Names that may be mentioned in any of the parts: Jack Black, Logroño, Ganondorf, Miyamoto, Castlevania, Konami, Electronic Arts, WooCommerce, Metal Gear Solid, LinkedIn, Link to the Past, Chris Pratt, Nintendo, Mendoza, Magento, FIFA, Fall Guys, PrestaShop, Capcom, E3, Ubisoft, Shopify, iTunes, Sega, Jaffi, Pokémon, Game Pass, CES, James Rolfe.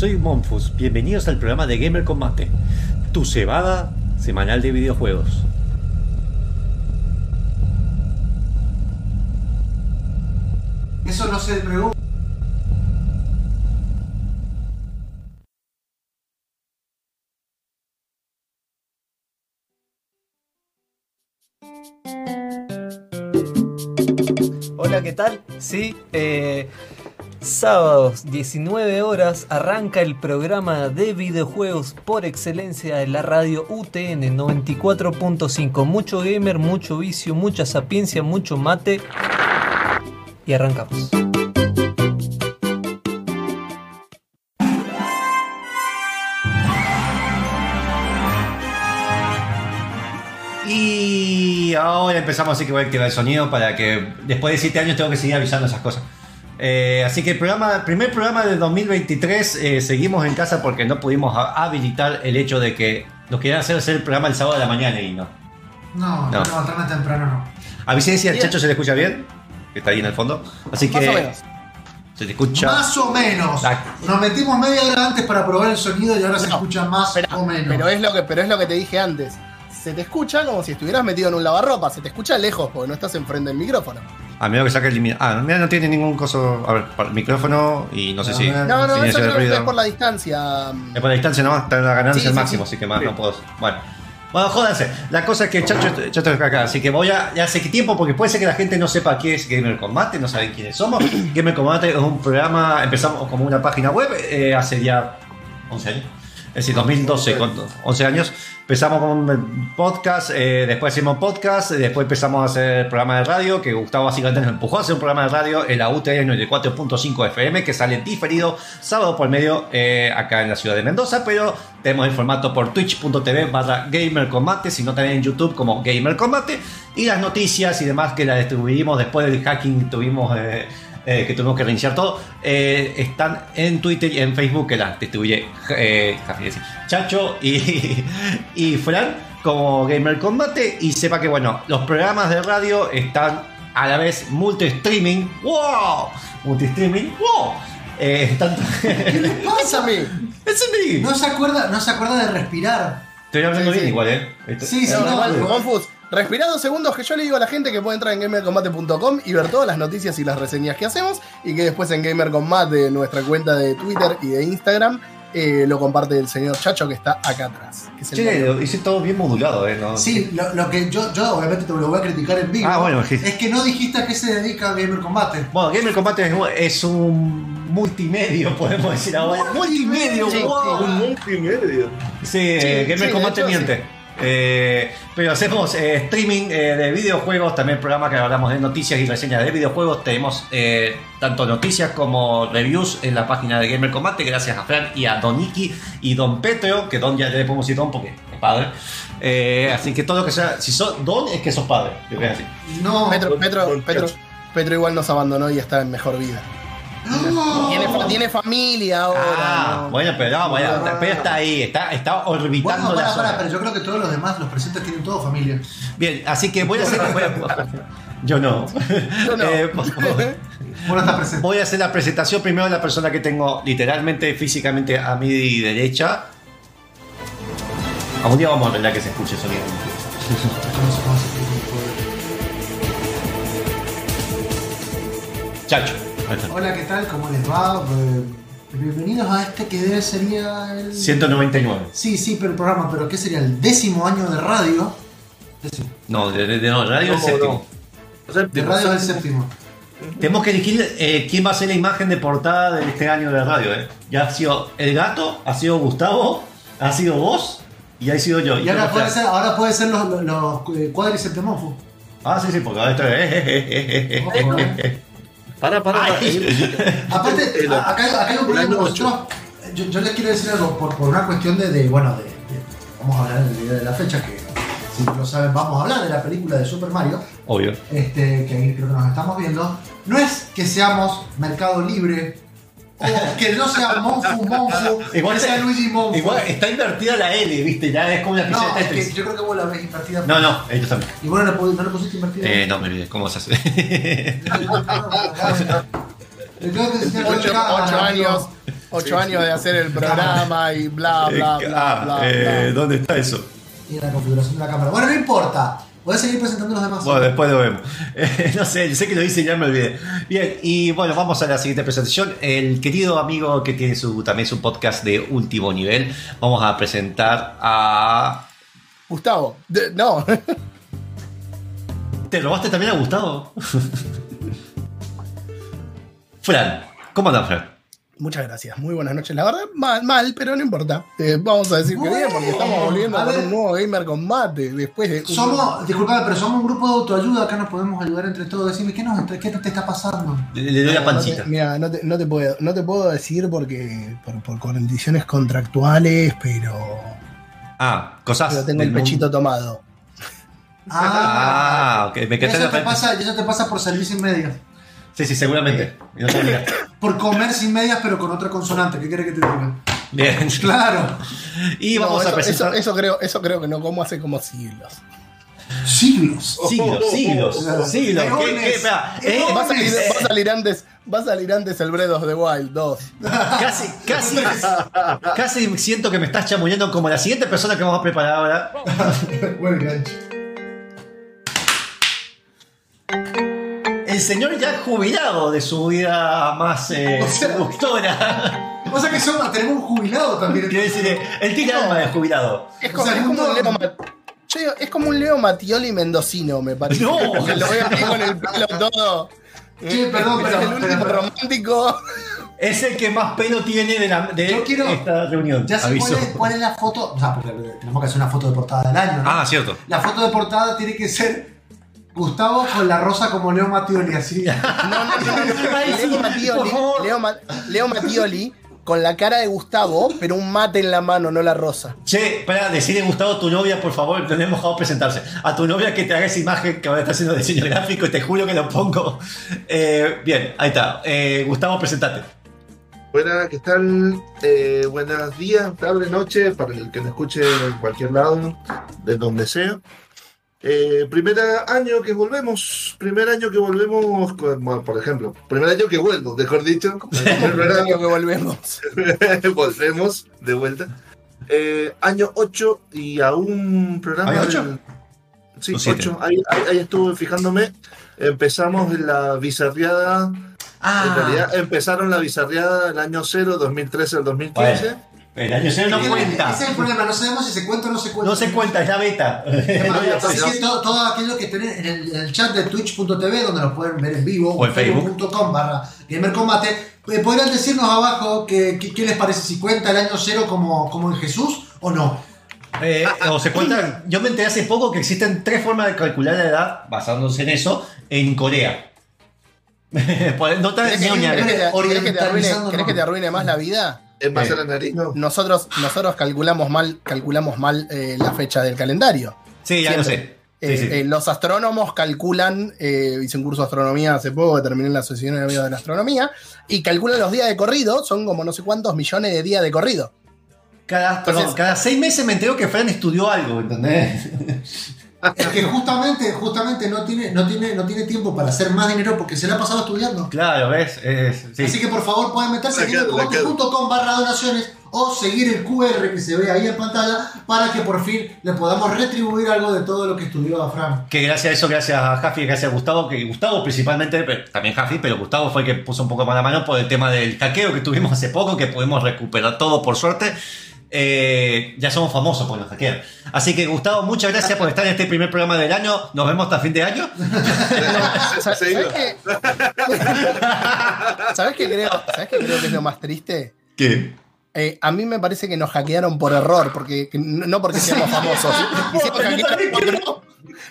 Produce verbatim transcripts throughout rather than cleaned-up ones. soy Monfus, bienvenidos al programa de Gamer con Mate, tu cebada semanal de videojuegos. Eso no se pregunta. Hola, ¿qué tal? Sí, eh, sábados, diecinueve horas, arranca el programa de videojuegos por excelencia de la radio U T N noventa y cuatro punto cinco. Mucho gamer, mucho vicio, mucha sapiencia, mucho mate. Y arrancamos. Y ahora empezamos, así que voy a activar el sonido para que después de siete años tengo que seguir avisando esas cosas. Eh, así que el programa, primer programa de dos mil veintitrés, eh, seguimos en casa porque no pudimos habilitar el hecho de que nos querían hacer, hacer el programa el sábado de la mañana y no. No, no, no, tan temprano no. Avisé si al Chacho se le escucha bien, que está ahí en el fondo. Así que. Más o menos. Se te escucha. Más o menos. Nos metimos media hora antes para probar el sonido y ahora no, se escucha más pero, o menos. Pero es, lo que, pero es lo que te dije antes. Se te escucha como si estuvieras metido en un lavarropa. Se te escucha lejos porque no estás enfrente del micrófono. A menos que saque el. Ah, mira, no tiene ningún coso. A ver, el micrófono y no sé no, si. No, no, no, eso creo que es por la distancia. Es por la distancia nomás, está la ganancia sí, al sí, máximo, sí. Así que más sí. No puedo. Bueno. Bueno, jódanse, la cosa es que Chacho, Chacho está acá, así que voy a hacer tiempo porque puede ser que la gente no sepa qué es Gamer con Mate, no saben quiénes somos. Gamer con Mate es un programa, empezamos como una página web eh, hace ya once años, es decir, dos mil doce, con once años. Empezamos con un podcast, eh, después hicimos podcast, después empezamos a hacer programa de radio, que Gustavo básicamente nos empujó a hacer un programa de radio en la U T N noventa y cuatro punto cinco F M, que sale diferido sábado por medio eh, acá en la ciudad de Mendoza, pero tenemos el formato por twitch punto tv barra gamer con mate, sino también en YouTube como Gamer con Mate, y las noticias y demás que las distribuimos después del hacking que tuvimos, eh, eh, que, tuvimos que reiniciar todo, eh, están en Twitter y en Facebook, que las distribuye eh, Chacho y... y Fran como Gamer con Mate. Y sepa que bueno, los programas de radio están a la vez multi-streaming. ¡Wow! Multi-streaming. ¡Wow! Eh, están... ¿Qué les pasa a mí? ¡Es a mí! No se acuerda, no se acuerda de respirar. Estoy hablando sí, bien sí. Igual, ¿eh? Estoy... Sí, sí, no, no, Confus. Respirá dos segundos que yo le digo a la gente que puede entrar en gamer con mate punto com y ver todas las noticias y las reseñas que hacemos. Y que después en Gamer con Mate, nuestra cuenta de Twitter y de Instagram... Eh, lo comparte el señor Chacho que está acá atrás. Que es el che, lo hice todo bien modulado, ¿eh? ¿No? Sí, lo, lo que yo, yo obviamente te lo voy a criticar en vivo. Ah, bueno, sí. Es que no dijiste a qué se dedica Gamer con Mate. Bueno, Gamer con Mate es, es un multimedio, podemos decir ahora. Multimedio, sí, wow. Un multimedio. Sí, sí Gamer sí, con Mate hecho, miente. Sí. Eh, pero hacemos eh, streaming eh, de videojuegos, también programas que hablamos de noticias y reseñas de videojuegos. Tenemos eh, tanto noticias como reviews en la página de Gamer con Mate, gracias a Fran y a Don Iki y Don Petro, que Don ya le podemos decir Don porque es padre. Eh, así que todo lo que sea, si sos Don es que sos padre. Yo creo así. No, Petro, Petro, Petro, Petro, Petro igual nos abandonó y está en mejor vida. No. Tiene, tiene familia ahora. Ah, no. Bueno, pero, no, bueno, no, pero está ahí, está, está orbitando bueno, para, la para, zona. Pero yo creo que todos los demás, los presentes, tienen todo familia. Bien, así que voy a hacer. Voy a, yo no. Yo no. Eh, voy a hacer la presentación primero de la persona que tengo literalmente, físicamente a mi derecha. Algún día vamos a arreglar que se escuche el sonido. Chacho. Hola, ¿qué tal? ¿Cómo les va? Bienvenidos a este que debe sería el... ciento noventa y nueve. Sí, sí, pero el programa, pero ¿qué sería? ¿El décimo año de radio? Décimo. No, de, de no, radio no, el séptimo. No. De radio el séptimo. Tenemos que elegir eh, quién va a ser la imagen de portada de este año de radio, ¿eh? Ya ha sido el gato, ha sido Gustavo, ha sido vos y ha sido yo. Y, y ahora, puede ser, ahora puede ser los, los, los cuádriceps de Monfus. Ah, sí, sí, porque ahora esto es... Para, para, para. Aparte, acá, acá hay un problema. Yo, yo, yo les quiero decir algo por, por una cuestión de, de bueno, de, de, vamos a hablar del día de la fecha, que si no lo saben, vamos a hablar de la película de Super Mario. Obvio. Este, que ahí creo que nos estamos viendo. No es que seamos Mercado Libre, o que no sea Monfu Monfu, igual que sea Luigi Monfu. Igual está invertida la L, viste, ya es como una pieza no, de Tetris. Es que yo creo que vos la ves invertida. No, no, ellos también. ¿Y vos no la no pusiste invertida? Eh, no, me olvidé, ¿cómo se hace? Yo creo que ocho años. ocho sí, años sí. de hacer el programa y bla, bla, eh, bla, bla, eh, bla. ¿Dónde está eso? Y la configuración de la cámara. Bueno, no importa. Voy a seguir presentando los demás. Bueno, después lo vemos. Eh, no sé, yo sé que lo hice y ya me olvidé. Bien, y bueno, vamos a la siguiente presentación. El querido amigo que tiene su, también su podcast de último nivel. Vamos a presentar a... Gustavo. De, no. ¿Te robaste también a Gustavo? Fran. ¿Cómo andas, Fran? Muchas gracias. Muy buenas noches. La verdad, mal, mal pero no importa. Eh, vamos a decir bueno, que bien, porque estamos volviendo a, a ver, un nuevo Gamer con Mate. Después de... Somos, disculpame, pero somos un grupo de autoayuda. Acá nos podemos ayudar entre todos. Decime, ¿qué, nos, qué te está pasando? Le, le doy la pancita. Mira, no te, no, te, no, te puedo, no te puedo decir porque por, por condiciones contractuales, pero... Ah, cosas... Pero tengo el pechito mundo tomado. Ah, ah ok. Me eso, te pasa, eso te pasa por salir sin medias. Sí, sí, seguramente. No sé por comer sin medias, pero con otra consonante. ¿Qué querés que te diga? Bien. Claro. Y vamos no, eso, a presentar... Eso, eso, creo, eso creo que no como hace como siglos. ¿Siglos? Siglos, oh, siglos, oh, oh, oh. siglos. ¿Qué, qué, espera, ¿eh? va, a salir, va, a salir antes, va a salir antes el Breath of the Wild dos. Casi, casi, casi siento que me estás chamullando como la siguiente persona que vamos a preparar ahora. Buen gancho. El señor ya jubilado de su vida más eh, o sea, seductora. O sea que somos, tenemos un jubilado también. Quiero decir, el tira no, alma de jubilado. Es como, o sea, es, como un Leo Mat... Yo, es como un Leo Mattioli mendocino, me parece. No, que lo veo aquí con el pelo todo. Sí, perdón, pero. Es el último pero, romántico. Es el que más pelo tiene de, la, de quiero, esta reunión. Ya sé cuál es, cuál es la foto. O sea, porque tenemos que hacer una foto de portada del año, ¿no? Ah, cierto. La foto de portada tiene que ser Gustavo con la rosa como Leo Mattioli, así. No, no, no. Leo Mattioli, Leo Mattioli con la cara de Gustavo, pero un mate en la mano, no la rosa. Che, para decirle, Gustavo, tu novia, por favor, no le hemos dejado presentarse. A tu novia que te haga esa imagen que ahora está haciendo diseño gráfico, te juro que lo pongo. Eh, bien, ahí está. Eh, Gustavo, presentate. Buenas, ¿qué tal? Eh, buenos días, tardes, noches, para el que me escuche en cualquier lado, de donde sea. Eh, primer año que volvemos, primer año que volvemos, bueno, por ejemplo, primer año que vuelvo, mejor dicho, primer año que volvemos, volvemos de vuelta, eh, año ocho y a un programa. ¿Hay ocho? Del... Sí, ocho, ahí, ahí, ahí estuve fijándome, empezamos la bizarriada, ah. en realidad empezaron la bizarriada del año cero, dos mil trece al dos mil quince. Bueno. El año cero no cuenta. Ese es el problema, no sabemos si se cuenta o no se cuenta. No se cuenta, es la beta. Además, todo, todo aquello que estén en el, en el chat de twitch punto t v, donde nos pueden ver en vivo, o en facebook punto com barra Gamer con Mate, eh, podrán decirnos abajo que, que, qué les parece, si cuenta el año cero como, como en Jesús o no. Eh, ah, o se cuenta, yo me enteré hace poco que existen tres formas de calcular la edad, basándose en eso, en Corea. No te ¿Crees, ¿crees, que te arruine, ¿Crees que te arruine más la vida? Es más eh, a la nariz. No. Nosotros, nosotros calculamos mal, calculamos mal eh, la fecha del calendario. Sí, ya lo sé. Eh, sí, sí. Eh, los astrónomos calculan, eh, hice un curso de astronomía hace poco que terminé en la Asociación de Amigos de la Astronomía, y calculan los días de corrido, son como no sé cuántos millones de días de corrido. Cada, Entonces, no, cada seis meses me entero que Fran estudió algo, ¿entendés? Es que justamente, justamente no tiene, no tiene, no tiene tiempo para hacer más dinero porque se la ha pasado estudiando. Claro, ves. Es, sí. Así que por favor pueden meterse en gamer con mate punto com barra donaciones o seguir el cu erre que se ve ahí en pantalla para que por fin le podamos retribuir algo de todo lo que estudió a Fran. Que gracias a eso, gracias a Jaffi, gracias a Gustavo, que Gustavo principalmente, pero también Jaffi, pero Gustavo fue el que puso un poco más la mano por el tema del hackeo que tuvimos hace poco, que pudimos recuperar todo por suerte. Eh, ya somos famosos por los hackear. Así que Gustavo, muchas gracias por estar en este primer programa del año. Nos vemos hasta fin de año. ¿Sabes qué? ¿Sabes qué creo? ¿Sabes qué creo que es lo más triste? ¿Qué? Eh, a mí me parece que nos hackearon por error, porque no porque seamos famosos. Quisieron hackear a otro,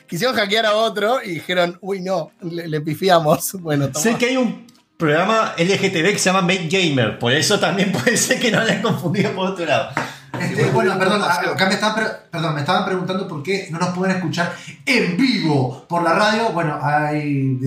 quisieron hackear a otro y dijeron, uy no, le, le pifiamos. Bueno, toma. Sé que hay un programa L G T B que se llama Make Gamer, por eso también puede ser que no hayan confundido por otro lado. Este, bueno, perdón, acá me estaban, perdón, me estaban preguntando por qué no nos pueden escuchar en vivo por la radio. Bueno, hay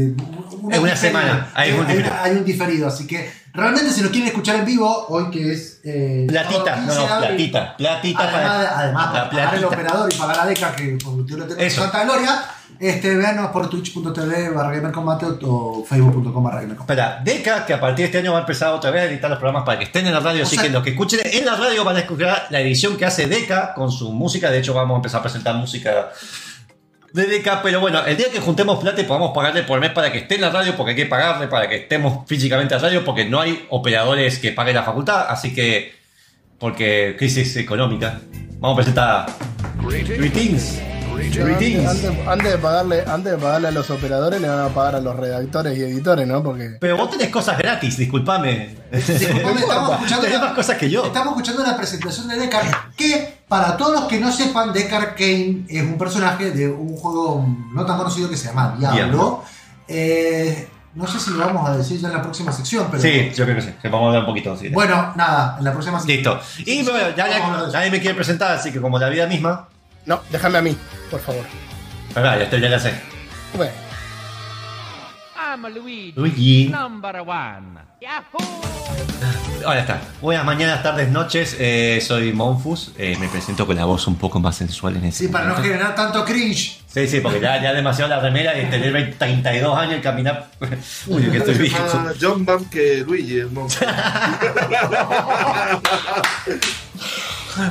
una, una semana, hay, hay, hay un diferido, así que Realmente, si lo quieren escuchar en vivo, hoy que es... Eh, platita, no, no, platita. Platita además, para... Además, para pagar el operador y pagar a Deca, que por ti lo tenemos en Santa Gloria, este, véanos por twitch punto tv barra Gamer con Mate o facebook punto com barra Gamer con Mate. Espera, Deca, que a partir de este año va a empezar otra vez a editar los programas para que estén en la radio, o así sea, que los que escuchen en la radio van a escuchar la edición que hace Deca con su música. De hecho, vamos a empezar a presentar música... de Deca, pero bueno, el día que juntemos plata y podamos pagarle por mes para que esté en la radio, porque hay que pagarle para que estemos físicamente en la radio, porque no hay operadores que paguen la facultad, así que, porque crisis económica, vamos a presentar Greetings. Greetings. Antes, antes, de pagarle, antes de pagarle a los operadores, le van a pagar a los redactores y editores, ¿no? Porque... Pero vos tenés cosas gratis, disculpame. Disculpame, estamos escuchando tenés más cosas que yo. Estamos escuchando la presentación de Deca, que para todos los que no sepan, Deca Kane es un personaje de un juego no tan conocido que se llama Diablo. Diablo. Eh, no sé si lo vamos a decir ya en la próxima sección, pero... Sí, yo creo que sí, que vamos a hablar un poquito así. Bueno, nada, en la próxima sección. Listo. Y bueno, ya, ya nadie me quiere presentar, así que como la vida misma... No, déjame a mí, por favor. Pará, ya estoy, ya la sé. Bueno. I'm Luigi. Luigi. Number one. Yahoo. Ahora está. Buenas mañanas, tardes, noches. Eh, soy Monfus. Eh, me presento con la voz un poco más sensual en ese. Sí, momento. Para no generar tanto cringe. Sí, sí, porque ya, ya demasiado la remera y tener treinta y dos años y caminar. Uy, que estoy viejo. Ah, John Bam que Luigi es Monfus.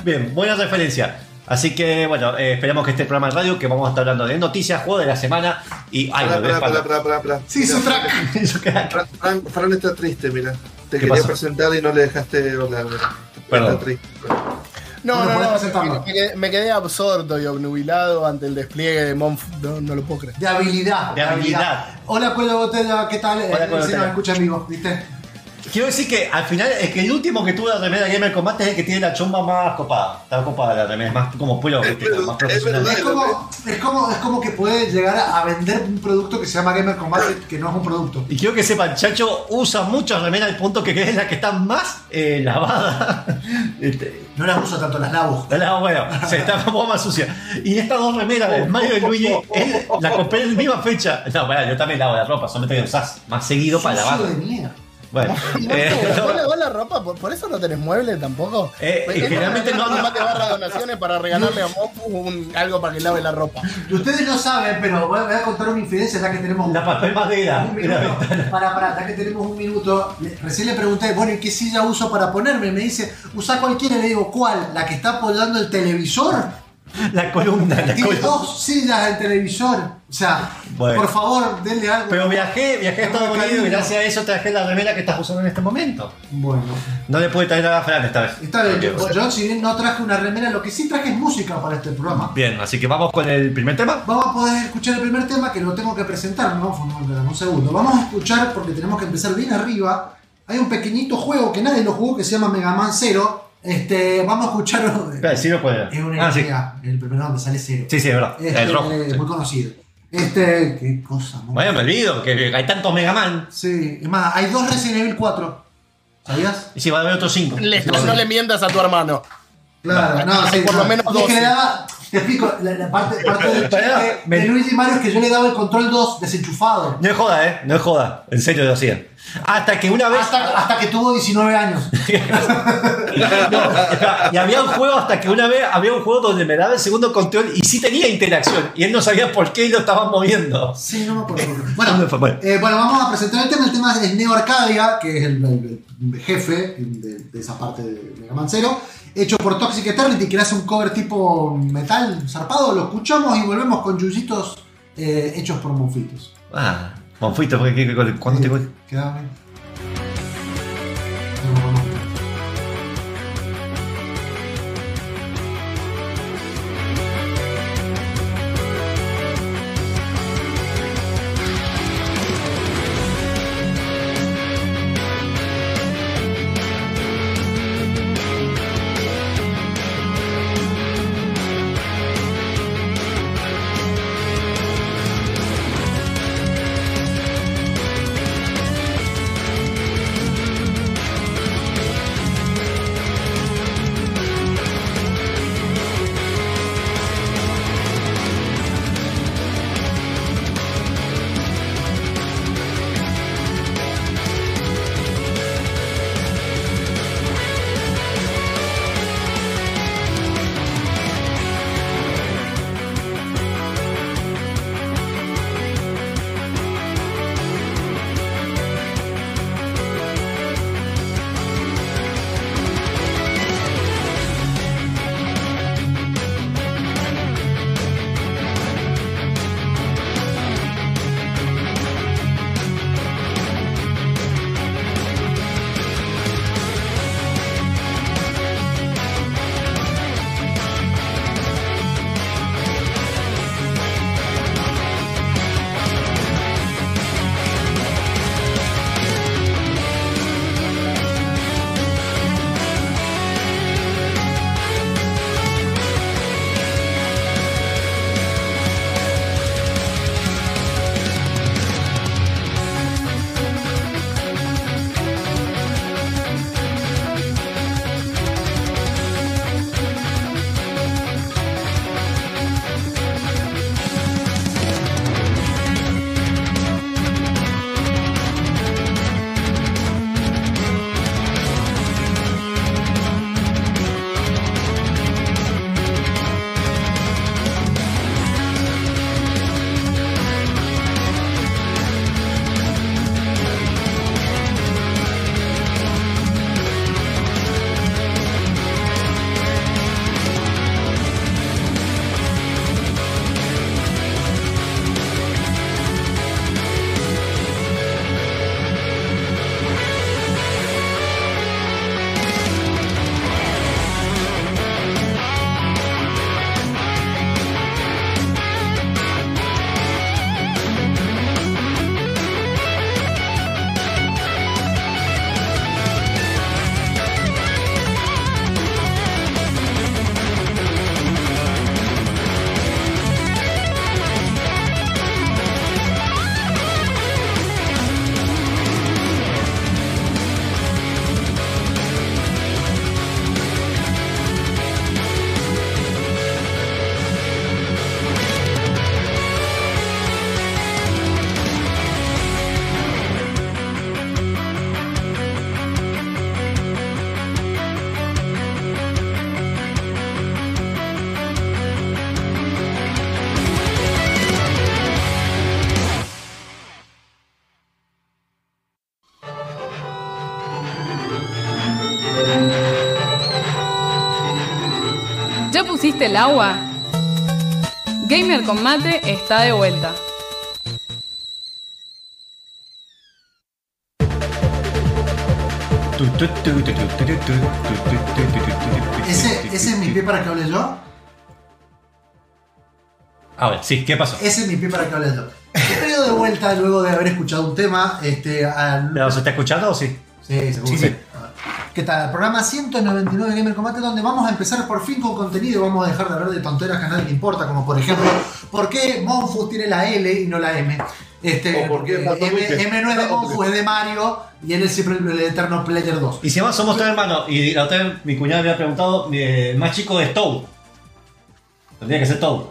Bien, buena referencia. Así que, bueno, eh, esperamos que este programa de radio, que vamos a estar hablando de noticias, juego de la semana y... Ay, pará, pará, pará, pará, pará, pará. Sí, su Fran. Fran, Fran está triste, mira. Te quería pasó? presentar y no le dejaste hablar. Perdón. Está triste. No, no, no, no, no me, quedé, me quedé absorto y obnubilado ante el despliegue de Monf... No, no lo puedo creer. De habilidad. De habilidad. Hola, Cuello Botella, ¿qué tal? Hola, eh, si nos escuchas vivo, ¿viste? Quiero decir que al final es que el último que tuvo la remera Gamer con Mate es el que tiene la chomba más copada. Está copada la remera, es más como pueblo, es, pero, más profesional. Es, es, como, es, como, es como que puede llegar a vender un producto que se llama Gamer con Mate, que no es un producto. Y quiero que sepan, Chacho usa muchas remeras al punto que es la que está más eh, lavada. Este, no las uso tanto, las lavo. Las lavo, bueno, se está como más sucia. Y estas dos remeras, oh, el Mario oh, y Luigi, oh, oh, él, oh, oh, las compré en la misma fecha. No, bueno, yo también lavo la ropa, solamente que usás más seguido para lavarla. Bueno, eh, ¿Vos no, la ropa? ¿Por, ¿Por eso no tenés muebles tampoco? Eh, eh, generalmente no, no. Mate barra donaciones para regalarle a Monfus un, algo para que lave la ropa. Ustedes no saben, pero voy a contar una infidencia ya que tenemos... La papel madera. Un minuto. Para, para, ya que tenemos un minuto. Recién le pregunté, bueno, ¿y qué silla uso para ponerme? Y me dice, usá cualquiera. Y le digo, ¿cuál? ¿La que está apoyando el televisor? La columna, la Tiene columna. dos sillas del televisor. O sea, bueno, por favor, denle algo. Pero viajé, viajé a Estados Unidos y gracias a eso traje la remera que estás usando en este momento. Bueno. No le pude traer nada a Fran esta vez. Está bien. Yo, yo, si bien no traje una remera, lo que sí traje es música para este programa. Bien, así que vamos con el primer tema. Vamos a poder escuchar el primer tema que lo tengo que presentar. No, un segundo. Vamos a escuchar, porque tenemos que empezar bien arriba. Hay un pequeñito juego que nadie lo jugó que se llama Mega Man Zero. Este, vamos a escuchar. Espera, sí lo puede. Es una ah, idea. Sí. El primero donde sale cero. Sí, sí, es verdad. Este, el rojo. Es muy conocido. Este, qué cosa. Bueno, me olvido que hay tantos Mega Man. Sí, es más, hay dos Resident Evil cuatro. ¿Sabías? Y si va a haber otros cinco. Le, sí, no no le mientas a tu hermano. Claro, no, no sí, por no, lo menos dos. Te explico, la, la parte, parte del chiste me... de Luigi Mario es que yo le daba el control dos desenchufado. No es joda, ¿eh? No es joda. En serio lo hacía. Hasta que una vez... Hasta, hasta que tuvo diecinueve años. No, y había un juego hasta que una vez había un juego donde me daba el segundo control y sí tenía interacción. Y él no sabía por qué lo estaban moviendo. Sí, no me acuerdo. Bueno, bueno. Eh, bueno, vamos a presentar el tema. El tema es Neo Arcadia, que es el, el, el jefe de, de esa parte de Mega Man Zero. Hecho por Toxic Eternity, que hace un cover tipo metal zarpado. Lo escuchamos y volvemos con yuyitos eh, hechos por Monfitos. Ah, Monfitos, ¿cuándo sí, te voy? Quedaba bien. caliente el agua? Gamer con Mate está de vuelta. ¿Ese, ese es mi pie para que hable yo? A ver, sí, ¿qué pasó? Ese es mi pie para que hable yo. He traído de vuelta luego de haber escuchado un tema. Este, al... ¿Se está escuchando o sí? Sí, seguro. Sí, sí. ¿Qué tal? Programa ciento noventa y nueve de Gamer Combate, donde vamos a empezar por fin con contenido. Vamos a dejar de hablar de tonteras que a nadie le importa, como por ejemplo, ¿por qué Monfus tiene la L y no la M? Este, porque M, M no es de Monfus, es de Mario, y él es siempre el eterno Player dos. Y si además somos tres hermanos, y la otra, mi cuñada me había preguntado, el más chico es Toad. Tendría que ser Toad.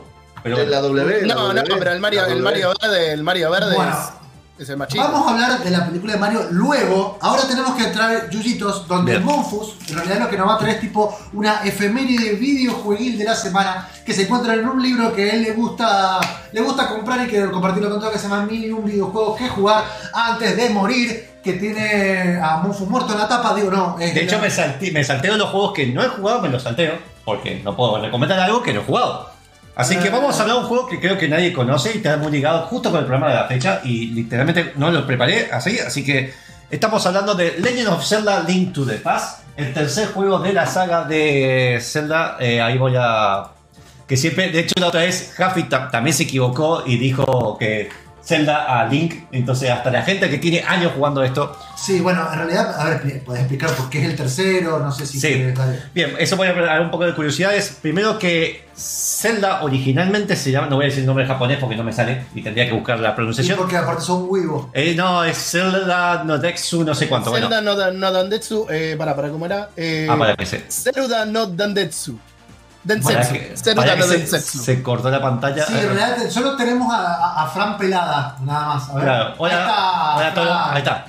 Pero la W. La no, w, no, pero el Mario, el Mario Verde, el Mario Verde bueno, es, es el machito. Vamos a hablar de la película de Mario luego. Ahora tenemos que entrar Yuyitos, donde bien. Monfus, en realidad lo que nos va a traer es tipo una efeméride videojueguil de la semana que se encuentra en un libro que a él le gusta, le gusta comprar y que compartirlo con todo, que se llama Mil y un videojuegos que jugar antes de morir, que tiene a Monfus muerto en la tapa. Digo, no. Es de hecho, la... me, salté, me salteo los juegos que no he jugado, me los salteo, porque no puedo recomendar algo que no he jugado. Así que vamos a hablar de un juego que creo que nadie conoce y está muy ligado justo con el programa de la fecha y literalmente no lo preparé así, así que estamos hablando de Legend of Zelda Link to the Past, el tercer juego de la saga de Zelda. Eh, ahí voy a... que siempre, de hecho la otra vez Jaffi ta también se equivocó y dijo que Zelda a Link, entonces hasta la gente que tiene años jugando esto. Sí, bueno, en realidad, a ver, ¿podés explicar por qué es el tercero? No sé si... Sí, quieres, bien, eso voy a hablar un poco de curiosidades. Primero que Zelda originalmente se llama, no voy a decir el nombre en japonés porque no me sale y tendría que buscar la pronunciación. Sí, porque aparte son huevos. Eh, no, es Zelda no Dendetsu, no sé cuánto. Zelda bueno. no, no Dendetsu, eh, para, para, ¿cómo era? Eh, ah, para, pensé. Zelda no Dendetsu. Densetsu. Que, Densetsu. Se, se cortó la pantalla. Sí, en realidad solo tenemos a, a, a Fran pelada, nada más. A ver. Claro. Hola, ahí está. Hola a todos. Ahí está.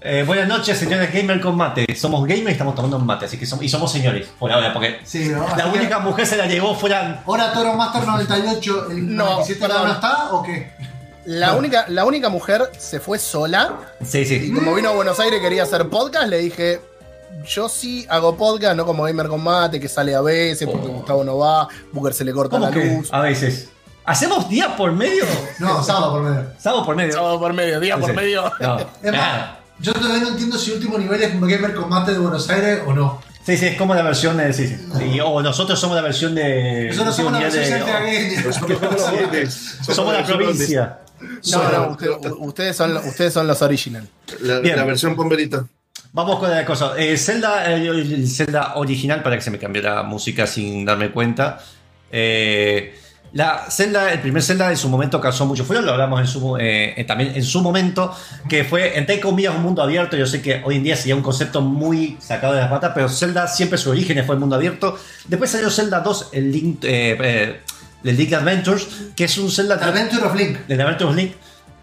Eh, buenas noches, señores Gamer con Mate. Somos gamers y estamos tomando un mate, así que somos, y somos señores. Por ahora, porque sí, ¿no? La así única que... mujer se la llevó Fran. Ahora Toro Master noventa y ocho, el no, noventa y siete ahora no está o qué. La, no. única, la única mujer se fue sola. Sí, sí. Y como vino a Buenos Aires quería hacer podcast, le dije... Yo sí hago podcast, no como Gamer con Mate, que sale a veces, porque oh. Gustavo no va, Booker se le corta la luz. A veces. ¿Hacemos día por medio? No, sábado por medio. Sábado por medio. Sábado por medio, día por medio. No. Es más, yo todavía no entiendo si último nivel es Gamer con Mate de Buenos Aires o no. Sí, sí, es como la versión de... Sí, sí. Sí, o nosotros somos la versión de... Nosotros somos la versión de... de... No. Somos, somos la provincia. No, no, usted, ustedes, son, ustedes son los original. La, la versión pomberita. Vamos con la cosa. Eh, Zelda, el Zelda original, para que se me cambie la música sin darme cuenta. Eh, la Zelda, el primer Zelda en su momento causó mucho furor, lo hablamos en su, eh, también en su momento, que fue, entre comillas, un mundo abierto. Yo sé que hoy en día sería un concepto muy sacado de las patas, pero Zelda siempre su origen fue el mundo abierto. Después salió Zelda dos, el Link, eh, eh, el Link Adventures, que es un Zelda... Adventure of Link. El Adventure of Link.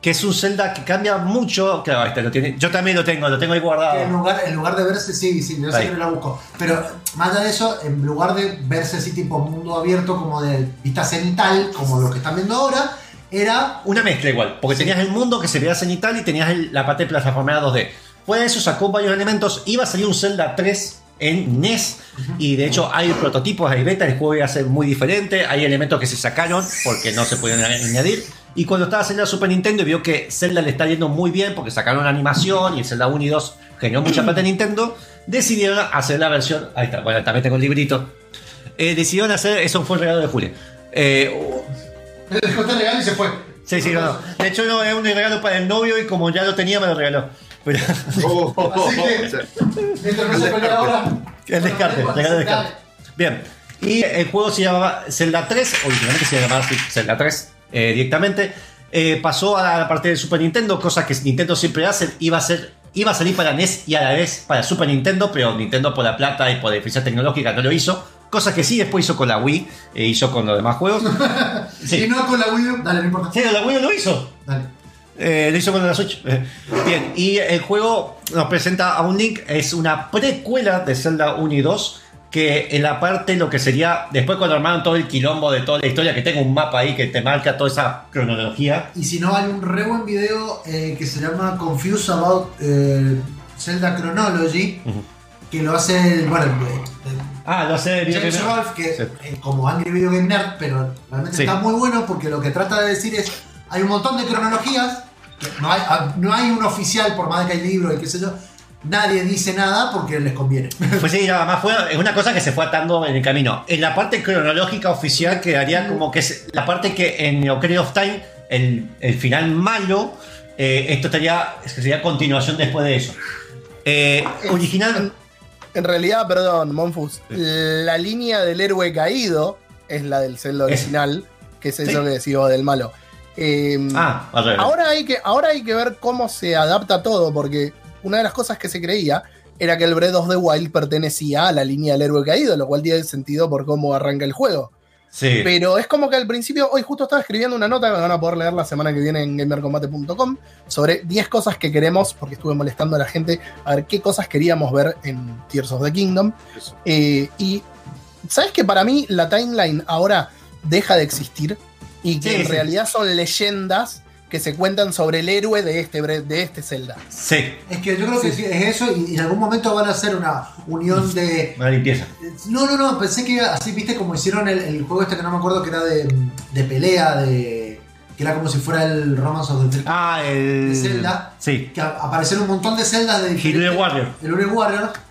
Que es un Zelda que cambia mucho. Claro, este lo tiene. Yo también lo tengo, lo tengo ahí guardado. En lugar, en lugar de verse, sí, sí, yo siempre lo busco. Pero más allá de eso, en lugar de verse así tipo mundo abierto, como de vista cenital, como lo que están viendo ahora, era... Una mezcla igual, porque sí. Tenías el mundo que se veía cenital y tenías el, la parte de plataforma dos D. Fue de eso, sacó varios elementos, iba a salir un Zelda tres en N E S, uh-huh. Y de hecho hay prototipos, hay beta, el juego iba a ser muy diferente, hay elementos que se sacaron porque no se podían añadir. Y cuando estaba haciendo la Super Nintendo y vio que Zelda le está yendo muy bien porque sacaron animación y el Zelda uno y dos generó mucha plata en Nintendo, decidieron hacer la versión... Ahí está, bueno, también tengo el librito. Eh, decidieron hacer... Eso fue el regalo de Julio. Eh, oh. Me dejó el regalo y se fue. Sí, sí, no, no. De hecho, no, es un regalo para el novio y como ya lo tenía, me lo regaló. Pero... Oh, oh, oh, así que... Mientras no se pelea ahora... El descarte, el regalo de descarte. Bien. Y el juego se llamaba Zelda tres, originalmente se llamaba Zelda tres. Eh, directamente eh, pasó a la parte de Super Nintendo, cosas que Nintendo siempre hace. Iba a, ser, iba a salir para N E S y a la vez para Super Nintendo, pero Nintendo por la plata y por la eficiencia tecnológica no lo hizo. Cosas que sí después hizo con la Wii, eh, hizo con los demás juegos. Sí. Y no con la Wii, dale, no importa. Sí, la Wii lo hizo. Dale. Eh, lo hizo con la Switch. Eh, bien, y el juego nos presenta a un Link, es una precuela de Zelda uno y dos. Que en la parte lo que sería después cuando armaron todo el quilombo de toda la historia, que tengo un mapa ahí que te marca toda esa cronología. Y si no, hay un re buen video eh, que se llama Confused About eh, Zelda Chronology, uh-huh. Que lo hace, bueno, Ah, lo sé. James Rolfe, que es sí. como Angry Video Game Nerd, pero realmente sí. está muy bueno porque lo que trata de decir es, hay un montón de cronologías, que no hay, no hay un oficial, por más de que hay libros y qué sé yo, nadie dice nada porque les conviene. Pues sí, nada más fue una cosa que se fue atando en el camino. En la parte cronológica oficial quedaría como que es la parte que en Ocarina of Time, el, el final malo, eh, esto estaría, sería continuación después de eso. Eh, original... En realidad, perdón, Monfus, la línea del héroe caído es la del Zelda original, que es eso ¿Sí? que decimos del malo. Eh, ah, vale. ahora, hay que, ahora hay que ver cómo se adapta todo, porque una de las cosas que se creía era que el Breath of the Wild pertenecía a la línea del héroe caído, lo cual tiene sentido por cómo arranca el juego. Sí. Pero es como que al principio, hoy justo estaba escribiendo una nota que van a poder leer la semana que viene en gamer con mate punto com sobre diez cosas que queremos, porque estuve molestando a la gente a ver qué cosas queríamos ver en Tears of the Kingdom. Eh, y ¿sabes que para mí la timeline ahora deja de existir? Y que sí, en realidad sí. son leyendas que se cuentan sobre el héroe de este, de este Zelda. Sí. Es que yo creo que sí. es eso, y en algún momento van a hacer una unión de... Una limpieza. No, no, no, pensé que así, viste, como hicieron el, el juego este que no me acuerdo que era de, de pelea, de... que era como si fuera el Romance of the... Ah, el... de Zelda. Sí. Que aparecieron un montón de Zeldas de... El Lure Warrior. El Lure Warrior.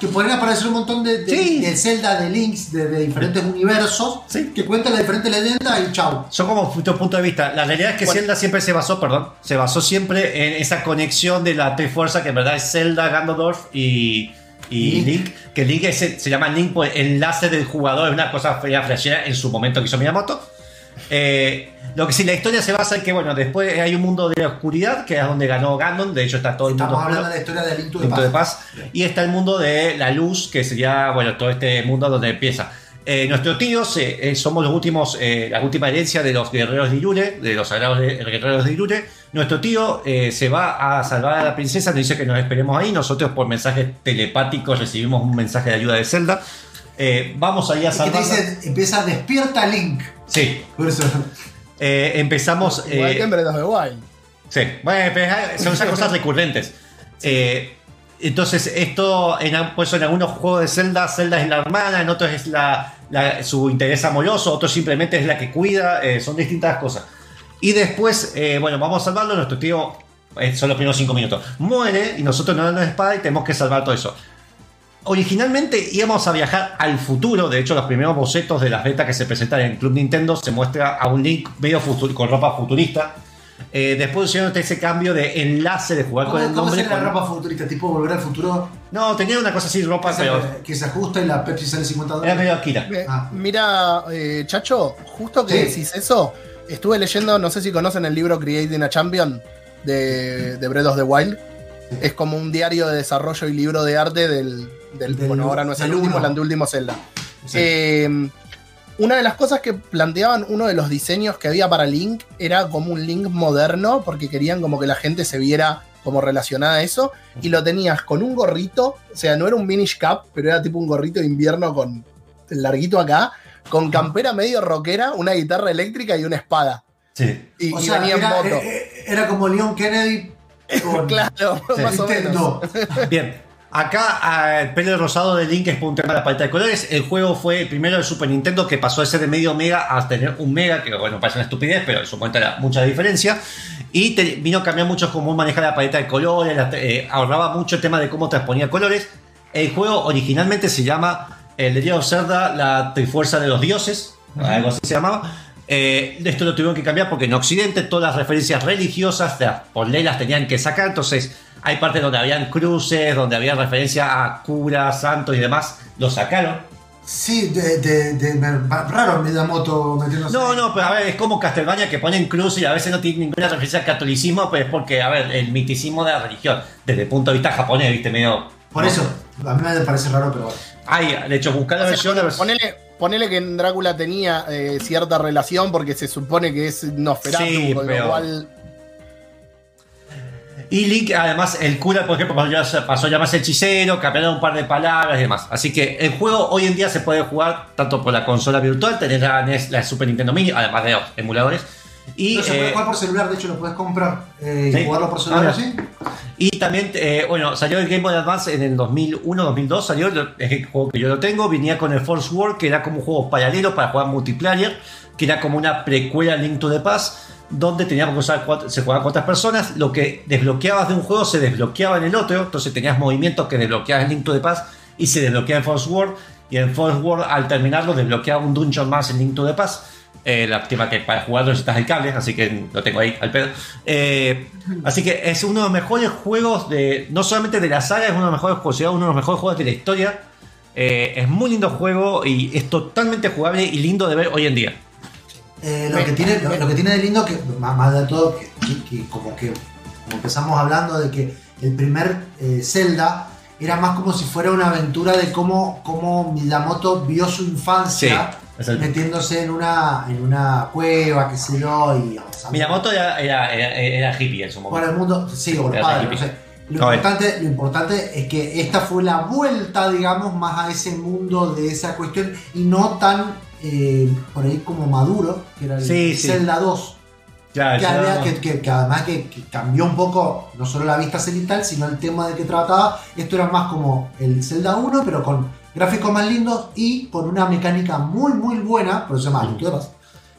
Que pueden aparecer un montón de, de, sí. de Zelda, de Links, de, de diferentes universos sí. que cuentan las diferentes leyendas y chau. Son como tu punto de vista. La realidad es que bueno. Zelda siempre se basó, perdón, se basó siempre en esa conexión de la Trifuerza, que en verdad es Zelda, Ganondorf y, y Link. Link. Que Link es, se llama Link por enlace del jugador, es una cosa flashera en su momento que hizo Miyamoto. Eh, lo que sí, la historia se basa en que, bueno, después hay un mundo de la oscuridad, que es donde ganó Ganon, de hecho está todo Estamos el mundo... Estamos hablando oscuro, de la historia de Link to the Past. De Paz, sí. Y está el mundo de la luz, que sería, bueno, todo este mundo donde empieza. Eh, nuestros tíos eh, eh, somos los últimos, eh, la última herencia de los guerreros de Irule, de los sagrados de, guerreros de Irule. Nuestro tío eh, se va a salvar a la princesa, nos dice que nos esperemos ahí. Nosotros por mensajes telepáticos recibimos un mensaje de ayuda de Zelda. Eh, vamos ahí a salvar. Empieza despierta Link. Sí. Por eso. Eh, empezamos. Igual eh, que en Breath of the Wild. Sí. Bueno, son esas cosas recurrentes. Sí. Eh, entonces, esto, en, pues, en algunos juegos de Zelda, Zelda es la hermana, en otros es la, la, su interés amoroso, otros simplemente es la que cuida. Eh, son distintas cosas. Y después, eh, bueno, vamos a salvarlo. Nuestro tío, eh, son los primeros cinco minutos. Muere y nosotros nos dan la espada y tenemos que salvar todo eso. Originalmente íbamos a viajar al futuro. De hecho, los primeros bocetos de las betas que se presentan en el Club Nintendo se muestra a un Link medio futuro, con ropa futurista. Eh, después hicieron ese cambio de enlace de jugar con el nombre. ¿Cómo se la ropa futurista? ¿Tipo Volver al Futuro? No, tenía una cosa así, ropa que, pero... se, que se ajusta y la Pepsi sale cincuenta dólares. Era medio Akira. Eh, ah. Mira, eh, Chacho, justo que sí. decís eso, estuve leyendo, no sé si conocen el libro Creating a Champion de, de Breath of the Wild. Es como un diario de desarrollo y libro de arte del... Del, del, bueno, ahora no es el último, el anteúltimo Zelda. Sí. Eh, una de las cosas que planteaban, uno de los diseños que había para Link era como un Link moderno, porque querían como que la gente se viera como relacionada a eso, y lo tenías con un gorrito, o sea, no era un minish cap, pero era tipo un gorrito de invierno con el larguito acá, con campera medio rockera, una guitarra eléctrica y una espada. Sí. Y, o y sea, venía era, en moto. Era como Leon Kennedy con claro, sí. más o menos. Bien. Acá el pelo rosado de Link es por un tema de la paleta de colores. El juego fue el primero del Super Nintendo que pasó de ser de medio mega a tener un mega, que bueno, parece una estupidez, pero en su momento era mucha diferencia. Y te, vino a cambiar mucho cómo manejar la paleta de colores, la, eh, ahorraba mucho el tema de cómo transponía colores. El juego originalmente se llama el de Legend of Zelda, la Trifuerza de los Dioses, algo así se llamaba. Eh, esto lo tuvieron que cambiar porque en Occidente todas las referencias religiosas por ley las tenían que sacar, entonces hay partes donde habían cruces, donde había referencia a curas, santos y demás, lo sacaron. Sí, de, de, de, de raro Miyamoto metiéndose. No, no, pero a ver, es como Castlevania que ponen cruces y a veces no tienen ninguna referencia al catolicismo, pero es porque, a ver, el miticismo de la religión, desde el punto de vista japonés, viste, medio... Por eso, a mí me parece raro, pero bueno. Ay, de hecho, buscar la versión... Ponele... Ponele que en Drácula tenía eh, cierta relación porque se supone que es Nosferatu, sí, con pero... lo cual... Y Link, además, el cura, por ejemplo, pasó a llamarse hechicero, cambiaron un par de palabras y demás. Así que el juego hoy en día se puede jugar tanto por la consola virtual, tenés la N E S, la Super Nintendo Mini, además de los emuladores. Y, no, se eh... puede jugar por celular, de hecho lo puedes comprar eh, ¿Sí? y jugarlo por celular, ¿sí? Y también, eh, bueno, salió el Game Boy Advance en el dos mil uno dos mil dos, salió el, el juego que yo lo tengo, venía con el Force War, que era como juegos paralelos para jugar multiplayer, que era como una precuela Link to the Past, donde teníamos que usar cuatro, se jugaban con otras personas, lo que desbloqueabas de un juego se desbloqueaba en el otro, entonces tenías movimientos que desbloqueabas en Link to the Past y se desbloqueaba en Force War, y en Force War al terminarlo desbloqueaba un dungeon más en Link to the Past. Eh, la tema que para jugar necesitas el cable, así que lo tengo ahí al pedo. Eh, así que es uno de los mejores juegos, de no solamente de la saga, es uno de los mejores juegos, sino uno de los mejores juegos de la historia. Eh, es muy lindo juego y es totalmente jugable y lindo de ver hoy en día. Eh, lo, que tiene, lo, lo que tiene de lindo, que más de todo, que, que, que como que como empezamos hablando de que el primer eh, Zelda era más como si fuera una aventura de cómo, cómo Miyamoto vio su infancia. Sí. Metiéndose en una, en una cueva, qué sé yo, y avanzando. Miyamoto era, era, era, era hippie en su momento. Bueno, el mundo, sí, o los padres, no sé. Lo importante, lo importante es que esta fue la vuelta, digamos, más a ese mundo de esa cuestión y no tan eh, por ahí como maduro, que era el sí, Zelda sí. dos. Claro, que, había, que, que, que además que, que cambió un poco no solo la vista cenital, sino el tema de que trataba. Esto era más como el Zelda uno, pero con gráficos más lindos y con una mecánica muy muy buena, por eso se llama Link to the Past,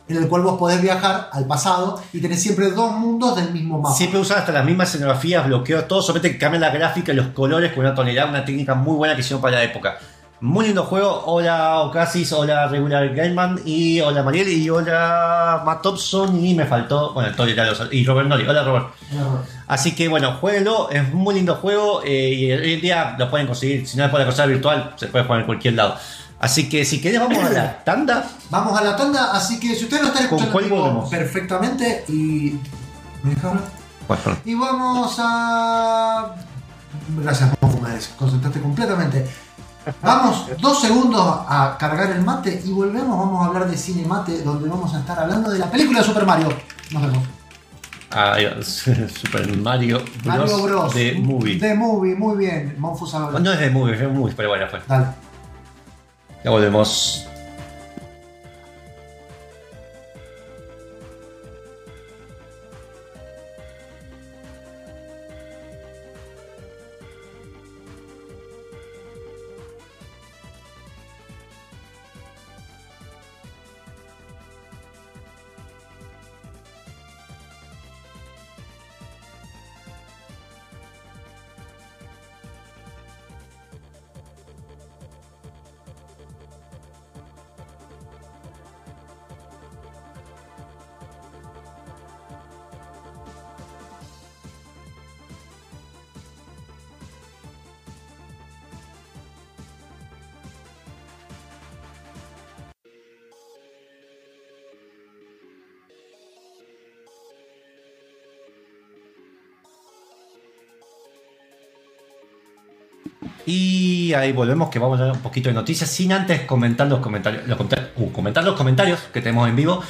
en el cual vos podés viajar al pasado y tenés siempre dos mundos del mismo mapa. Siempre usas hasta las mismas escenografías, bloqueo, todo, solamente que cambian la gráfica y los colores con una tonalidad, una técnica muy buena que hicieron para la época. Muy lindo juego. Hola Ocasis, hola Regular Gameman, y hola Mariel, y hola Matt Thompson, y me faltó, bueno, Tori y Robert Nori. Hola Robert. No. Así que bueno, jueguenlo, es un muy lindo juego eh, y hoy en día lo pueden conseguir, si no es por la cosa virtual, se puede jugar en cualquier lado. Así que si querés vamos a la tanda. Vamos a la tanda, así que si ustedes lo están escuchando perfectamente y... ¿Me dejaron? Pues, y vamos a... Gracias, me desconcentraste completamente. Vamos dos segundos a cargar el mate y volvemos. Vamos a hablar de Cine Mate, donde vamos a estar hablando de la película de Super Mario. Nos vemos. Ah, Super Mario Bros. Mario Bros. The Movie. The Movie, muy bien. Monfus habló. No es The Movie, es The Movie, pero bueno, fue. Dale. Ya volvemos. Y ahí volvemos, que vamos a dar un poquito de noticias sin antes comentar los comentarios, los comentar, uh, comentar los comentarios que tenemos en vivo.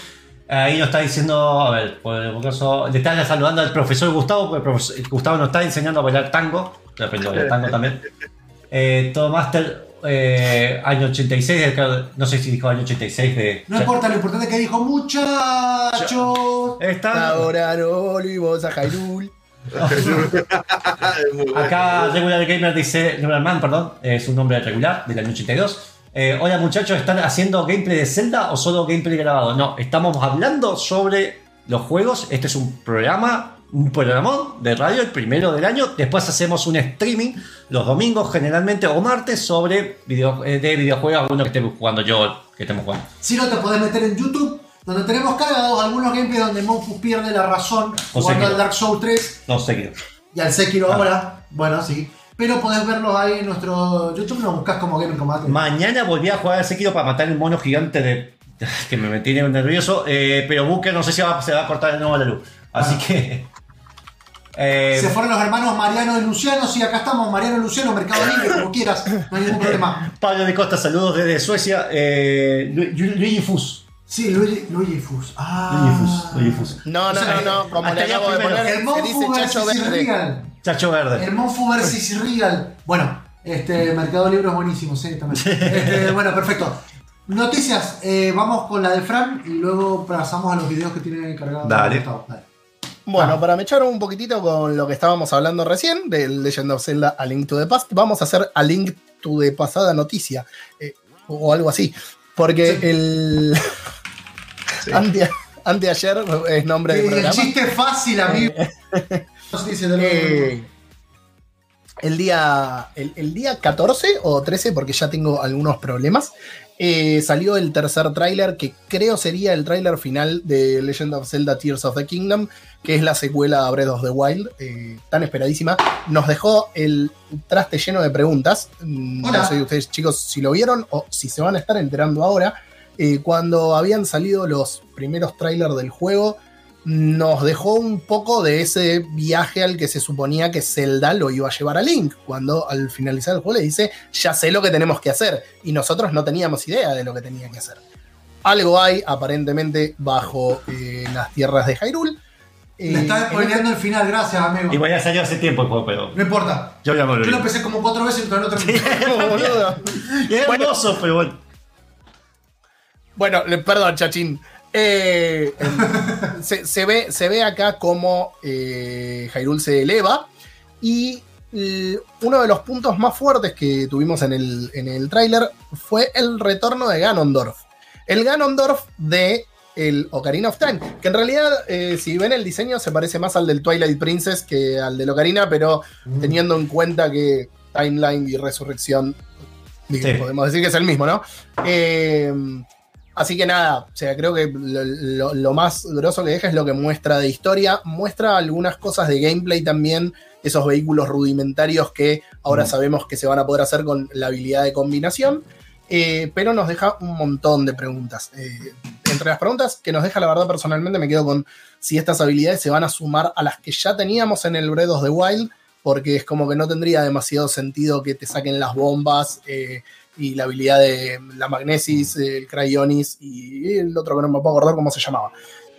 Ahí nos está diciendo, a ver, por el caso, le está saludando al profesor Gustavo, porque el profesor Gustavo nos está enseñando a bailar tango. Yo aprendí a bailar tango también. Eh, todo Master, eh, año ochenta y seis, no sé si dijo año ochenta y seis de... No importa, lo importante es que dijo muchachos. Está... Ahora olivos a Jairul. Acá Regular Gamer dice, Regular Man, perdón, es un nombre regular del año ochenta y dos. Eh, hola muchachos, ¿están haciendo gameplay de Zelda o solo gameplay grabado? No, estamos hablando sobre los juegos. Este es un programa, un programón de radio, el primero del año. Después hacemos un streaming los domingos generalmente o martes sobre video, eh, de videojuegos, algunos que estemos jugando yo, que estemos jugando. Si no te podés meter en YouTube, donde tenemos cargados algunos gameplays donde Monfus pierde la razón jugando al Dark Souls tres. No, Sekiro. Y al Sekiro ahora. Bueno, sí. Pero podés verlos ahí en nuestro YouTube, lo buscás como Gamer con Mate. Mañana volví a jugar al Sekiro para matar el mono gigante de... que me tiene nervioso. Eh, pero Booker no sé si va, se va a cortar de nuevo la luz. Así ah. que... Eh... Se fueron los hermanos Mariano y Luciano. Sí, acá estamos. Mariano y Luciano, Mercado Libre, como quieras. No hay ningún problema. Pablo de Costa, saludos desde Suecia. Eh, Luigi Fus. Sí, Luigi, Luigi Fus. Ah. Luigi Fus, Luigi Fus. No, no, o sea, no, no, no, como le acabo de poner, el Monfu Chacho Verde. Real. Chacho Verde. El Monfu versus Real. Bueno, este Mercado Libre es buenísimo, sí, también. Este, bueno, perfecto. Noticias, eh, vamos con la de Fran y luego pasamos a los videos que tiene cargado. Dale. Dale. Bueno, ah. para mechar un poquitito con lo que estábamos hablando recién, de Legend of Zelda A Link to the Past, vamos a hacer A Link to the Pasada Noticia, eh, o algo así, porque sí. el... Sí. Ante, anteayer es nombre sí, del programa. El chiste fácil, amigo. eh, el, día, el, el día catorce o trece, porque ya tengo algunos problemas, Eh, salió el tercer tráiler, que creo sería el tráiler final de Legend of Zelda Tears of the Kingdom, que es la secuela a Breath of the Wild, eh, tan esperadísima. Nos dejó el traste lleno de preguntas. Hola. No sé ustedes, chicos, si lo vieron o si se van a estar enterando ahora. Eh, cuando habían salido los primeros trailers del juego, nos dejó un poco de ese viaje al que se suponía que Zelda lo iba a llevar a Link, cuando al finalizar el juego le dice, ya sé lo que tenemos que hacer, y nosotros no teníamos idea de lo que tenía que hacer. Algo hay, aparentemente, bajo eh, las tierras de Hyrule. Eh, me está spoileando el final, gracias, amigo. Y voy a salir hace tiempo el juego, pero... No importa. Yo, Yo lo empecé como cuatro veces y todavía no terminé. Y es hermoso, pero bueno. Bueno, perdón, Chachín. Eh, se, se, ve, se ve acá cómo eh, Hyrule se eleva, y l, uno de los puntos más fuertes que tuvimos en el, en el tráiler fue el retorno de Ganondorf. El Ganondorf de el Ocarina of Time, que en realidad, eh, si ven el diseño, se parece más al del Twilight Princess que al del Ocarina, pero mm. teniendo en cuenta que Timeline y Resurrección, digo, sí. podemos decir que es el mismo, ¿no? Eh... Así que nada, o sea, creo que lo, lo, lo más grosso que deja es lo que muestra de historia. Muestra algunas cosas de gameplay también, esos vehículos rudimentarios que ahora mm. sabemos que se van a poder hacer con la habilidad de combinación, eh, pero nos deja un montón de preguntas. Eh, entre las preguntas que nos deja, la verdad, personalmente me quedo con si estas habilidades se van a sumar a las que ya teníamos en el Breath of the Wild, porque es como que no tendría demasiado sentido que te saquen las bombas, eh, y la habilidad de la magnesis, el cryonis y el otro que no me puedo acordar cómo se llamaba.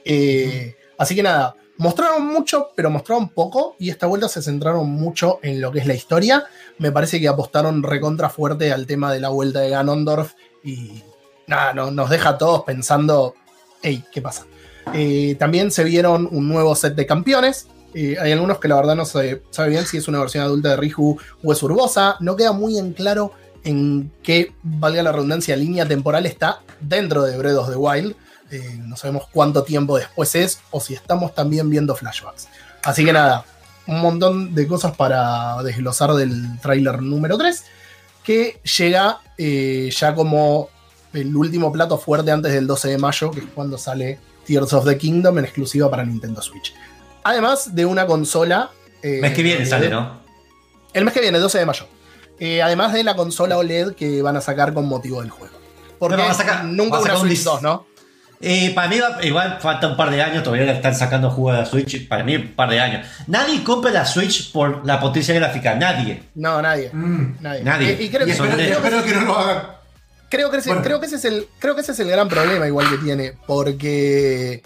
Eh, así que nada, mostraron mucho, pero mostraron poco, y esta vuelta se centraron mucho en lo que es la historia. Me parece que apostaron recontra fuerte al tema de la vuelta de Ganondorf, y nada, no, nos deja a todos pensando, hey, ¿qué pasa? Eh, también se vieron un nuevo set de campeones. Eh, hay algunos que la verdad no se sabe bien si es una versión adulta de Riju o es Urbosa. No queda muy en claro en qué, valga la redundancia, línea temporal está dentro de Breath of the Wild. Eh, no sabemos cuánto tiempo después es, o si estamos también viendo flashbacks. Así que nada, un montón de cosas para desglosar del tráiler número tres, que llega eh, ya como el último plato fuerte antes del doce de mayo, que es cuando sale Tears of the Kingdom en exclusiva para Nintendo Switch. Además de una consola... Eh, mes que viene sale, ¿no? El mes que viene, doce de mayo. Eh, además de la consola O L E D que van a sacar con motivo del juego. Porque no, no, va a sacar, nunca va a sacar una Switch dos, ¿no? Eh, para mí va, igual falta un par de años, todavía le están sacando jugo a la Switch. Para mí un par de años. Nadie compra la Switch por la potencia gráfica, nadie. No, nadie. Mm. Nadie. nadie. Eh, y creo, y que, espero, creo, yo creo que no lo hagan. Creo que ese, bueno. creo que ese es el, creo que ese es el gran problema igual que tiene, porque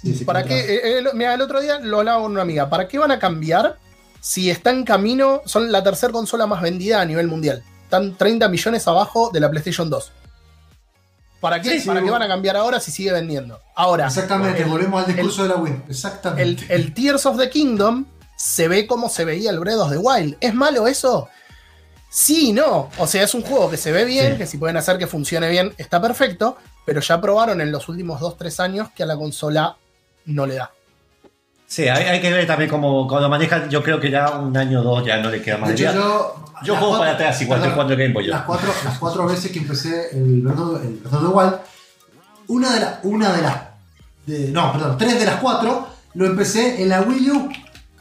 sí, sí, para qué, eh, el, mira, el otro día lo hablaba con una amiga, ¿para qué van a cambiar? Si está en camino, son la tercera consola más vendida a nivel mundial. Están treinta millones abajo de la PlayStation dos. ¿Para qué? Sí, sí, ¿Para qué van a cambiar ahora si sigue vendiendo? Ahora. Exactamente, el, volvemos al discurso el, de la Wii. Exactamente. El, el Tears of the Kingdom se ve como se veía el Breath of the Wild. ¿Es malo eso? Sí, no. O sea, es un juego que se ve bien, sí. que si pueden hacer que funcione bien, está perfecto. Pero ya probaron en los últimos dos a tres años que a la consola no le da. Sí, hay, hay que ver también cómo lo manejan. Yo creo que ya un año o dos ya no le queda más de vida. Yo, yo juego cuatro, para atrás igual, estoy jugando el Game Boy. Las cuatro, las cuatro veces que empecé el Breath of the Wild, una de, la, una de las... De, no, perdón, tres de las cuatro lo empecé en la Wii U,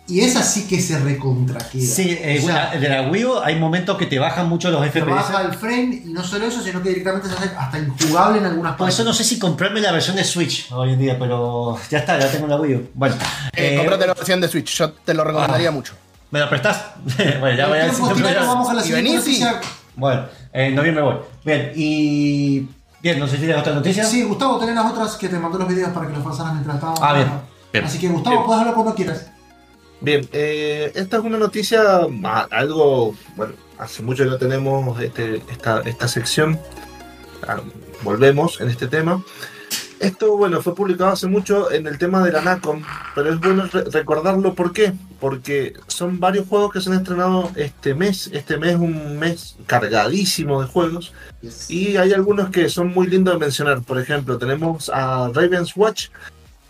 y esa sí que se recontraquea. Sí, eh, o sea, una, de la Wii U hay momentos que te bajan mucho los F P S. Te baja el frame, y no solo eso, sino que directamente se hace hasta injugable en algunas partes. Por eso no sé si comprarme la versión de Switch hoy en día, pero ya está, ya tengo la Wii U. Bueno, eh, eh, comprate la versión de Switch, yo te lo recomendaría ah, mucho. ¿Me la prestás? Bueno, ya voy a decir. Vamos a la siguiente. Sí. Bueno, en noviembre voy. Bien, y. Bien, no sé si tienes otras noticias. Sí, Gustavo, tenés las otras que te mandó los videos para que los pasaras mientras estábamos. Ah, bien, bien. Así que, Gustavo, bien. Puedes hablar cuando quieras. Bien, eh, esta es una noticia, algo, bueno, hace mucho que no tenemos este, esta, esta sección, ah, volvemos en este tema, Esto, bueno, fue publicado hace mucho en el tema de la NACOM, pero es bueno re- recordarlo. ¿Por qué? Porque son varios juegos que se han estrenado este mes. Este mes es un mes cargadísimo de juegos. Yes. Y hay algunos que son muy lindos de mencionar. Por ejemplo, tenemos a Raven's Watch,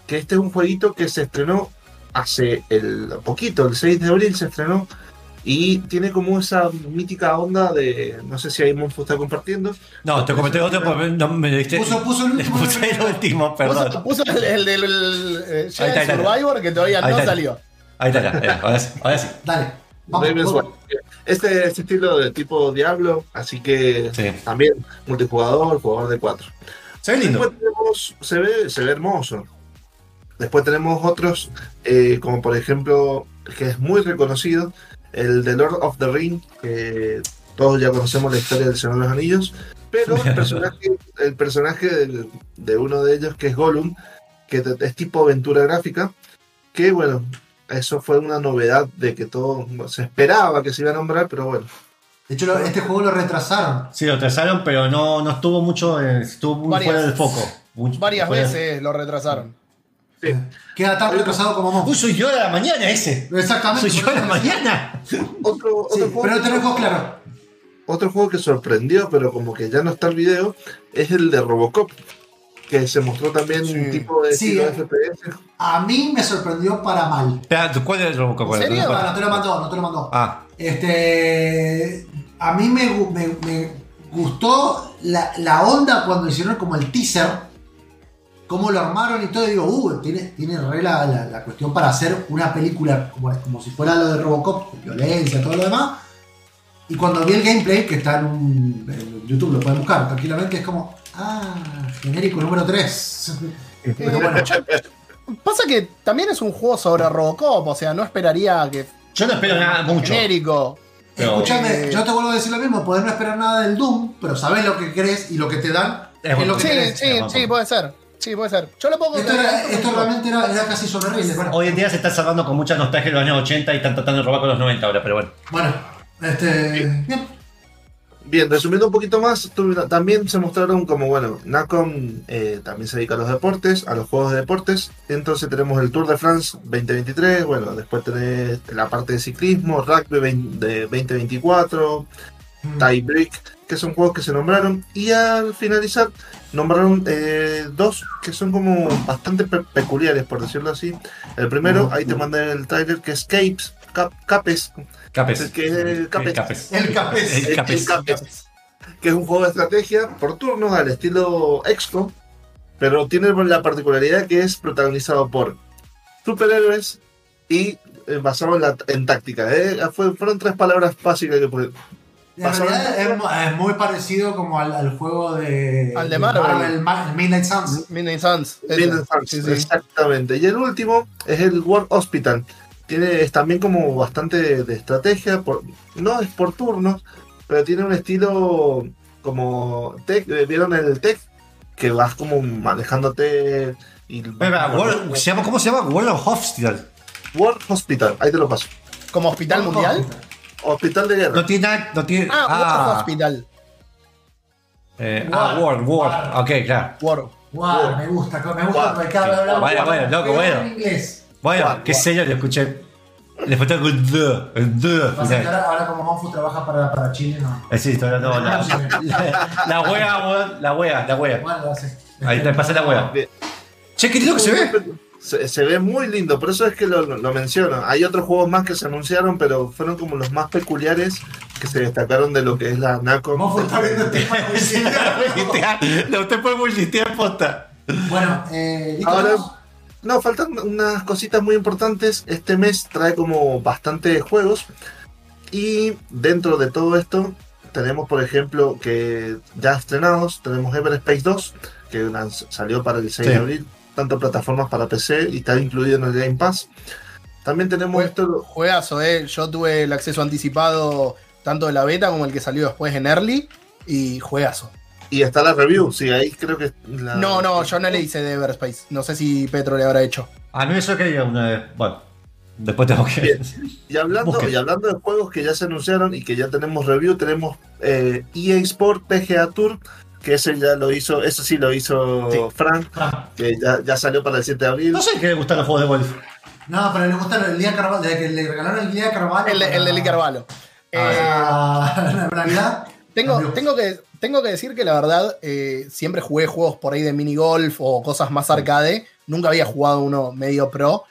que este es un jueguito que se estrenó hace el poquito, el seis de abril se estrenó. Y tiene como esa mítica onda de... No sé si ahí Monfus está compartiendo. No, te comenté otro porque no me diste... Puso, puso el último. Puso el último, perdón. Puso, puso el del Survivor que todavía no salió. Ahí está, ahora sí. Ahora sí. Dale. Vamos. Este es estilo de tipo Diablo, así que sí. También multijugador, jugador de cuatro. Se ve lindo. Tenemos, se, ve, se ve hermoso. Después tenemos otros, eh, como por ejemplo, que es muy reconocido, el de Lord of the Ring, que todos ya conocemos la historia del Señor de los Anillos, pero el personaje, el personaje de, de uno de ellos, que es Gollum, que es tipo aventura gráfica, que bueno, eso fue una novedad de que todo se esperaba que se iba a nombrar, pero bueno. De hecho, este juego lo retrasaron. Sí, lo retrasaron, pero no, no estuvo mucho, eh, estuvo muy varias, fuera del foco. Muy, varias fuera. veces lo retrasaron. Sí. Queda tan retrasado como vos. Uy, soy yo de la mañana ese. Exactamente. Soy yo de la mañana. Otro, otro sí, juego. Pero te lo dejo claro. Otro juego que sorprendió, pero como que ya no está el video, es el de Robocop, que se mostró también sí. un tipo de sí, estilo eh, F P S. A mí me sorprendió para mal. ¿Cuál es el Robocop? ¿En serio? No, no te lo mandó, no te lo mandó. Ah. Este, a mí me, me, me gustó la, la onda cuando hicieron como el teaser. Cómo lo armaron y todo, y digo, uh, tiene, tiene re la, la, la cuestión para hacer una película como, como si fuera lo de Robocop, con violencia, todo lo demás. Y cuando vi el gameplay, que está en, un, en YouTube, lo pueden buscar tranquilamente, es como, ah, genérico número tres. Eh, Pero bueno, pasa que también es un juego sobre Robocop, o sea, no esperaría que... Yo no espero nada mucho. Genérico. Pero... Escuchame, yo te vuelvo a decir lo mismo, podés no esperar nada del Doom, pero sabés lo que querés y lo que te dan es, es lo que sí, querés. Sí, sí, sí, puede ser. Sí, puede ser. Yo lo pongo. Esto, era, esto realmente era, era casi sonreírle. Bueno. Hoy en día se está salvando con mucha nostalgia de los años ochenta y están tratando de robar con los noventa ahora, pero bueno. Bueno, este. Bien. Bien, Bien resumiendo un poquito más, también se mostraron como, bueno, NACOM eh, también se dedica a los deportes, a los juegos de deportes. Entonces tenemos el Tour de France veinte veintitrés, bueno, después tenés la parte de ciclismo, rugby de veinte veinticuatro, mm. tie break, que son juegos que se nombraron, y al finalizar nombraron eh, dos que son como bastante pe- peculiares, por decirlo así. El primero, uh-huh. ahí te mandé el trailer, que es Capes, Cap- Capes, Capes. El, que es el, Capes. El Capes, el Capes, el Capes. El Capes. El Capes, que es un juego de estrategia por turnos al estilo X COM, pero tiene la particularidad que es protagonizado por superhéroes y eh, basado en, la, en táctica. ¿eh? Fue, fueron tres palabras básicas que pues, en realidad es, es muy parecido como al, al juego de, al de, de Marvel, Marvel Ma- Midnight Suns. Midnight Suns, Midnight Suns sí, sí. Exactamente. Y el último es el World Hospital. Tiene, es también como bastante de, de estrategia, por, no es por turnos, pero tiene un estilo como tech. ¿Vieron el tech? Que vas como manejándote. Y, Beba, World, se llama, ¿cómo se llama? World Hospital. World Hospital, ahí te lo paso. ¿Como hospital World mundial? Hospital. Hospital de guerra. No tiene. No tiene ah, ah, hospital. Eh, war, ah, War, War. war. Ok, claro. War. War, war. Me gusta, me gusta. War, cada sí. hablamos, bueno, bueno, loco, bueno. En inglés. Bueno, war, qué war. Sé yo, lo escuché. Le faltó el D. El D. Ahora, ahora, como Monfus trabaja para, para Chile, no. Eh, sí, no, no, la, la wea, la wea, la wea. Bueno, no sé. Ahí te pasé la wea. Che, qué lindo que se ve. Se, se ve muy lindo, por eso es que lo, lo menciono. Hay otros juegos más que se anunciaron, pero fueron como los más peculiares que se destacaron de lo que es la NACOM. Vamos a estar viendo el tema de usted fue muy listear posta. Bueno, eh, ahora, no, faltan unas cositas muy importantes. Este mes trae como bastantes juegos. Y dentro de todo esto, tenemos por ejemplo que ya estrenados, tenemos Everspace dos, que salió para el seis sí. de abril. Tanto plataformas para P C y está incluido en el Game Pass. También tenemos Jue, esto. Juegazo, eh. Yo tuve el acceso anticipado tanto de la beta como el que salió después en Early. Y juegazo. Y está la review, sí, ahí creo que. La... No, no, yo no le hice de Everspace. No sé si Petro le habrá hecho. A mí eso quería una vez. Bueno, después tengo que. Bien. Y hablando, Busque. y hablando de juegos que ya se anunciaron y que ya tenemos review, tenemos eh, E A Sport P G A Tour. que ese ya lo hizo, eso sí lo hizo sí. Fran, ah. que ya, ya salió para el siete de abril. No sé qué le gustan los juegos de golf. No, pero le gusta el día de Carvalho, desde que le regalaron el día de Carvalho. El, para... el de Lee Carvalho. Ah, eh, ¿Navidad? Tengo, tengo, que, tengo que decir que la verdad, eh, siempre jugué juegos por ahí de minigolf o cosas más arcade. Nunca había jugado uno medio pro.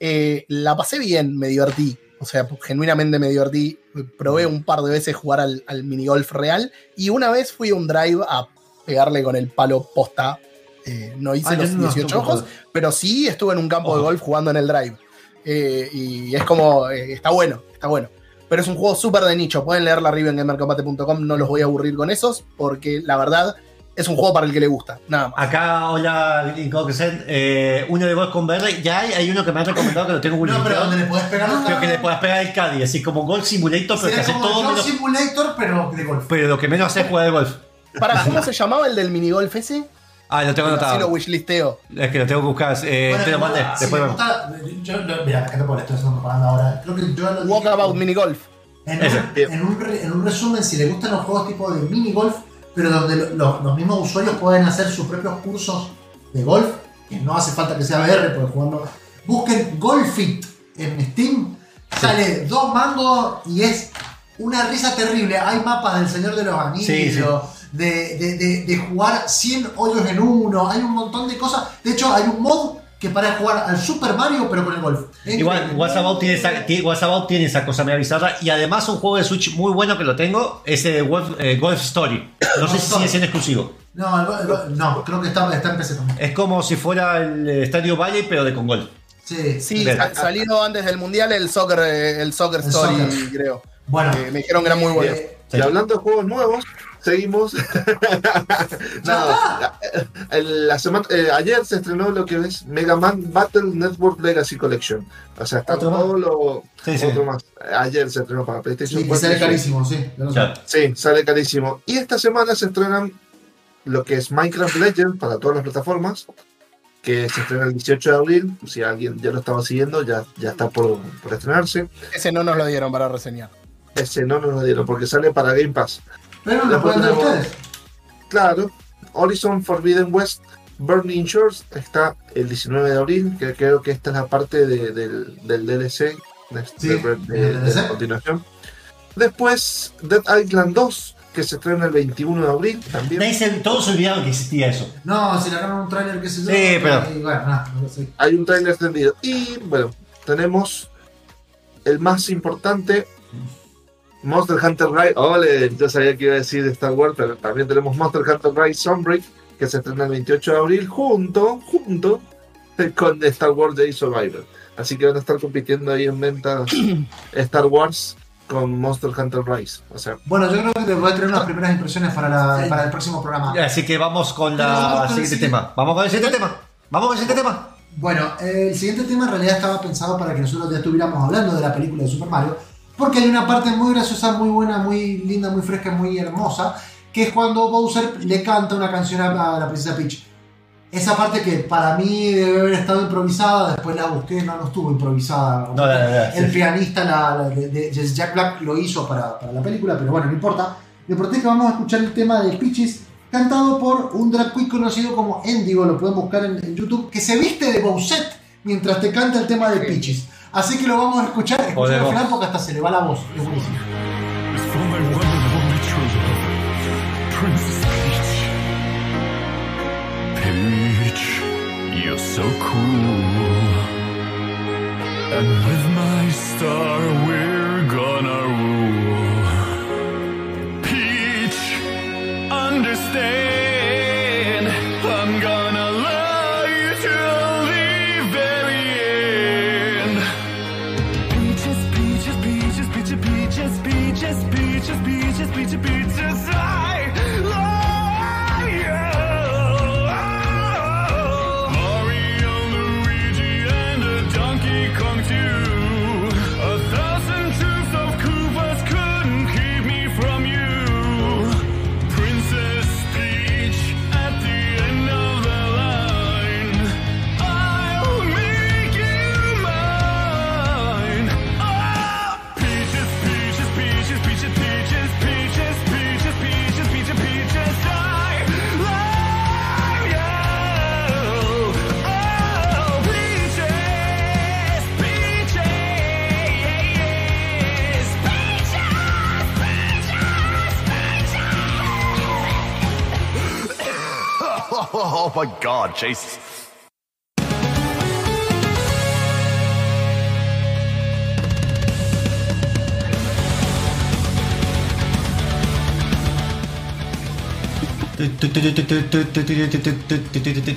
Eh, la pasé bien, me divertí. O sea, genuinamente me divertí. Probé un par de veces jugar al, al minigolf real. Y una vez fui a un drive a pegarle con el palo posta. Eh, no hice ah, los no dieciocho ojos, pero sí estuve en un campo oh. de golf jugando en el drive. Eh, y es como, eh, está bueno, está bueno. Pero es un juego súper de nicho. Pueden leer la review en gamer con mate punto com. No los voy a aburrir con esos, porque la verdad es un juego para el que le gusta. Nada más. Acá, hola, eh, uno de golf con verde. Ya hay, hay uno que me han recomendado que lo tengo publicado. No, pero donde le puedes pegar no, pero que le puedas pegar el caddy. Así como Golf Simulator, pero sí, que hace todo. Golf Simulator, pero de golf. Pero lo que menos hace es jugar de golf. ¿Para cómo se llamaba el del minigolf ese? Ah, lo tengo anotado. Sí, lo wishlisteo. Es que lo tengo que buscar. Eh, bueno, te lo mandé. Si después me gusta. Yo, yo, mira, acá te pongo esto, estamos pagando ahora. Creo que yo lo Walkabout Minigolf. En un, en, un re, en un resumen, si les gustan los juegos tipo de minigolf, pero donde lo, lo, los mismos usuarios pueden hacer sus propios cursos de golf, que no hace falta que sea V R, porque jugando. Busquen Golfit en Steam. Sale sí. dos mangos y es una risa terrible. Hay mapas del Señor de los Anillos. Sí, sí. De, de, de, de jugar cien hoyos en uno, hay un montón de cosas. De hecho, hay un mod que para jugar al Super Mario, pero con el golf. Igual, Whatsabout tiene esa, tiene esa cosa media bizarra. Y además, un juego de Switch muy bueno que lo tengo es eh, Golf, eh, Golf Story. No sé si sigue siendo exclusivo. No, el, el, no, creo que está, está en P C también. Es como si fuera el Estadio Valley, pero de con golf. Sí, sí sal, salido antes del mundial el Soccer, el Soccer el Story, soccer. creo. Bueno, eh, me dijeron que era muy bueno. Eh, y hablando de juegos nuevos. Seguimos. Nada, la, la semana, eh, ayer se estrenó lo que es Mega Man Battle Network Legacy Collection. O sea, está todo lo sí, sí. otro más. Ayer se estrenó para PlayStation. Sí, y sale carísimo, sí. Claro. Sí, sale carísimo. Y esta semana se estrenan lo que es Minecraft Legends para todas las plataformas, que se estrena el dieciocho de abril. Si alguien ya lo estaba siguiendo, ya, ya está por, por estrenarse. Ese no nos lo dieron para reseñar. Ese no nos lo dieron porque sale para Game Pass. Pero lo pueden ver ustedes. Claro, Horizon Forbidden West Burning Shores está el diecinueve de abril, que creo que esta es la parte de, del, del D L C, de, sí, de, de, D L C. De continuación. Después Dead Island dos, que se estrena el veintiuno de abril también. Todos olvidaron que existía eso. No, se largaron un tráiler que se... Sí, pero... Y bueno, no, no sé. Hay un tráiler extendido. Y bueno, tenemos el más importante... Monster Hunter Rise, ole, yo sabía que iba a decir Star Wars, pero también tenemos Monster Hunter Rise Sunbreak, que se estrena el veintiocho de abril, junto, junto con Star Wars Jedi Survivor. Así que van a estar compitiendo ahí en ventas Star Wars con Monster Hunter Rise. O sea, bueno, yo creo que te voy a tener unas primeras impresiones para, la, para el próximo programa. Así que vamos con la siguiente tema. Vamos con el siguiente tema. Vamos con el siguiente tema. Bueno, el siguiente tema en realidad estaba pensado para que nosotros ya estuviéramos hablando de la película de Super Mario. Porque hay una parte muy graciosa, muy buena, muy linda, muy fresca, muy hermosa, que es cuando Bowser le canta una canción a la princesa Peach. Esa parte que para mí debe haber estado improvisada, después la busqué, no, no estuvo improvisada. No, la, la, el sí. pianista la, la, de, de Jack Black lo hizo para, para la película, pero bueno, no importa. Lo importante es que vamos a escuchar el tema de Peaches, cantado por un drag queen conocido como Endigo, lo pueden buscar en, en YouTube, que se viste de Bowsette mientras te canta el tema de Peaches. Así que lo vamos a escuchar, escuchar al final porque hasta se le va la voz. Es buenísimo. Peach, you're so cool. And with my star we're gonna rule. Peach, understand. I'm gonna love you too. Peaches, peaches, peaches, peaches, peaches, I love you. Mario, Luigi, and a Donkey Kong too. A thousand troops of Koopas couldn't keep me from you. Princess Peach. Oh my God, Jesus.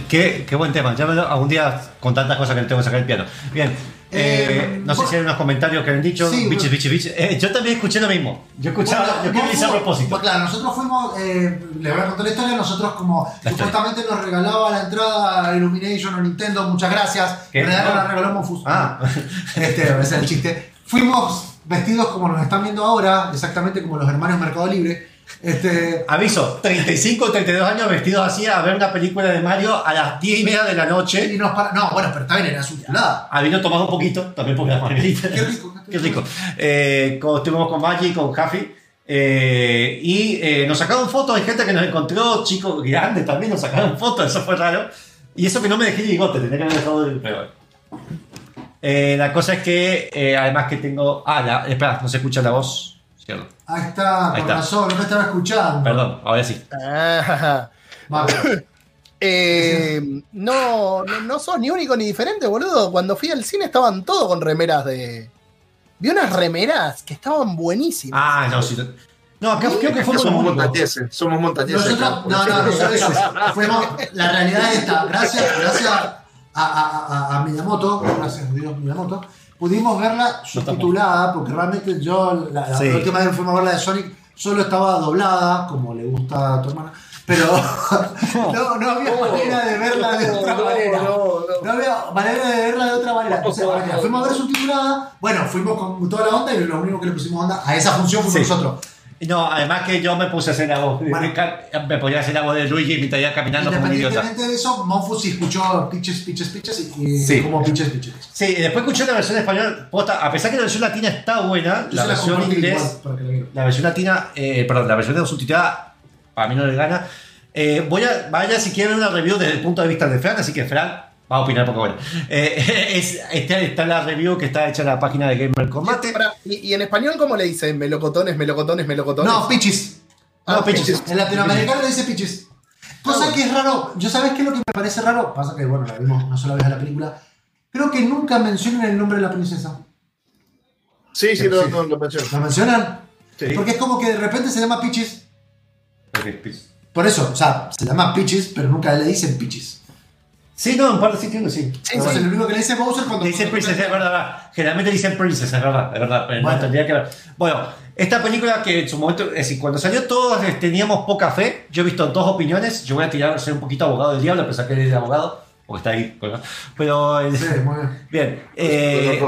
Qué, qué buen tema. Ya me lo, algún día con tantas cosas que le tengo que sacar el piano. Bien. Eh, no sé bueno, si hay unos comentarios que han dicho. Sí, biches, biches, biches. Eh, yo también escuché lo mismo. Yo escuchaba, bueno, yo quería decir a propósito. Pues claro, nosotros fuimos, eh, le voy a contar la historia, nosotros como la supuestamente historia. Nos regalaba la entrada a Illumination o Nintendo, muchas gracias. En realidad nos la regaló Monfus. Ah, este, ese es el chiste. Fuimos vestidos como nos están viendo ahora, exactamente como los hermanos Mercado Libre. Este... Aviso, treinta y cinco o treinta y dos años vestidos así a ver una película de Mario a las diez y media de la noche. Y nos para... No, bueno, pero también era asustada. Habíamos tomado un poquito, también porque las margaritas. Qué rico. Qué rico. Eh, estuvimos con Maggie y con Jaffi. Eh, y eh, nos sacaron fotos, hay gente que nos encontró, chicos grandes también nos sacaron fotos, eso fue raro. Y eso que no me dejé el bigote, tenía que haber dejado el peor. Eh, la cosa es que, eh, además que tengo. Ah, la... espera, no se escucha la voz. Cierto. Ahí está, por razón, no me estaba escuchando. Perdón, ahora sí. Ah, eh, no, no, no sos ni único ni diferente, boludo. Cuando fui al cine estaban todos con remeras de... Vi unas remeras que estaban buenísimas. Ah, no, sí. No, acá creo que fuimos somos montañeses. Somos montañeses. No, no, no, eso. Fuimos, la realidad es esta. Gracias, gracias a, a, a, a Miyamoto, gracias a Dios Miyamoto. Pudimos verla subtitulada, porque realmente yo, la, la sí. última vez que fuimos a verla de Sonic, solo estaba doblada, como le gusta a tu hermana, pero no, no, no había oh, manera de verla de no, otra no, manera. No, no. no había manera de verla de otra manera. O sea, manera. Fuimos a ver subtitulada, bueno, fuimos con toda la onda y lo único que le pusimos onda a esa función fuimos sí. nosotros. No, además que yo me puse a hacer la voz. Bueno, me ponía a hacer la voz de Luigi y me estaría caminando como un idiota. Independientemente de eso, Monfus escuchó pitches, pitches, pitches y sí. como pitches, pitches. Sí, y después escuché la versión española. A pesar que la versión latina está buena, la, la versión inglés, igual, la versión latina, eh, perdón, la versión de subtitulada, para mí no le gana. Eh, voy a, vaya si quieren una review desde el punto de vista de Fran, así que Fran va a opinar porque bueno. Eh, es, está, está la review que está hecha en la página de Gamer con Mate. ¿Y, ¿Y en español cómo le dicen? ¿Melocotones, melocotones, melocotones? No, pichis. Ah, no, pichis. pichis. En latinoamericano le dice pichis. Cosa que es raro. ¿Yo sabes qué es lo que me parece raro? Pasa que, bueno, la vimos una sola vez a la película. Creo que nunca mencionan el nombre de la princesa. Sí, sí, lo, sí. lo mencionan. ¿Lo mencionan? Sí. Porque es como que de repente se llama pichis. Por eso, o sea, se llama pichis, pero nunca le dicen pichis. Sí, no, en parte sí, creo sí. sí. Entonces, lo único que le dice Bowser cuando... Le dicen princesa, es verdad, verdad. Generalmente le dicen princesa, es verdad, es verdad. Pero bueno. No tendría que ver. Bueno, esta película que en su momento... Es decir, cuando salió todos teníamos poca fe. Yo he visto dos opiniones. Yo voy a tirar, ser un poquito abogado del diablo, a pesar que él es abogado. Porque está ahí, ¿verdad? Pero... El, sí, muy bien. Bien. Eh,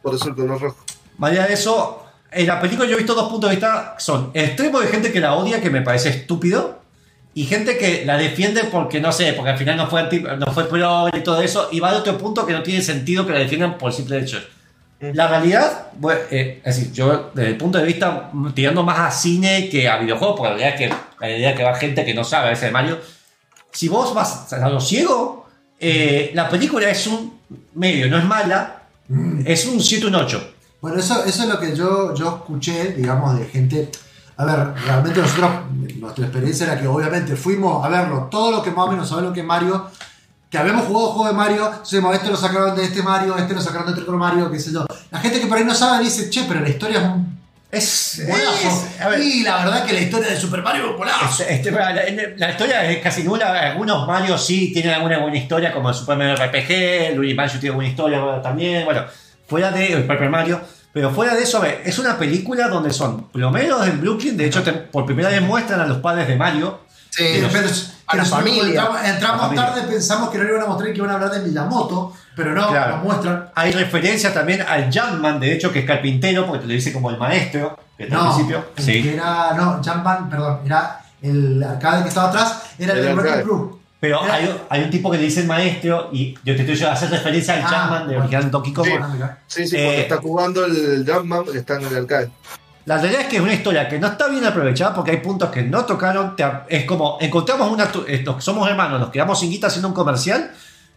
por eso el color rojo. Más allá de eso, en la película yo he visto dos puntos de vista. Son extremos de gente que la odia, que me parece estúpido. Y gente que la defiende porque no sé, porque al final no fue, anti, no fue pro y todo eso, y va de otro punto que no tiene sentido que la defiendan por simple hecho. La realidad, bueno, eh, es decir, yo desde el punto de vista tirando más a cine que a videojuegos, porque la realidad es que, la realidad es que va gente que no sabe a veces de Mario. Si vos vas a lo ciego, eh, la película es un medio, no es mala, es un siete, un ocho. Bueno, eso, eso es lo que yo, yo escuché, digamos, de gente. A ver, realmente nosotros, nuestra experiencia era que obviamente fuimos a verlo, todo lo que más o menos sabemos que es Mario, que habíamos jugado juegos de Mario, decimos, este lo sacaron de este Mario, este lo sacaron de otro Mario, qué sé yo. La gente que por ahí no sabe dice, che, pero la historia es un... Es, es a ver, y la verdad que la historia de Super Mario es este, este, la, la historia es casi nula. Algunos Mario sí tienen alguna buena historia, como el Super Mario R P G, Luigi Mansion tiene buena historia también, bueno, fuera de el Super Mario... Pero fuera de eso, a ver, es una película donde son plomeros en Brooklyn. De hecho, te, por primera vez muestran a los padres de Mario. Sí, los, pero a la familia. Entramos, entramos la familia. Tarde, pensamos que no iban a mostrar y que iban a hablar de Miyamoto, pero no, claro. Lo muestran. Hay referencias también al Jumpman, de hecho, que es carpintero, porque te lo dice como el maestro. Que está no, al principio. Sí. Que era, no, Jumpman, perdón, era el arcade que estaba atrás, era el, el de Rocket Crew. Pero era, hay, hay un tipo que le dice el maestro y yo te estoy a hacer referencia al ah, Jumpman de original Donkey Kong. Sí, sí, eh, cuando está jugando el Jumpman está en el arcade. La realidad es que es una historia que no está bien aprovechada porque hay puntos que no tocaron. Te, es como, encontramos una... Somos hermanos, nos quedamos sin guita haciendo un comercial,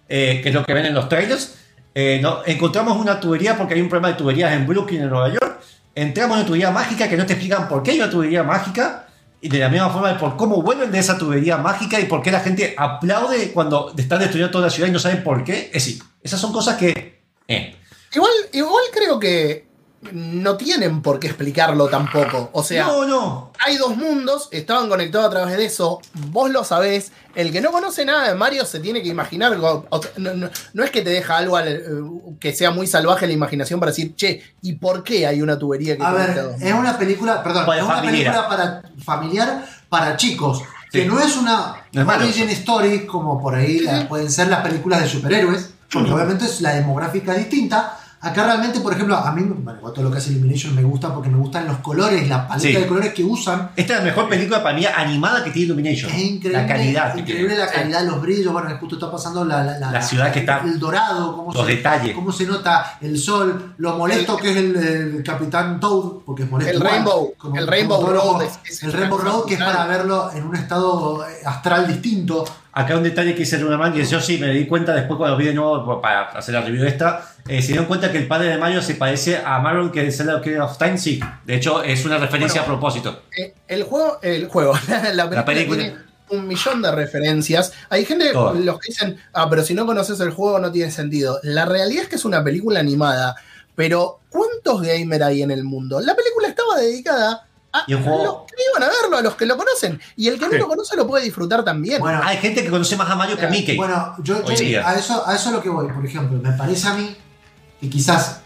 eh, que es lo que ven en los trailers. Eh, no, encontramos una tubería porque hay un problema de tuberías en Brooklyn, en Nueva York. Entramos en una tubería mágica que no te explican por qué hay una tubería mágica. Y de la misma forma, por cómo vuelven de esa tubería mágica y por qué la gente aplaude cuando están destruyendo toda la ciudad y no saben por qué. Es decir, esas son cosas que... Eh. Igual, igual creo que no tienen por qué explicarlo tampoco. O sea, no, no. Hay dos mundos, estaban conectados a través de eso, vos lo sabés. El que no conoce nada de Mario se tiene que imaginar. No, no, no es que te deja algo al, que sea muy salvaje la imaginación para decir, che, ¿y por qué hay una tubería que... A ver, es una película, perdón, bueno, es una familiar. película para, familiar para chicos, sí. que no es una no origin story como por ahí la, pueden ser las películas de superhéroes, porque obviamente es la demográfica distinta. Acá realmente, por ejemplo, a mí, bueno, todo lo que hace Illumination me gusta porque me gustan los colores, la paleta sí. de colores que usan. Esta es la mejor película para mí animada que tiene Illumination. Es increíble la calidad, increíble la calidad, sí. los brillos. Bueno, justo está pasando la, la, la, la ciudad la, que está, el dorado, cómo los se, detalles, cómo se nota el sol, lo molesto el, que es el, el Capitán Toad, porque es molesto. El igual, Rainbow, como, el como Rainbow Road, es, el Rainbow Road que es para verlo en un estado astral distinto. Acá un detalle que hice el Lunaman, que yo sí me di cuenta después cuando vi de nuevo para hacer la review esta, eh, se dieron cuenta que el padre de Mario se parece a Mario que es Zelda Ocarina of Time, sí. De hecho, es una referencia bueno, a propósito. Eh, el juego, el juego, la, la película tiene un millón de referencias. Hay gente, Todo. los que dicen, ah, pero si no conoces el juego no tiene sentido. La realidad es que es una película animada, pero ¿cuántos gamers hay en el mundo? La película estaba dedicada... Ah, y el juego... los que iban a verlo, a los que lo conocen. Y el que sí. no lo conoce lo puede disfrutar también. Bueno, hay gente que conoce más a Mario que a Mickey. Bueno, yo, yo a eso a eso es lo que voy. Por ejemplo, me parece a mí que quizás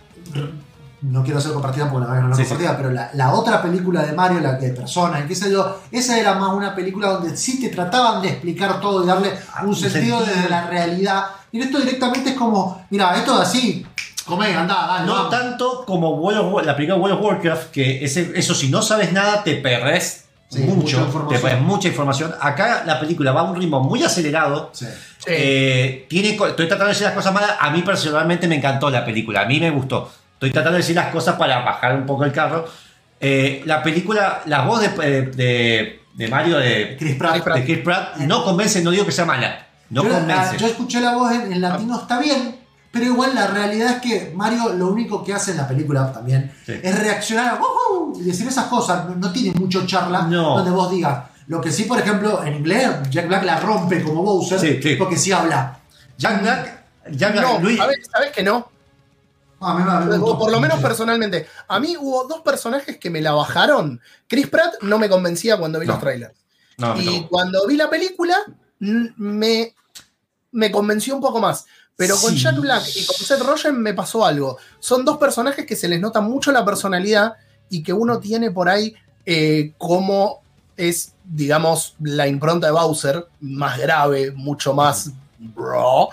no quiero hacer compartida porque la verdad no la sí, compartida, sí. pero la, la otra película de Mario, la que de personas, qué sé yo, esa era más una película donde sí te trataban de explicar todo y darle un, un sentido, sentido desde la realidad. Y esto directamente es como, mira, esto es así. Come, anda, dale, no vamos. Tanto como World of, la primera World of Warcraft, que ese, eso si no sabes nada te perdés sí, mucho, te perdés mucha información. Acá la película va a un ritmo muy acelerado. Sí. Eh, tiene, estoy tratando de decir las cosas malas. A mí personalmente me encantó la película, a mí me gustó. Estoy tratando de decir las cosas para bajar un poco el carro. Eh, la película, la voz de, de, de Mario, de Chris Pratt, Chris Pratt. De Chris Pratt no convence, no digo que sea mala. No yo, convence. Yo escuché la voz en, en latino, está bien. Pero igual la realidad es que Mario lo único que hace en la película también sí. es reaccionar a ¡oh, oh! y decir esas cosas. No, no tiene mucho charla no. donde vos digas. Lo que sí, por ejemplo, en inglés, Jack Black la rompe como Bowser sí, sí. porque sí habla. Jack Black, Jack Black no, Luis. A ver, ¿sabés que no? A mí me, me gustó, por lo menos personalmente. A mí hubo dos personajes que me la bajaron. Chris Pratt no me convencía cuando vi no. los trailers. No, y no. cuando vi la película, me, me convenció un poco más. Pero con sí. Jack Black y con Seth Rogen me pasó algo. Son dos personajes que se les nota mucho la personalidad y que uno tiene por ahí eh, como es, digamos, la impronta de Bowser, más grave, mucho más bro.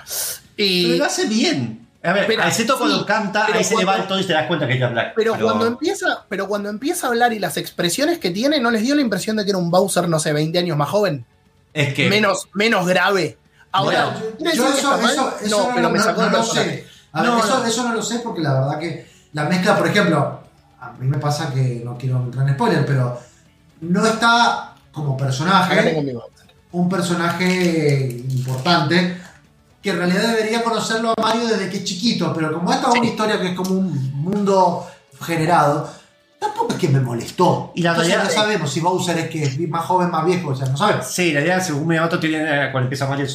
Y, pero lo hace bien. A ver, pero, excepto cuando sí, canta, ahí se le va el todo y te das cuenta que es Jack Black. Pero, pero... Cuando empieza, pero cuando empieza a hablar y las expresiones que tiene, ¿no les dio la impresión de que era un Bowser, no sé, veinte años más joven? Es que... Menos, menos grave. Ahora, bueno, yo eso, eso, eso no, no, pero me no, sacó no lo sé. A ver, no, eso, no. eso no lo sé porque la verdad que la mezcla, por ejemplo, a mí me pasa que no quiero entrar en spoiler, pero no está como personaje un personaje importante que en realidad debería conocerlo a Mario desde que es chiquito, pero como esta es sí. una historia que es como un mundo generado, tampoco es que me molestó. Y la realidad, no sabemos si Bowser es que es más joven, más viejo, o sea, no sabemos. Sí, la realidad, según Miyamoto, tiene, cuando empieza Mario,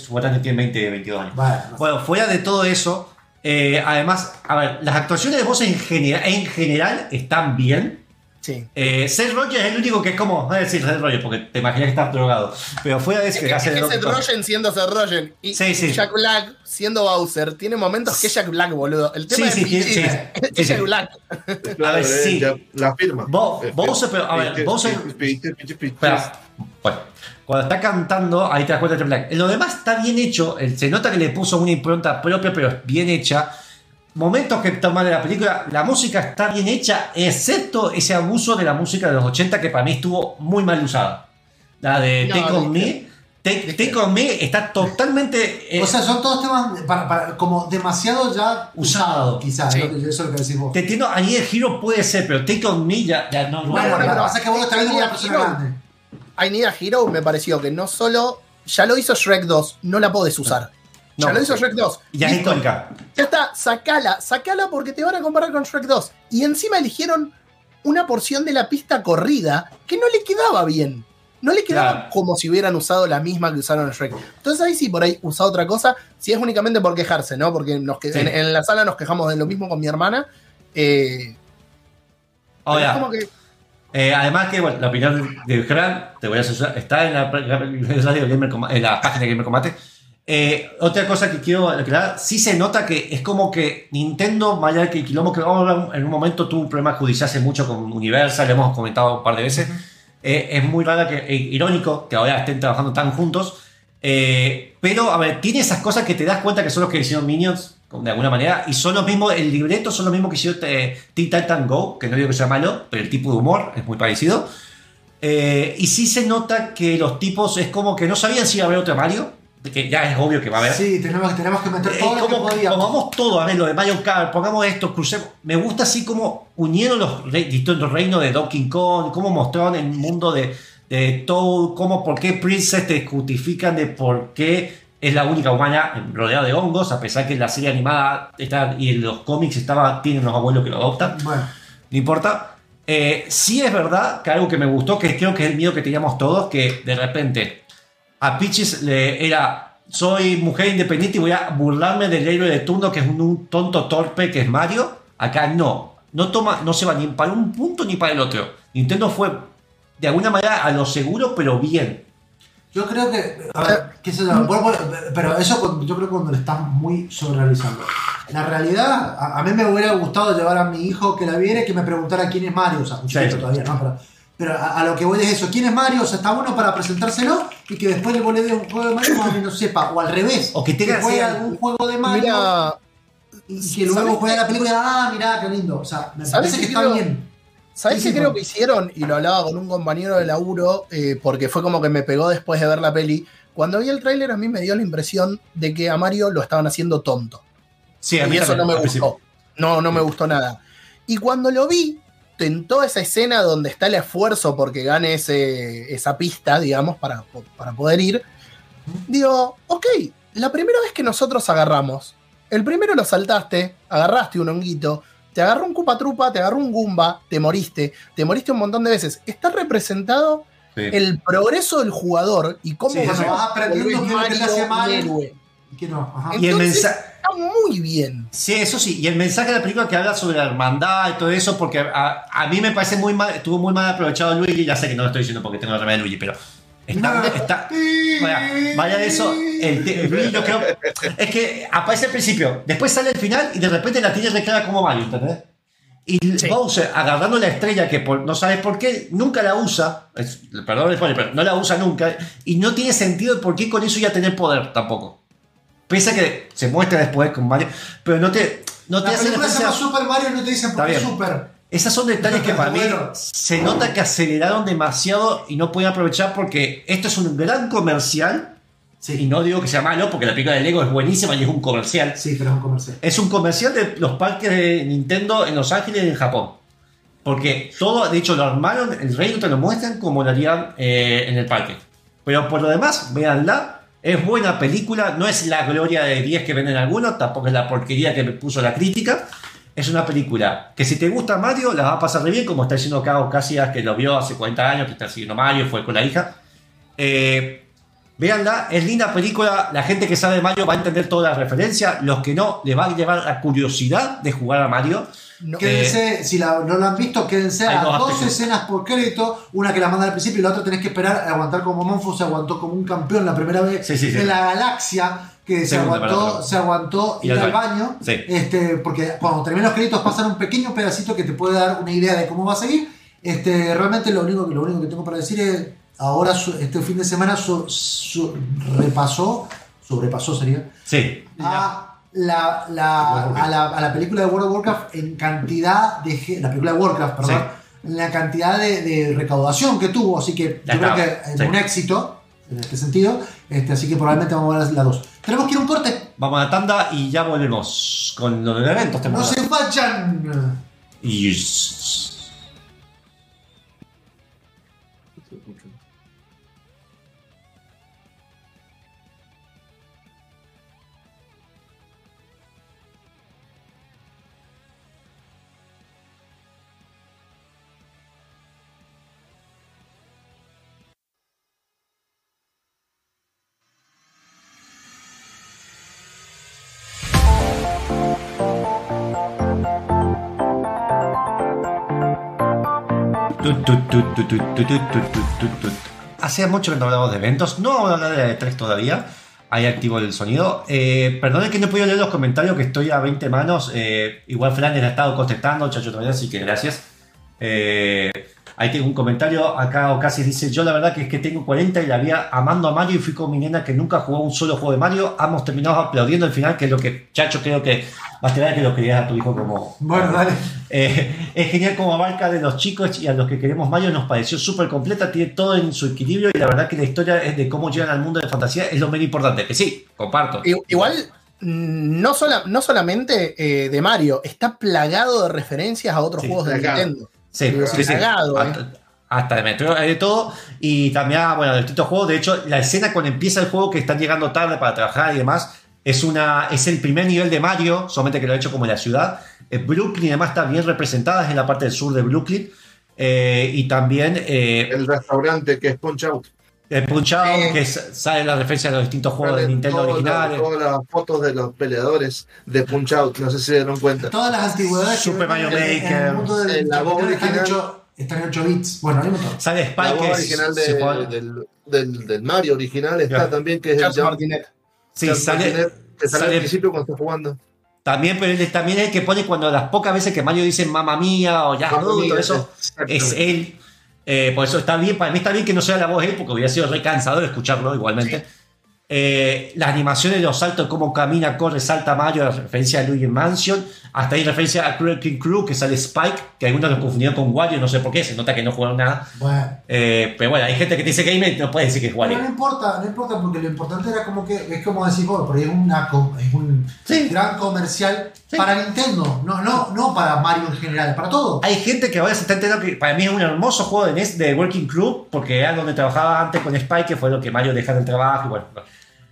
tiene veinte, veintidós años. Vale, no sé. Bueno, fuera de todo eso, eh, además, a ver, las actuaciones de voz en general, en general están bien. Sí. Eh, Seth Rogen es el único que es como, no voy a decir Seth Rogen porque te imaginas que estás drogado, pero fuera de eso, que hace Seth Rogen siendo Seth Rogen y, sí, sí. y Jack Black siendo Bowser, tiene momentos que Jack Black, boludo. El tema sí, sí, es, sí, es, sí, es Jack sí. Black. A ver, sí. La firma. Bo, Bowser, pero a ver, Bowser. Espera. Bueno, cuando está cantando, ahí te das cuenta de Jack Black. Lo demás está bien hecho, se nota que le puso una impronta propia, pero es bien hecha. Momentos que toman de la película, la música está bien hecha, excepto ese abuso de la música de los ochenta que para mí estuvo muy mal usada. La de no, Take On Me, Take, Take On Me está totalmente... Eh, o sea, son todos temas para, para, como demasiado ya usados, quizás. Sí. Eso es lo que decís vos. Te entiendo, ahí el giro puede ser, pero Take On Me ya, ya no... Bueno, no, pero lo que pasa es que vos estás viendo una persona grande. I Need a Hero me pareció que no solo... Ya lo hizo Shrek dos, no la podés usar. No, ya lo hizo Shrek dos. Ya es histórica. Ya está, sacala, sacala porque te van a comparar con Shrek dos. Y encima eligieron una porción de la pista corrida que no le quedaba bien. No le quedaba claro. Como si hubieran usado la misma que usaron en Shrek. Entonces ahí sí, por ahí usa otra cosa. Si es únicamente por quejarse, ¿no? Porque nos que, sí. en, en la sala nos quejamos de lo mismo con mi hermana. Eh, Ahora, como que... eh, además que bueno, la opinión de Fran, te voy a asesorar, está en la, en la página de Gamer con Mate. Eh, otra cosa que quiero aclarar, sí se nota que es como que Nintendo, más allá que el quilombo que vamos a hablar en un momento, tuvo un problema judicial hace mucho con Universal, le hemos comentado un par de veces. Uh-huh. Eh, es muy raro, que, eh, irónico que ahora estén trabajando tan juntos, eh, pero a ver, tiene esas cosas que te das cuenta que son los que hicieron Minions de alguna manera, y son los mismos, el libreto son los mismos que hicieron eh, Teen Titan Go, que no digo que sea malo, pero el tipo de humor es muy parecido. Eh, y sí se nota que los tipos es como que no sabían si iba a haber otro Mario, que ya es obvio que va a haber. Sí, tenemos, tenemos que meter todo eh, lo como, que podíamos. Pongamos todo, a ver, lo de Mario Kart, pongamos esto, crucemos. Me gusta así como unieron los re, distintos reinos de Donkey Kong, cómo mostraron el mundo de, de Toad, cómo, por qué Princess te justifican de por qué es la única humana rodeada de hongos, a pesar que en la serie animada está, y en los cómics estaba, tienen los abuelos que lo adoptan. Bueno. No importa. Eh, sí es verdad que algo que me gustó, que creo que es el miedo que teníamos todos, que de repente... A Peaches le era, soy mujer independiente y voy a burlarme del héroe de turno que es un, un tonto torpe que es Mario. Acá no, no toma, no se va ni para un punto ni para el otro. Nintendo fue de alguna manera a lo seguro, pero bien. Yo creo que, a ver, ¿qué se llama? Bueno, bueno, pero eso yo creo que cuando lo estás muy sobreanalizando. La realidad, a, a mí me hubiera gustado llevar a mi hijo que la viera y que me preguntara quién es Mario. O sea, un chiquito sí, todavía, ¿no? Pero, Pero a, a lo que voy es eso, ¿quién es Mario? O sea, está bueno para presentárselo y que después le volé de un juego de Mario para que no sepa, o al revés, o que tenga algún juego de Mario mira, y que luego juegue la película, ah, mirá, qué lindo. O sea, me parece que está creo, bien. ¿Sabés qué creo que hicieron? Y lo hablaba con un compañero de laburo, eh, porque fue como que me pegó después de ver la peli. Cuando vi el tráiler a mí me dio la impresión de que a Mario lo estaban haciendo tonto. Sí, a mí y eso también, no me gustó. No, no me gustó nada. Y cuando lo vi, en toda esa escena donde está el esfuerzo porque gane ese, esa pista, digamos, para, para poder ir, digo, ok, la primera vez que nosotros agarramos, el primero lo saltaste, agarraste un honguito, te agarró un Koopa Troopa, te agarró un Goomba, te moriste, te moriste un montón de veces. Está representado sí. el progreso del jugador y cómo sí, vas a aprendiendo que te hace mal. Héroe. Que no. Ajá. Entonces, y el mensaje está muy bien. Sí, eso sí. Y el mensaje de la película que habla sobre la hermandad y todo eso, porque a, a mí me parece muy mal, estuvo muy mal aprovechado Luigi. Ya sé que no lo estoy diciendo porque tengo la remera de Luigi, pero está, no. está vaya, vaya de eso. El, el, yo creo es que aparece al principio, después sale el final y de repente la tía se queda como Mario, ¿entendés? Y sí. Bowser agarrando la estrella que por, no sabes por qué, nunca la usa, es, perdón, pero no la usa nunca y no tiene sentido de por qué con eso ya tener poder tampoco. Pese a que se muestra después con Mario, pero no te, no te hacen. La película se llama Super Mario y no te dicen por qué Super. Esos son detalles que para mí se nota que aceleraron demasiado y no pueden aprovechar porque esto es un gran comercial. Sí. Y no digo que sea malo porque la película de Lego es buenísima y es un comercial. Sí, pero es un comercial. Es un comercial de los parques de Nintendo en Los Ángeles y en Japón. Porque todo, de hecho, lo armaron, el reino te lo muestran como lo harían eh, en el parque. Pero por lo demás, véanla. Es buena película, no es la gloria de diez que venden algunos, tampoco es la porquería que me puso la crítica. Es una película que si te gusta Mario, la va a pasar re bien, como está diciendo Cao Casillas, que lo vio hace cuarenta años, que está siguiendo Mario, fue con la hija. Eh, véanla, es linda película, la gente que sabe de Mario va a entender todas las referencias, los que no, le va a llevar la curiosidad de jugar a Mario. No. Quédense, eh, si la, no la han visto, quédense a dos, dos escenas por crédito, una que la mandan al principio y la otra tenés que esperar a aguantar como Monfus se aguantó como un campeón la primera vez sí, sí, sí, en sí. la galaxia que se aguantó, se aguantó ir al baño sí. este, porque cuando terminan los créditos pasan un pequeño pedacito que te puede dar una idea de cómo va a seguir. Este, realmente lo único, lo único que tengo para decir es ahora su, este fin de semana su, su, repasó sobrepasó sería sí. a La, la, a, la, a la película de World of Warcraft en cantidad de la película de Warcraft perdón sí. la cantidad de, de recaudación que tuvo, así que yo creo que es sí. un éxito en este sentido, este, así que probablemente vamos a ver las dos. Tenemos que ir a un corte, vamos a la tanda y ya volvemos con los eventos. No se vayan. Yes. Hacía mucho que no hablamos de eventos. No vamos a hablar de la E tres todavía. Ahí activo el sonido. Eh, Perdón que no he podido leer los comentarios, que estoy a veinte manos. Eh, igual Fran les ha estado contestando, Chacho también, así que gracias. Eh, ahí tengo un comentario. Acá Ocasis dice: yo la verdad que es que tengo cuarenta y la vi amando a Mario y fui con mi nena que nunca jugó un solo juego de Mario. Ambos terminamos aplaudiendo al final, que es lo que, Chacho, creo que vas a tener que lo querías a tu hijo como... Bueno, dale. Eh, es genial como abarca de los chicos y a los que queremos Mario, nos pareció súper completa, tiene todo en su equilibrio y la verdad que la historia es de cómo llegan al mundo de fantasía, es lo menos importante, que sí, comparto. Igual, no, sola, no solamente eh, de Mario, está plagado de referencias a otros sí, juegos de Nintendo. Sí, sí, sí. Plagado, hasta, eh. hasta de Metro, de todo, y también, bueno, de distintos juegos, de hecho, la escena cuando empieza el juego que están llegando tarde para trabajar y demás... Es, una, es el primer nivel de Mario, solamente que lo ha hecho como en la ciudad. Eh, Brooklyn, además, está bien representada, es en la parte del sur de Brooklyn. Eh, y también... Eh, el restaurante que es Punch Out. El Punch Out, eh, que es, sale la referencia de los distintos juegos de Nintendo originales. Todas las fotos de los peleadores de Punch Out, no sé si se dieron cuenta. Todas las antigüedades. Super Mario Maker. La voz original. Están en ocho bits. Bueno, no importa. Sale Spike. La voz original de, del, del, del, del Mario original está claro. También, que es Charles el Martinet. Sí, sale, te sale, sale al principio cuando estás jugando. También, pero él también es el que pone cuando las pocas veces que Mario dice mamá mía o ya no, todo eso es él. Eh, por eso está bien, para mí está bien que no sea la voz él, porque hubiera sido re cansador escucharlo igualmente. Sí. Eh, las animaciones de los saltos, cómo camina, corre, salta Mario, la referencia a Luigi Mansion, hasta ahí referencia a Cruel King Crew, que sale Spike, que algunos lo confundieron con Wario, no sé por qué, se nota que no jugaron nada. Bueno. Eh, pero bueno, hay gente que te dice gamer y no puede decir que es Wario. No, no importa, no importa, porque lo importante era como que, es como decís vos, pero es un, es un sí. gran comercial sí. para Nintendo, no, no, no para Mario en general, para todo. Hay gente que ahora se está enterando que para mí es un hermoso juego de N E S de Working Crew, porque era donde trabajaba antes con Spike, que fue lo que Mario dejó del trabajo y bueno.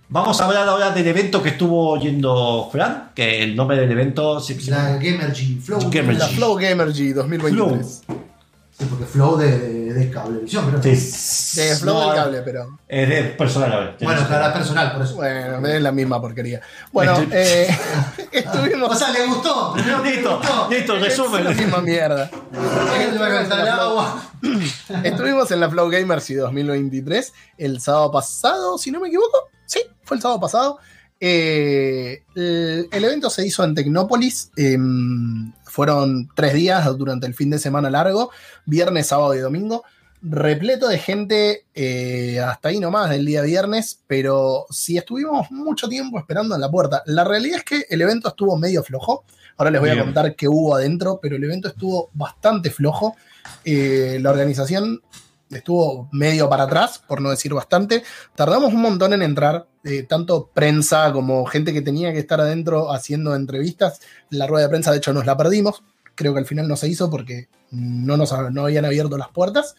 Vamos a hablar ahora del evento que estuvo yendo Fran, que el nombre del evento... ¿sí? La Gamergy, Flow Gamergy. La Flow Gamergy dos mil veintitrés. Flow. Sí, porque Flow de, de, de cablevisión, pero... Sí, de Flow no, del cable, pero... Es de personal, a ver. Bueno, claro, personal, por eso. Bueno, es la misma porquería. Bueno, Estoy... eh, estuvimos... O sea, ¿le gustó? Primero listo, gustó. listo, resumen. La misma mierda. Estuvimos en la Flow Gamergy dos mil veintitrés el sábado pasado, si no me equivoco. Sí, fue el sábado pasado. Eh, el, el evento se hizo en Tecnópolis. Eh, fueron tres días durante el fin de semana largo. Viernes, sábado y domingo. Repleto de gente eh, hasta ahí nomás del día viernes. Pero sí estuvimos mucho tiempo esperando en la puerta. La realidad es que el evento estuvo medio flojo. Ahora les voy Bien. a contar qué hubo adentro. Pero el evento estuvo bastante flojo. Eh, la organización... estuvo medio para atrás, por no decir bastante. Tardamos un montón en entrar, eh, tanto prensa como gente que tenía que estar adentro haciendo entrevistas. La rueda de prensa, de hecho, nos la perdimos. Creo que al final no se hizo porque no, nos, no habían abierto las puertas.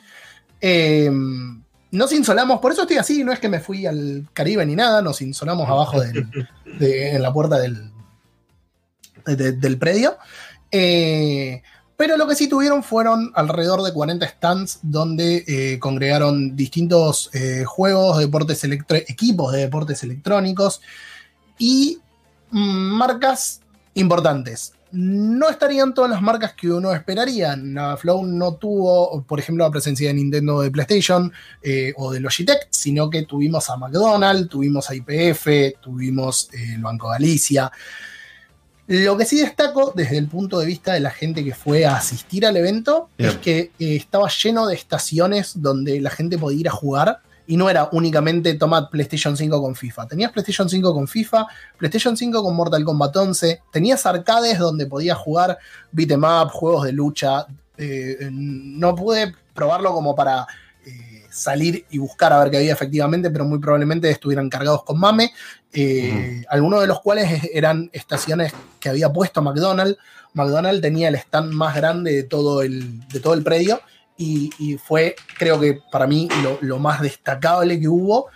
Eh, nos insolamos, por eso estoy así, no es que me fui al Caribe ni nada, nos insolamos abajo del, de, en la puerta del, de, del predio. Eh... Pero lo que sí tuvieron fueron alrededor de cuarenta stands donde eh, congregaron distintos eh, juegos, deportes electro- equipos de deportes electrónicos y marcas importantes. No estarían todas las marcas que uno esperaría. La Flow no tuvo, por ejemplo, la presencia de Nintendo, de PlayStation eh, o de Logitech, sino que tuvimos a McDonald's, tuvimos a Y P F, tuvimos eh, el Banco Galicia. Lo que sí destaco desde el punto de vista de la gente que fue a asistir al evento Bien. es que eh, estaba lleno de estaciones donde la gente podía ir a jugar y no era únicamente tomar PlayStation cinco con FIFA. Tenías PlayStation cinco con FIFA, PlayStation cinco con Mortal Kombat once, tenías arcades donde podías jugar beat em up, juegos de lucha. Eh, no pude probarlo como para... salir y buscar a ver qué había efectivamente, pero muy probablemente estuvieran cargados con mame, eh, uh-huh. algunos de los cuales eran estaciones que había puesto McDonald's. McDonald's tenía el stand más grande de todo el, de todo el predio y, y fue, creo que para mí, lo, lo más destacable que hubo,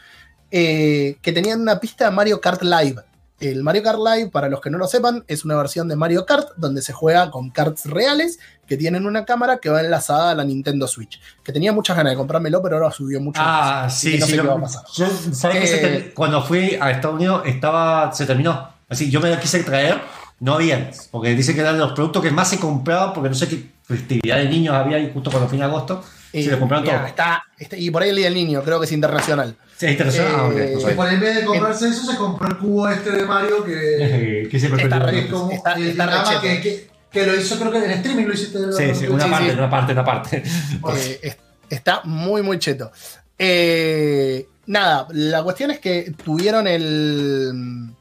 eh, que tenían una pista de Mario Kart Live. El Mario Kart Live, para los que no lo sepan, es una versión de Mario Kart donde se juega con karts reales que tienen una cámara que va enlazada a la Nintendo Switch. Que tenía muchas ganas de comprármelo, pero ahora subió mucho. Ah, más, sí, no sí. Sé lo, qué va a pasar. Yo, ¿sabes eh, que se, cuando fui a Estados Unidos estaba, se terminó? Así, yo me lo quise traer, no había, porque dicen que eran los productos que más se compraban, porque no sé qué festividad de niños había y justo cuando fue en agosto eh, se lo compraron mira, todo. Está, está, y por ahí el día del niño, creo que es internacional. Sí, es internacional. Eh, ah, okay, okay. Por el vez de comprarse en, eso, se compró el cubo este de Mario que, que siempre está re, como, está, está que, que, que lo hizo, creo que en streaming lo hiciste. Sí, lo, sí, una, sí, parte, sí. una parte, una parte, una parte. Eh, está muy, muy cheto. Eh, nada, la cuestión es que tuvieron el...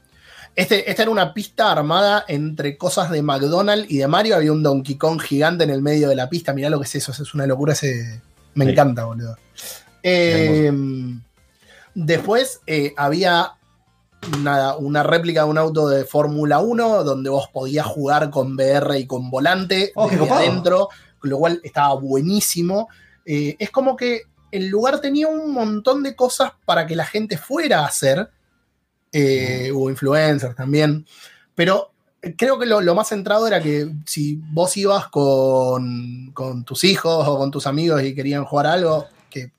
Este, esta era una pista armada entre cosas de McDonald's y de Mario. Había un Donkey Kong gigante en el medio de la pista. Mirá lo que es eso, es una locura. Ese... Me sí. encanta, boludo. Eh, después eh, había una, una réplica de un auto de Fórmula uno donde vos podías jugar con V R y con volante oh, desde adentro, lo cual estaba buenísimo. Eh, es como que el lugar tenía un montón de cosas para que la gente fuera a hacer. Eh, hubo influencers también, pero creo que lo, lo más centrado era que si vos ibas con, con tus hijos o con tus amigos y querían jugar algo, que,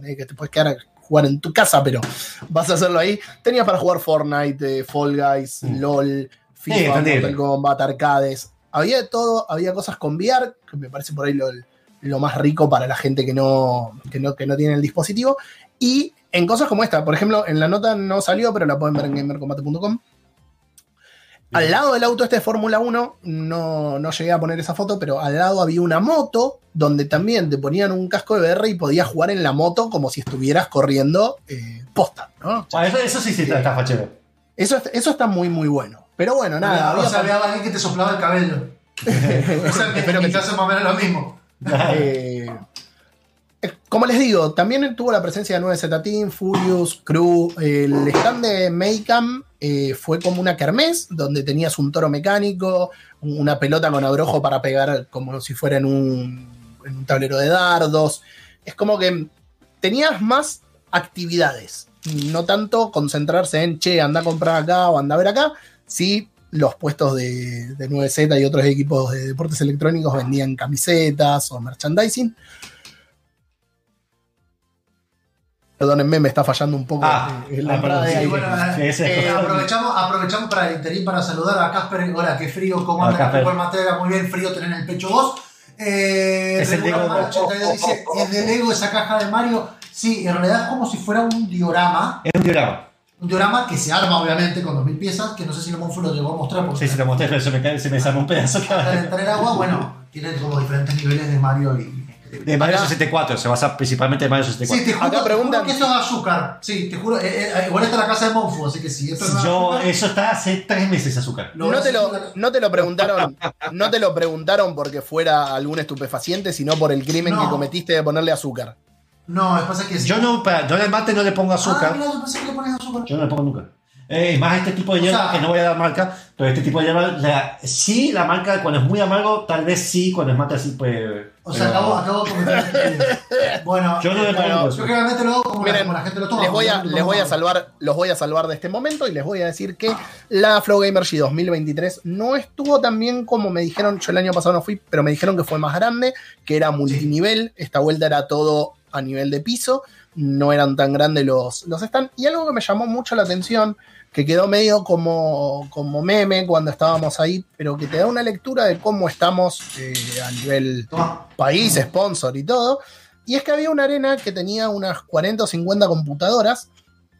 que te puedes quedar a jugar en tu casa, pero vas a hacerlo ahí, tenías para jugar Fortnite, eh, Fall Guys, sí. LOL, FIFA, sí, Mortal Kombat, arcades, había de todo, había cosas con V R, que me parece por ahí lo, lo más rico para la gente que no, que no, que no tiene el dispositivo, y en cosas como esta, por ejemplo, en la nota no salió, pero la pueden ver en gamer con mate punto com. Al lado del auto este de Fórmula uno, no, no llegué a poner esa foto, pero al lado había una moto donde también te ponían un casco de V R y podías jugar en la moto como si estuvieras corriendo eh, posta, ¿no? Bueno, eso, eso sí, sí está, está fachero. Eso, eso está muy, muy bueno. Pero bueno, nada. Bueno, o sea, había alguien que te soplaba el cabello. O sea, que pero que te hace más o menos lo mismo. eh... Como les digo, también tuvo la presencia de nueve Z Team, Furious, Crew. El stand de Maycam eh, fue como una kermés, donde tenías un toro mecánico, una pelota con abrojo para pegar como si fuera en un, en un tablero de dardos. Es como que tenías más actividades, no tanto concentrarse en, che, anda a comprar acá o anda a ver acá. Sí, los puestos de, de nueve Z y otros equipos de deportes electrónicos vendían camisetas o merchandising. Perdónenme, me está fallando un poco ah, eh, la entrada de sí, bueno, eh, eh, aprovechamos, aprovechamos para el interín para saludar a Casper. Hola, qué frío, ¿cómo anda? Casper Matera, muy bien, frío tener en el pecho vos. Eh, es el Lego. Dice, es de Lego esa caja de Mario. Sí, en realidad es como si fuera un diorama. Es un diorama. Un diorama que se arma, obviamente, con dos mil piezas, que no sé si el Monfus lo llegó a mostrar. Porque sí, si lo mostré, pero se me cae, se me desarma un pedazo. Para calentar el agua, bueno, tiene como diferentes niveles de Mario y... De Mario sesenta y cuatro, se basa principalmente en Mario sesenta y cuatro. Sí, te juro, acá preguntan... te juro que esto es azúcar. Sí, te juro. Eh, eh, igual está la casa de Monfus, así que sí. Esto es Yo, azúcar. Eso está hace tres meses azúcar. No, no, te lo, no te lo preguntaron no te lo preguntaron porque fuera algún estupefaciente, sino por el crimen no. que cometiste de ponerle azúcar. No, es pasa que sí. Yo no, para, yo en el mate no le pongo azúcar. Ah, mira, yo pensé que le pones azúcar. Yo no le pongo nunca. Es eh, más, este tipo de hierba, o sea, que no voy a dar marca, pero este tipo de hierba, la, sí, la marca cuando es muy amargo, tal vez sí, cuando es mate así, pues... O sea, pero... acabo, acabo de comentar. Bueno, yo no le pongo eso. Yo generalmente lo hago como, miren, la, como la gente lo toma. Les voy a, les voy a salvar, los voy a salvar de este momento y les voy a decir que la Flow Gamer G dos mil veintitrés no estuvo tan bien como me dijeron. Yo el año pasado no fui, pero me dijeron que fue más grande, que era multinivel. Esta vuelta era todo a nivel de piso. No eran tan grandes los, los stands. Y algo que me llamó mucho la atención, que quedó medio como, como meme cuando estábamos ahí, pero que te da una lectura de cómo estamos eh, a nivel país, sponsor y todo. Y es que había una arena que tenía unas cuarenta o cincuenta computadoras,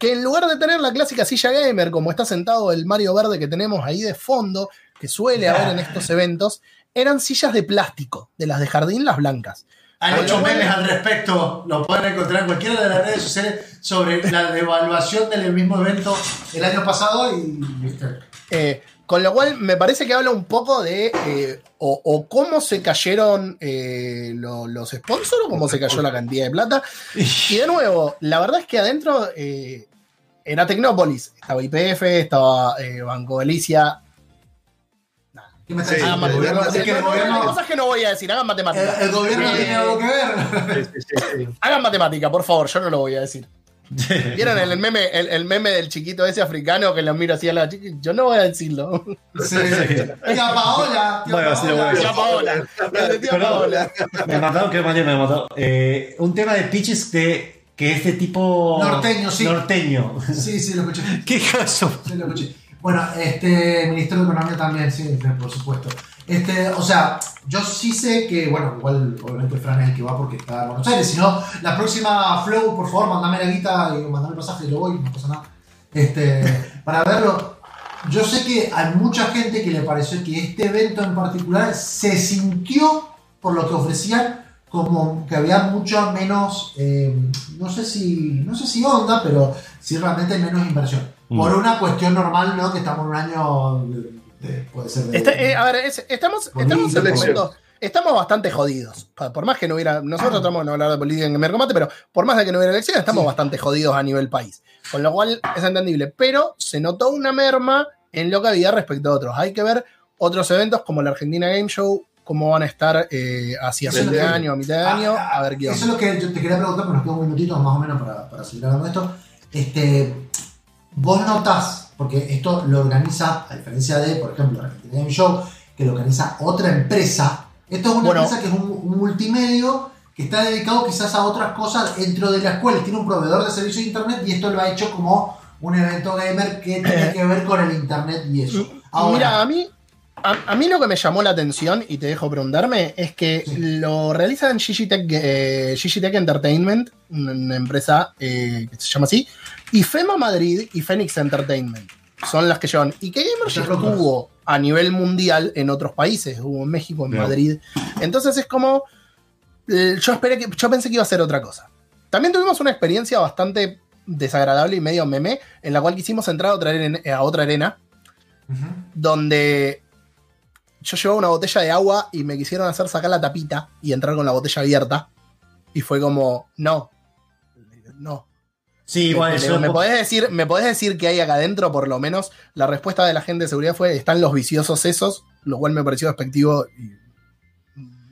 que en lugar de tener la clásica silla gamer, como está sentado el Mario verde que tenemos ahí de fondo, que suele haber en estos eventos, eran sillas de plástico, de las de jardín, las blancas. Han hecho memes al respecto, lo pueden encontrar en cualquiera de las redes sociales sobre la devaluación del mismo evento el año pasado y eh, con lo cual me parece que habla un poco de eh, o, o cómo se cayeron eh, lo, los sponsors o cómo se cayó la cantidad de plata. Y de nuevo, la verdad es que adentro eh, era Tecnópolis, estaba I P F, estaba eh, Banco Galicia. Sí, ah, el gobierno, el gobierno, gobierno, cosas que no voy a decir, hagan matemática. El, el gobierno eh, tiene algo que ver. Sí, sí, sí. Hagan matemática, por favor, yo no lo voy a decir. ¿Vieron el, el, meme, el, el meme del chiquito ese africano que lo mira así a la chica? Yo no voy a decirlo. Sí, sí. Tía Paola. Tía bueno, Paola. Sí, bueno. Tía Paola. Tía Paola. Me mataron, que mañana me mató. Eh, un tema de pitches de... Que este tipo... Norteño, sí. Norteño. Sí, sí, lo escuché. ¿Qué caso? Sí, lo escuché. Bueno, este, ministro de Economía también, sí, por supuesto. Este, o sea, yo sí sé que, bueno, igual obviamente Fran es el que va porque está en Buenos Aires, si no, la próxima Flow, por favor, mandame la guita y mandame el pasaje y lo voy, no pasa nada. Este, para verlo, yo sé que hay mucha gente que le pareció que este evento en particular se sintió, por lo que ofrecían, como que había mucho menos, eh, no sé si, no sé si onda, pero sí realmente menos inversión. Mm. Por una cuestión normal, ¿no? Que estamos en un año... De, De, puede ser de, Está, eh, a ver, es, estamos, estamos, en momento, estamos bastante jodidos. Por más que no hubiera. Nosotros ah. tratamos de no hablar de política en Gamer con Mate, pero por más de que no hubiera elecciones, estamos sí. bastante jodidos a nivel país. Con lo cual es entendible. Pero se notó una merma en localidad respecto a otros. Hay que ver otros eventos como la Argentina Game Show, cómo van a estar eh, hacia fin de año, a mitad de ah, año. Ah, a ver qué. Eso es lo que yo te quería preguntar, pero nos quedan minutitos más o menos para, para seguir hablando de esto. Este, vos notás. Porque esto lo organiza, a diferencia de, por ejemplo, Argentina Game Show, que lo organiza otra empresa. Esto es una bueno, empresa que es un, un multimedio que está dedicado quizás a otras cosas dentro de las cuales tiene un proveedor de servicios de internet y esto lo ha hecho como un evento gamer que tiene que ver con el internet y eso. Ahora, mira, a mí, a, a mí lo que me llamó la atención, y te dejo preguntarme, es que sí. lo realizan G G Tech, eh, G G Tech Entertainment, una empresa eh, que se llama así, y FEMA Madrid y Phoenix Entertainment son las que llevan. Y que Gamer ya estuvo a nivel mundial en otros países. Hubo en México, en no. Madrid. Entonces es como... Yo, esperé que, yo pensé que iba a ser otra cosa. También tuvimos una experiencia bastante desagradable y medio meme, en la cual quisimos entrar a otra arena, a otra arena uh-huh. donde yo llevaba una botella de agua y me quisieron hacer sacar la tapita y entrar con la botella abierta. Y fue como... No. No. Sí, bueno, me, me, podés decir, ¿Me podés decir qué hay acá adentro? Por lo menos la respuesta de la gente de seguridad fue: están los viciosos esos, lo cual me pareció despectivo y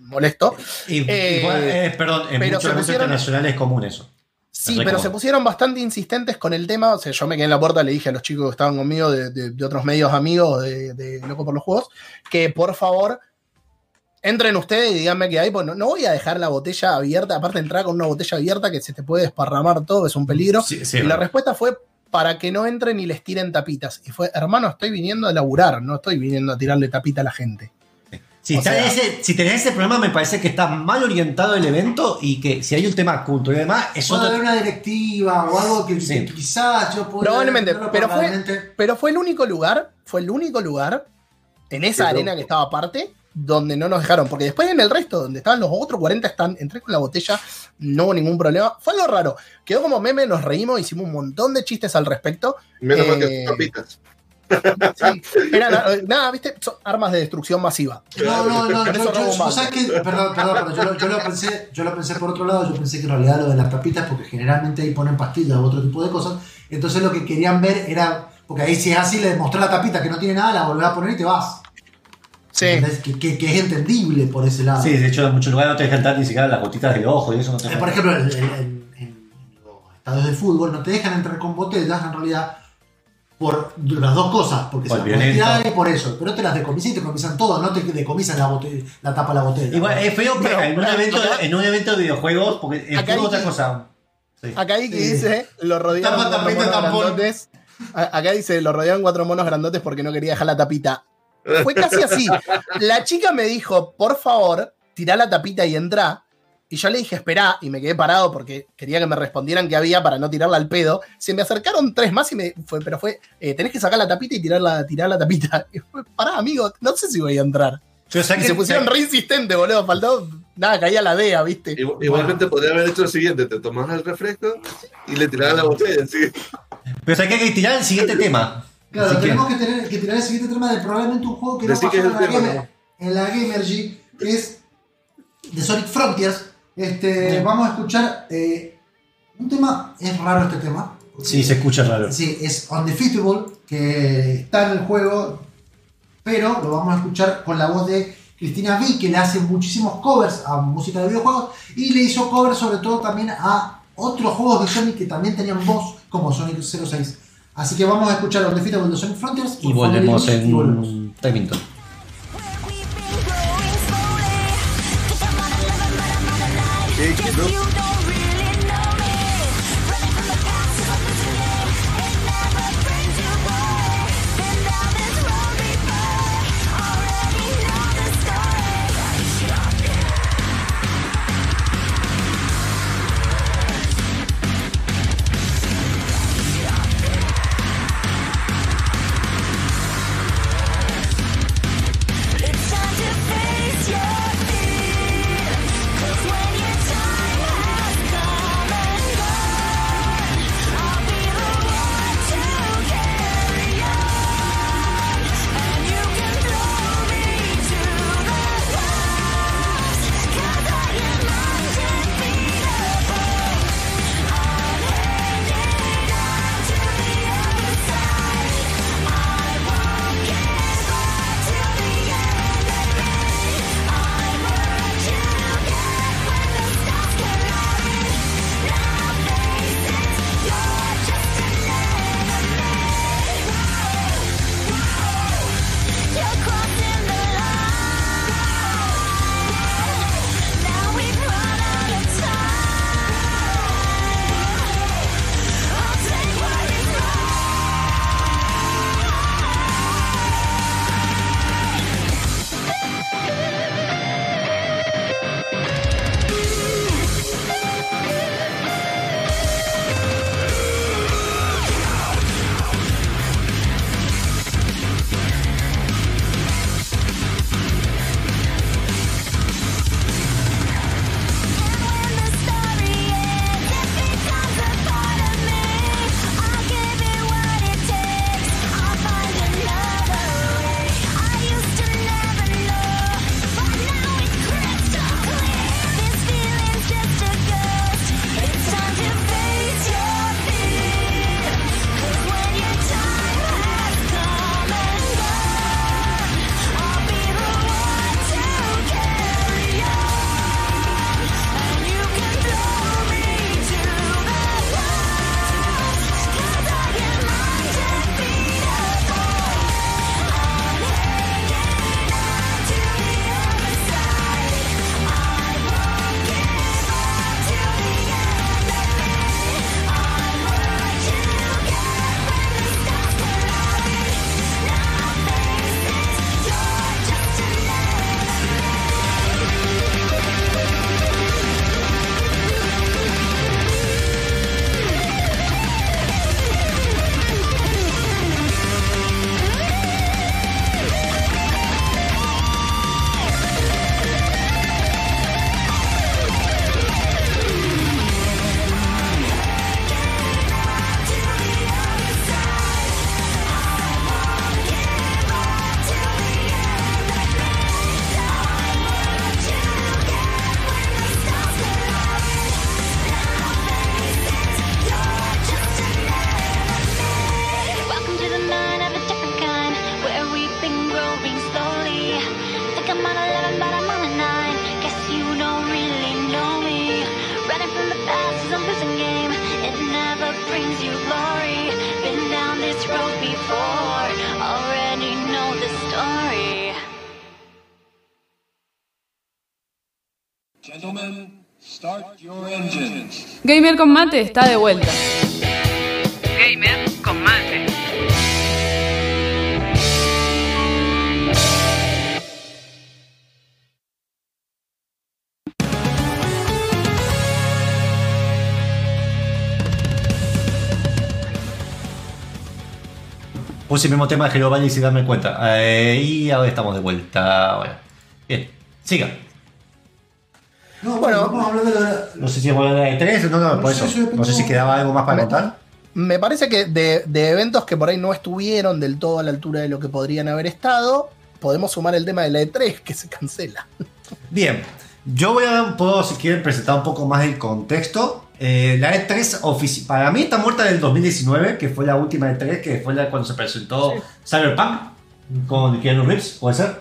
molesto. Y, eh, igual, eh, perdón, en muchos eventos internacionales es común eso. Sí, pero común. Se pusieron bastante insistentes con el tema. O sea, yo me quedé en la puerta y le dije a los chicos que estaban conmigo de, de, de otros medios amigos de, de Loco por los Juegos que por favor entren ustedes y díganme qué hay, pues no, no voy a dejar la botella abierta, aparte entrar con una botella abierta que se te puede desparramar todo, es un peligro. Sí, sí, y la respuesta fue para que no entren y les tiren tapitas. Y fue, hermano, estoy viniendo a laburar, no estoy viniendo a tirarle tapita a la gente. Si, está sea, ese, si tenés ese problema, me parece que está mal orientado el evento y que si hay un tema culto y además es puede otro... haber una directiva o algo que sí. quizás yo pueda... Probablemente, pero fue, pero fue el único lugar, fue el único lugar en esa pero, arena que estaba aparte donde no nos dejaron, porque después en el resto donde estaban los otros cuarenta están, entré con la botella, no hubo ningún problema, fue algo raro, quedó como meme, nos reímos, hicimos un montón de chistes al respecto. Menos eh, mal que tapitas. Sí, era nada, nada, viste, son armas de destrucción masiva. No, no, no, yo, yo, yo, ¿sabes qué? Perdón, perdón, pero yo, yo, lo pensé, yo lo pensé por otro lado, yo pensé que en realidad lo de las tapitas, porque generalmente ahí ponen pastillas u otro tipo de cosas, entonces lo que querían ver era, porque ahí si es así, le mostrás la tapita que no tiene nada, la volvés a poner y te vas. Sí. Que, que, que es entendible por ese lado. Sí, de hecho en muchos lugares no te dejan entrar ni siquiera las gotitas del ojo y eso no te dejan. Por ejemplo, en, en, en los estadios de fútbol no te dejan entrar con botellas en realidad por las dos cosas, porque por se las tirar y por eso, pero te las decomisan y te comisan todo, no te decomisan la, botella, la tapa de la botella. Igual, ¿no? Es feo, pero, pero en, un evento, en un evento de videojuegos, porque es acá otra que, cosa. Sí. Acá hay que sí. dice, lo rodean cuatro monos grandotes. Acá dice, lo rodean cuatro monos grandotes porque no quería dejar la tapita. Fue casi así. La chica me dijo, por favor, tirá la tapita y entrá. Y yo le dije, esperá, y me quedé parado porque quería que me respondieran qué había para no tirarla al pedo. Se me acercaron tres más y me fue, pero fue, eh, tenés que sacar la tapita y tirar la, tirar la tapita. Y fue, pará, amigo, no sé si voy a entrar. Yo, o sea, y que se pusieron que... re insistentes, boludo. Faltó, nada, caía la D E A, viste. Igualmente wow. podría haber hecho lo siguiente, te tomás el refresco y le tirás la botella. ¿Sí? Pero o sea, que hay que tirar el siguiente tema. Claro, así tenemos que, que, tener, que tirar el siguiente tema de probablemente un juego que no pasó que en, la tema, gamer, no. en la Gamergy, que es de Sonic Frontiers. Este, sí. Vamos a escuchar eh, un tema, es raro este tema. Sí, se escucha raro. Sí, es Undefeatable, que está en el juego, pero lo vamos a escuchar con la voz de Cristina V, que le hace muchísimos covers a música de videojuegos y le hizo covers sobre todo también a otros juegos de Sonic que también tenían voz, como Sonic cero seis. Así que vamos a escuchar los Defeat of the Sonic Frontiers y volvemos en un timing. Gentlemen, start your engines. Gamer con Mate está de vuelta. Gamer con Mate. Puse el mismo tema de Hello Valley sin darme cuenta. Eh, y ahora estamos de vuelta. Bueno. Bien, siga. No, bueno, vamos a hablar de la... No sé si vamos a hablar de tres o no, no, no por sé, eso. Yo, no sé si quedaba algo más para comentar. Me parece que de, de eventos que por ahí no estuvieron del todo a la altura de lo que podrían haber estado, podemos sumar el tema de la E tres, que se cancela. Bien. Yo voy a, puedo, si quieren, presentar un poco más el contexto. Eh, la E tres, ofici- para mí, está muerta del dos mil diecinueve, que fue la última E tres, que fue la cuando se presentó sí. Cyberpunk con Keanu Reeves, ¿puede ser?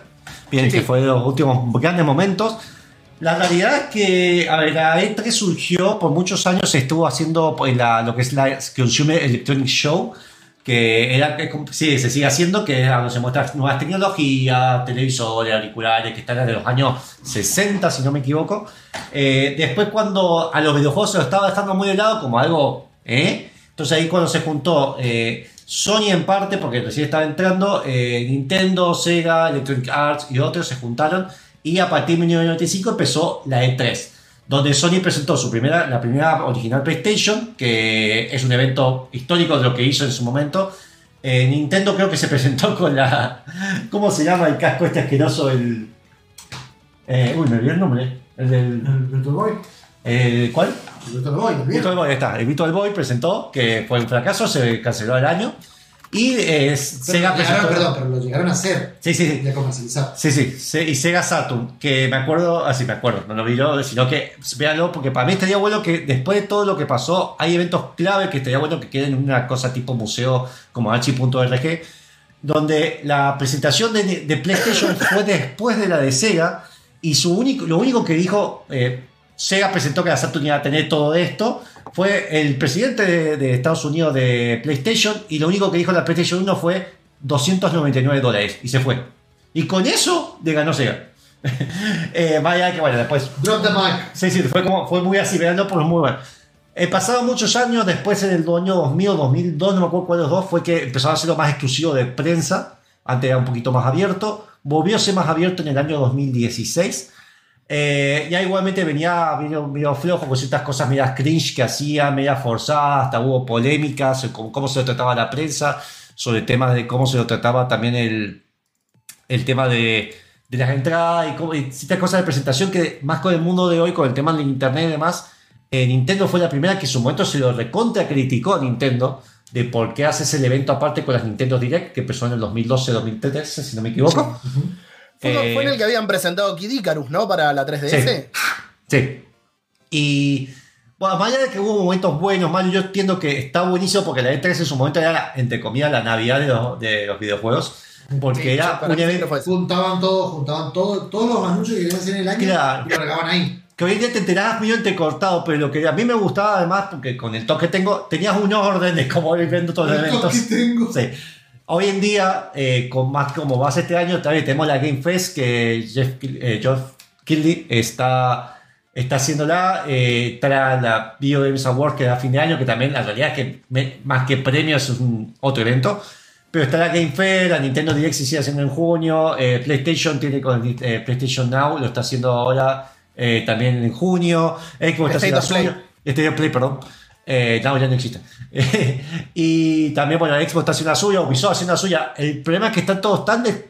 Bien, sí, que sí. Fue de los últimos grandes momentos. La realidad es que, a ver, la E tres surgió, por muchos años se estuvo haciendo pues, la, lo que es la Consumer Electronic Show, que era, que, sí, se sigue haciendo, que no, se muestra nuevas tecnologías, televisores, auriculares, que están de los años sesenta, si no me equivoco. Eh, después cuando a los videojuegos se lo estaba dejando muy de lado, como algo... ¿eh? Entonces ahí cuando se juntó eh, Sony en parte, porque recién estaba entrando, eh, Nintendo, Sega, Electronic Arts y otros se juntaron. Y a partir de mil novecientos noventa y cinco empezó la E tres, donde Sony presentó su primera, la primera original PlayStation, que es un evento histórico de lo que hizo en su momento. Eh, Nintendo creo que se presentó con la... ¿Cómo se llama el casco este asqueroso? El, eh, uy, me olvidé el nombre. El del... Virtual Boy. Eh, ¿Cuál? El Virtual Boy. El Virtual Boy, está. El Virtual Boy presentó, que fue un fracaso, se canceló al año. Y eh, Sega presentó... Perdón, pero lo llegaron a hacer. Sí, sí, sí. De comercializar. Sí, sí. Y Sega Saturn, que me acuerdo... Así, ah, me acuerdo. No lo vi yo, sino que... Véanlo, porque para mí estaría bueno que después de todo lo que pasó, hay eventos clave que estaría bueno que queden en una cosa tipo museo, como archi punto org, donde la presentación de, de PlayStation fue después de la de Sega, y su único, lo único que dijo... Eh, Sega presentó que la Saturn iba a tener todo esto... Fue el presidente de, de Estados Unidos de PlayStation, y lo único que dijo la PlayStation uno fue doscientos noventa y nueve dólares y se fue. Y con eso le ganó Sega. eh, vaya que bueno, después. Drop the mic. Sí, sí, fue, como, fue muy así, veanlo por los muy buenos. Eh, pasaron muchos años, después en el año dos mil o dos mil dos, no me acuerdo cuál de los dos, fue que empezaron a hacerlo más exclusivo de prensa. Antes era un poquito más abierto. Volvió a ser más abierto en el año dos mil dieciséis. Eh, ya igualmente venía medio flojo con ciertas cosas medias cringe que hacía, medias forzadas, hasta hubo polémicas sobre cómo se lo trataba la prensa, sobre temas de cómo se lo trataba también el, el tema de, de las entradas y, cómo, y ciertas cosas de presentación que más con el mundo de hoy, con el tema del internet y demás, eh, Nintendo fue la primera que en su momento se lo recontra criticó a Nintendo de por qué haces el evento aparte con las Nintendo Direct, que empezó en el dos mil doce dos mil trece, si no me equivoco. Uh-huh. Fue, eh, fue en el que habían presentado Kid Icarus, ¿no? Para la tres D S. Sí. sí. Y, bueno, más allá de que hubo momentos buenos, mal, yo entiendo que está buenísimo porque la E tres en su momento era, la, entre comillas, la Navidad de los, de los videojuegos. Porque sí, era un evento. Juntaban todo, juntaban todo, todos los anuncios que querían hacer en el año claro, y lo regaban ahí. Que hoy en día te enterabas medio entrecortado, pero lo que a mí me gustaba además, porque con el toque que tengo, tenías un orden de cómo ir viendo todos los eventos. El toque tengo. Sí. Hoy en día, eh, con más como base este año, también tenemos la Game Fest que Geoff eh, Keighley está, está haciéndola. Eh, está la, la Video Games Awards que da fin de año, que también la realidad es que me, más que premio es un otro evento. Pero está la Game Fest, la Nintendo Direct se sigue haciendo en junio. Eh, PlayStation tiene con el, eh, PlayStation Now, lo está haciendo ahora eh, también en junio. Xbox está haciendo Play. Este Play, perdón. Eh, no, ya no existe. Eh, y también, bueno, Xbox está haciendo la suya, Ubisoft haciendo la suya. El problema es que están todos tan des,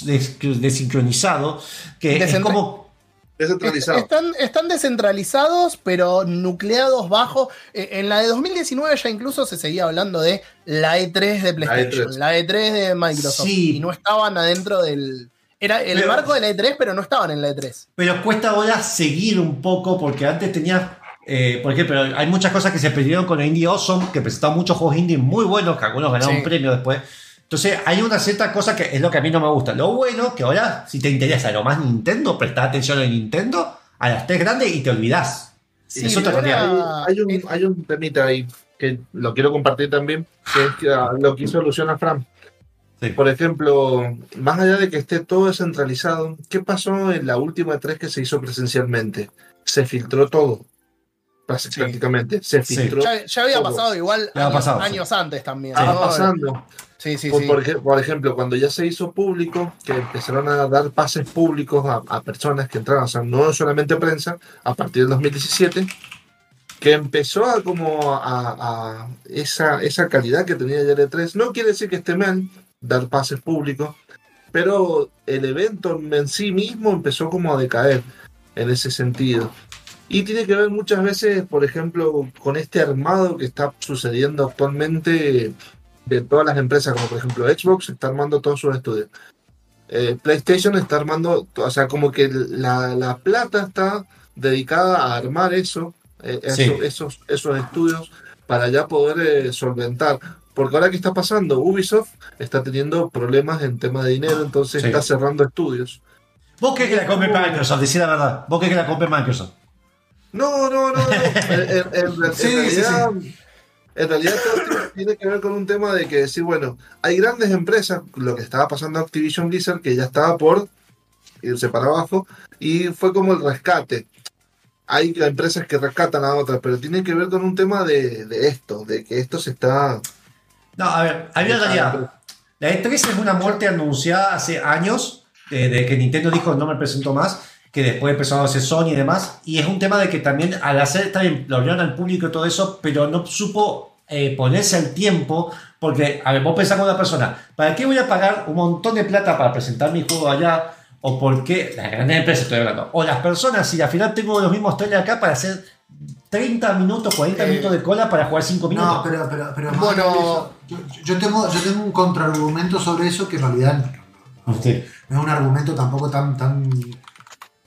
des, desincronizados que Descentri- es como... Descentralizados. Están, están descentralizados, pero nucleados bajo. Eh, en la de dos mil diecinueve ya incluso se seguía hablando de la E tres de PlayStation, la E tres, la E tres de Microsoft. Sí. Y no estaban adentro del... Era el pero, barco de la E tres, pero no estaban en la E tres. Pero cuesta ahora seguir un poco, porque antes tenías... Eh, por ejemplo, hay muchas cosas que se perdieron con el Indie Awesome, que presentaron muchos juegos indie muy buenos, que algunos ganaron sí. premios después. Entonces, hay una cierta cosa que es lo que a mí no me gusta. Lo bueno que ahora, si te interesa lo más Nintendo, prestá atención a Nintendo, a las tres grandes y te olvidás. Sí, eso te era... hay, hay, un, hay un temita ahí que lo quiero compartir también, que es lo que hizo alusión a Fran. Sí. Por ejemplo, más allá de que esté todo descentralizado, ¿qué pasó en la última E tres que se hizo presencialmente? Se filtró todo, prácticamente. Sí. Se filtró. Sí. Ya, ya había todo. pasado igual ya años, pasado, años sí. antes también. Estaba sí. ¿no? pasando. Sí, sí, por, sí. Porque, por ejemplo, cuando ya se hizo público, que empezaron a dar pases públicos a, a personas que entraron, o sea, no solamente prensa, a partir del dos mil diecisiete, que empezó a como a, a esa, esa calidad que tenía ya el E tres. No quiere decir que esté mal dar pases públicos, pero el evento en sí mismo empezó como a decaer en ese sentido. Y tiene que ver muchas veces, por ejemplo, con este armado que está sucediendo actualmente de todas las empresas, como por ejemplo Xbox está armando todos sus estudios, eh, PlayStation está armando, o sea, como que la, la plata está dedicada a armar eso, eh, sí. eso esos, esos estudios para ya poder eh, solventar, porque ahora que está pasando, Ubisoft está teniendo problemas en tema de dinero, entonces sí. está cerrando estudios. ¿Vos querés que la compre Microsoft? Decí la verdad, ¿vos querés que la compre Microsoft? No, no, no, no. en, en, en, sí, en realidad, sí, sí. En realidad todo tiene que ver con un tema de que decir, bueno, hay grandes empresas, lo que estaba pasando a Activision Blizzard, que ya estaba por irse para abajo, y fue como el rescate. Hay empresas que rescatan a otras, pero tiene que ver con un tema de, de esto, de que esto se está... No, a ver, hay una realidad. La E tres es una muerte anunciada hace años, eh, de que Nintendo dijo, no me presento más, que después empezaron a hacer Sony y demás, y es un tema de que también al hacer, también lo abrieron al público y todo eso, pero no supo eh, ponerse al tiempo, porque, a ver, vos pensás con una persona, ¿para qué voy a pagar un montón de plata para presentar mi juego allá? ¿O por qué? Las grandes empresas estoy hablando, o las personas, si al final tengo los mismos trailers acá para hacer treinta minutos, cuarenta eh, minutos de cola para jugar cinco minutos. No, pero, pero, pero bueno, yo, yo, tengo, yo tengo un contraargumento sobre eso que en realidad no, sí. no es un argumento tampoco tan... tan...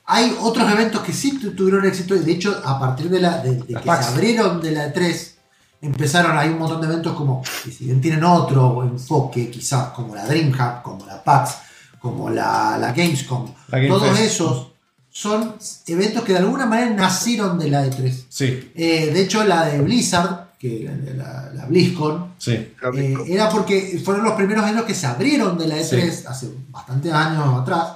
Hay otros eventos que sí tuvieron éxito, y de hecho, a partir de, la, de, de que packs. se abrieron de la E tres, empezaron, hay un montón de eventos como, que si bien tienen otro enfoque, quizás, como la DreamHack, como la PAX, como la, la Gamescom, la Game todos Fest. esos son eventos que de alguna manera nacieron de la E tres. Sí. Eh, de hecho, la de Blizzard, que la, la, la BlizzCon, sí. eh, era porque fueron los primeros eventos que se abrieron de la E tres sí. hace bastantes años atrás,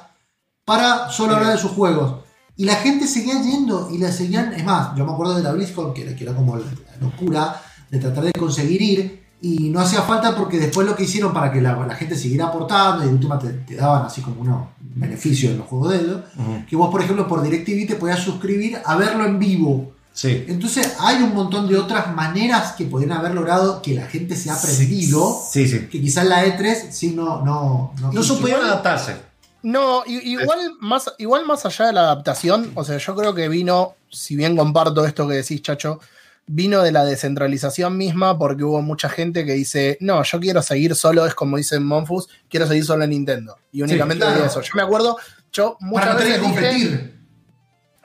para solo hablar de sus juegos. Y la gente seguía yendo y la seguían... Es más, yo me acuerdo de la BlizzCon, que era, que era como la, la locura de tratar de conseguir ir, y no hacía falta porque después lo que hicieron para que la, la gente siguiera aportando, y de última te, te daban así como unos beneficios en los juegos de ellos, uh-huh. que vos, por ejemplo, por DirecTV te podías suscribir a verlo en vivo. Sí. Entonces hay un montón de otras maneras que podrían haber logrado que la gente se ha aprendido, sí, sí, sí. que quizás la E tres sí no... No, no, no supieron adaptarse. No, igual más, igual más allá de la adaptación, o sea, yo creo que vino, si bien comparto esto que decís, Chacho, vino de la descentralización misma, porque hubo mucha gente que dice, no, yo quiero seguir solo, es como dice Monfus, quiero seguir solo en Nintendo. Y únicamente sí, claro. eso. Yo me acuerdo, yo muchas Para veces no tener que dije, competir.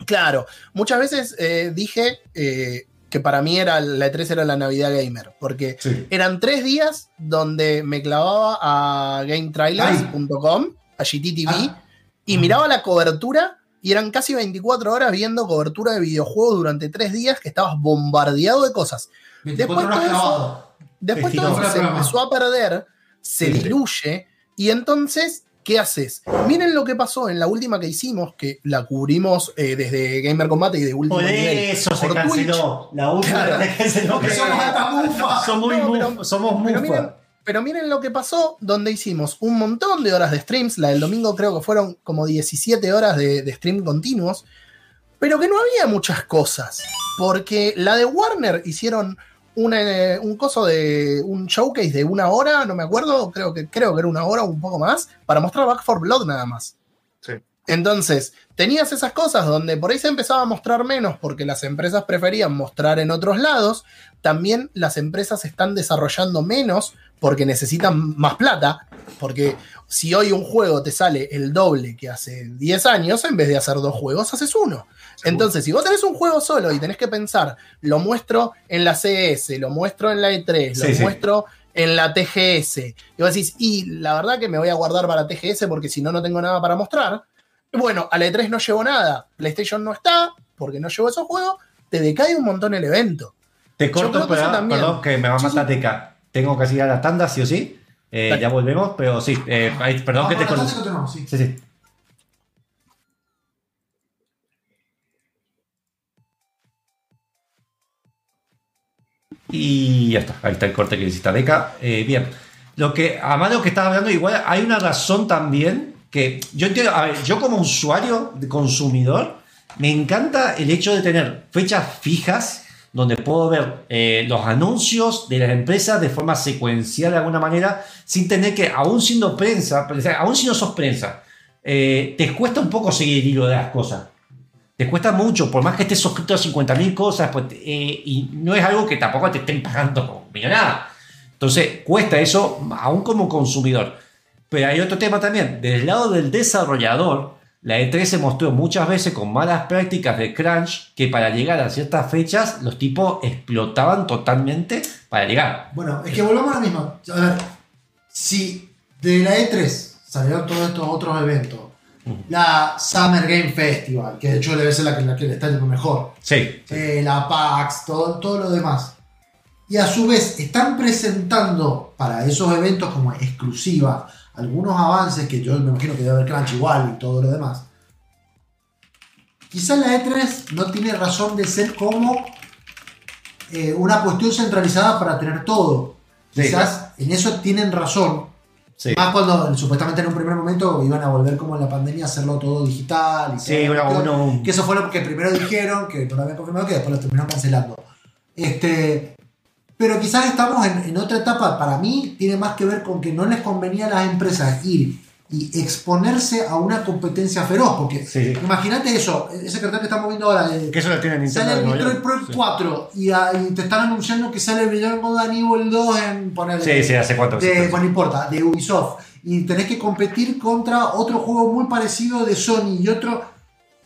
Claro, muchas veces eh, dije... Eh, que para mí era la E tres era la Navidad Gamer, porque sí. eran tres días donde me clavaba a game trailers punto com, a G T T V, ah. y miraba la cobertura, y eran casi veinticuatro horas viendo cobertura de videojuegos durante tres días, que estabas bombardeado de cosas. Después todo eso, después todo eso se empezó a perder, se diluye, y entonces, ¿qué haces? Miren lo que pasó en la última que hicimos, que la cubrimos eh, desde Gamer con Mate y de último Por nivel. Eso se Por canceló. Twitch. La última claro. se canceló. Que somos hasta mufa. Somos no, muy mufa. Somos mufa. Pero miren, pero miren lo que pasó, donde hicimos un montón de horas de streams. La del domingo creo que fueron como diecisiete horas de, de stream continuos. Pero que no había muchas cosas. Porque la de Warner hicieron una, un coso de un showcase de una hora, no me acuerdo, creo que, creo que era una hora o un poco más, para mostrar Back for Blood nada más. Sí. Entonces, tenías esas cosas donde por ahí se empezaba a mostrar menos porque las empresas preferían mostrar en otros lados. También las empresas están desarrollando menos porque necesitan más plata, porque si hoy un juego te sale el doble que hace diez años, en vez de hacer dos juegos, haces uno. Entonces, si vos tenés un juego solo y tenés que pensar, lo muestro en la C E S, lo muestro en la E tres, lo sí, muestro sí. en la T G S, y vos decís, y la verdad que me voy a guardar para T G S porque si no, no tengo nada para mostrar. Bueno, a la E tres no llevo nada, PlayStation no está, porque no llevo esos juegos, te decae un montón el evento. Te corto, pero, que perdón, que me va a matar Deca. Tengo que ir a la tanda, sí o sí. Eh, ya volvemos, pero sí. Eh, perdón no, que te con... no, sí. sí, sí. Y ya está, ahí está el corte que necesita Deca. Eh, bien, lo que, además de lo que estás hablando, igual hay una razón también que yo entiendo. A ver, yo como usuario, consumidor, me encanta el hecho de tener fechas fijas donde puedo ver eh, los anuncios de las empresas de forma secuencial de alguna manera, sin tener que, aún siendo prensa, aún si no sos prensa, eh, te cuesta un poco seguir el hilo de las cosas. Te cuesta mucho, por más que estés suscrito a cincuenta mil cosas, pues, eh, y no es algo que tampoco te estén pagando como millonada. Entonces, cuesta eso, aún como consumidor. Pero hay otro tema también. Desde el lado del desarrollador, la E tres se mostró muchas veces con malas prácticas de crunch, que para llegar a ciertas fechas, los tipos explotaban totalmente para llegar. Bueno, es que volvamos a lo mismo. A ver, si de la E tres salieron todos estos otros eventos, la Summer Game Festival, que de hecho debe ser la que, la que le está yendo mejor, sí, sí. Eh, la PAX, todo, todo lo demás, y a su vez están presentando para esos eventos como exclusiva algunos avances que yo me imagino que debe haber crunch igual y todo lo demás. Quizás la E tres no tiene razón de ser como eh, una cuestión centralizada para tener todo, sí, quizás claro. En eso tienen razón. Sí. Más cuando supuestamente en un primer momento iban a volver como en la pandemia a hacerlo todo digital y sí, todo, bueno, todo. Uno... que eso fue lo que primero dijeron, que por haber confirmado, que después lo terminaron cancelando. Este, pero quizás estamos en, en otra etapa. Para mí tiene más que ver con que no les convenía a las empresas ir y exponerse a una competencia feroz, porque sí. Imagínate eso, ese cartel que estamos viendo ahora, que eso lo tiene Nintendo, sale el Metroid Prime sí. cuatro y, a, y te están anunciando que sale el Beyond Good and Evil dos en ponerle, sí, sí, hace cuánto de, bueno, no importa, de Ubisoft, y tenés que competir contra otro juego muy parecido de Sony y otro.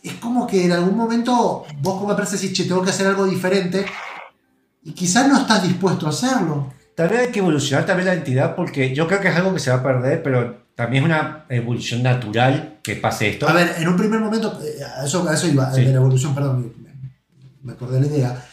Es como que en algún momento vos como empresa decís, che, tengo que hacer algo diferente y quizás no estás dispuesto a hacerlo. Tal vez hay que evolucionar también la entidad, porque yo creo que es algo que se va a perder, pero también es una evolución natural que pase esto. A ver, en un primer momento, a eso, a eso iba, sí. De la evolución, perdón, me acordé la idea.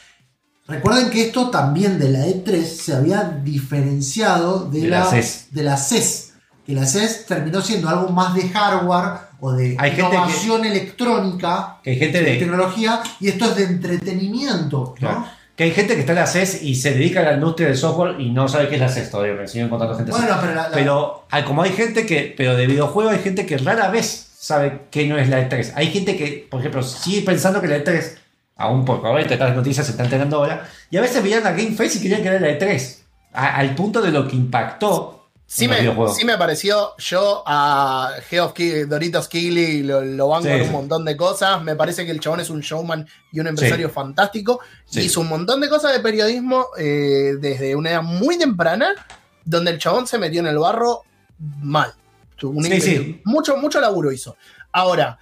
Recuerden que esto también de la E tres se había diferenciado de, de, la, la, C E S. de la C E S, que la C E S terminó siendo algo más de hardware o de hay innovación que, electrónica, que hay gente de tecnología, y esto es de entretenimiento, claro. ¿No? Que hay gente que está en la C E S y se dedica a la industria del software y no sabe qué es la C E S todavía. Me siguen contando gente. Bueno, pero, la, la... pero como hay gente que, pero de videojuegos hay gente que rara vez sabe qué no es la E tres. Hay gente que, por ejemplo, sigue pensando que la E tres, aún por favor, estas noticias se están enterando ahora, y a veces veían la Game Face y querían que era la E tres, a, al punto de lo que impactó. Sí me, sí me pareció, yo a Geoff Keighley lo, lo banco sí, en un montón de cosas. Me parece que el chabón es un showman y un empresario sí. fantástico. Sí. Hizo un montón de cosas de periodismo eh, desde una edad muy temprana, donde el chabón se metió en el barro mal. Un sí, sí. Mucho, mucho laburo hizo. Ahora,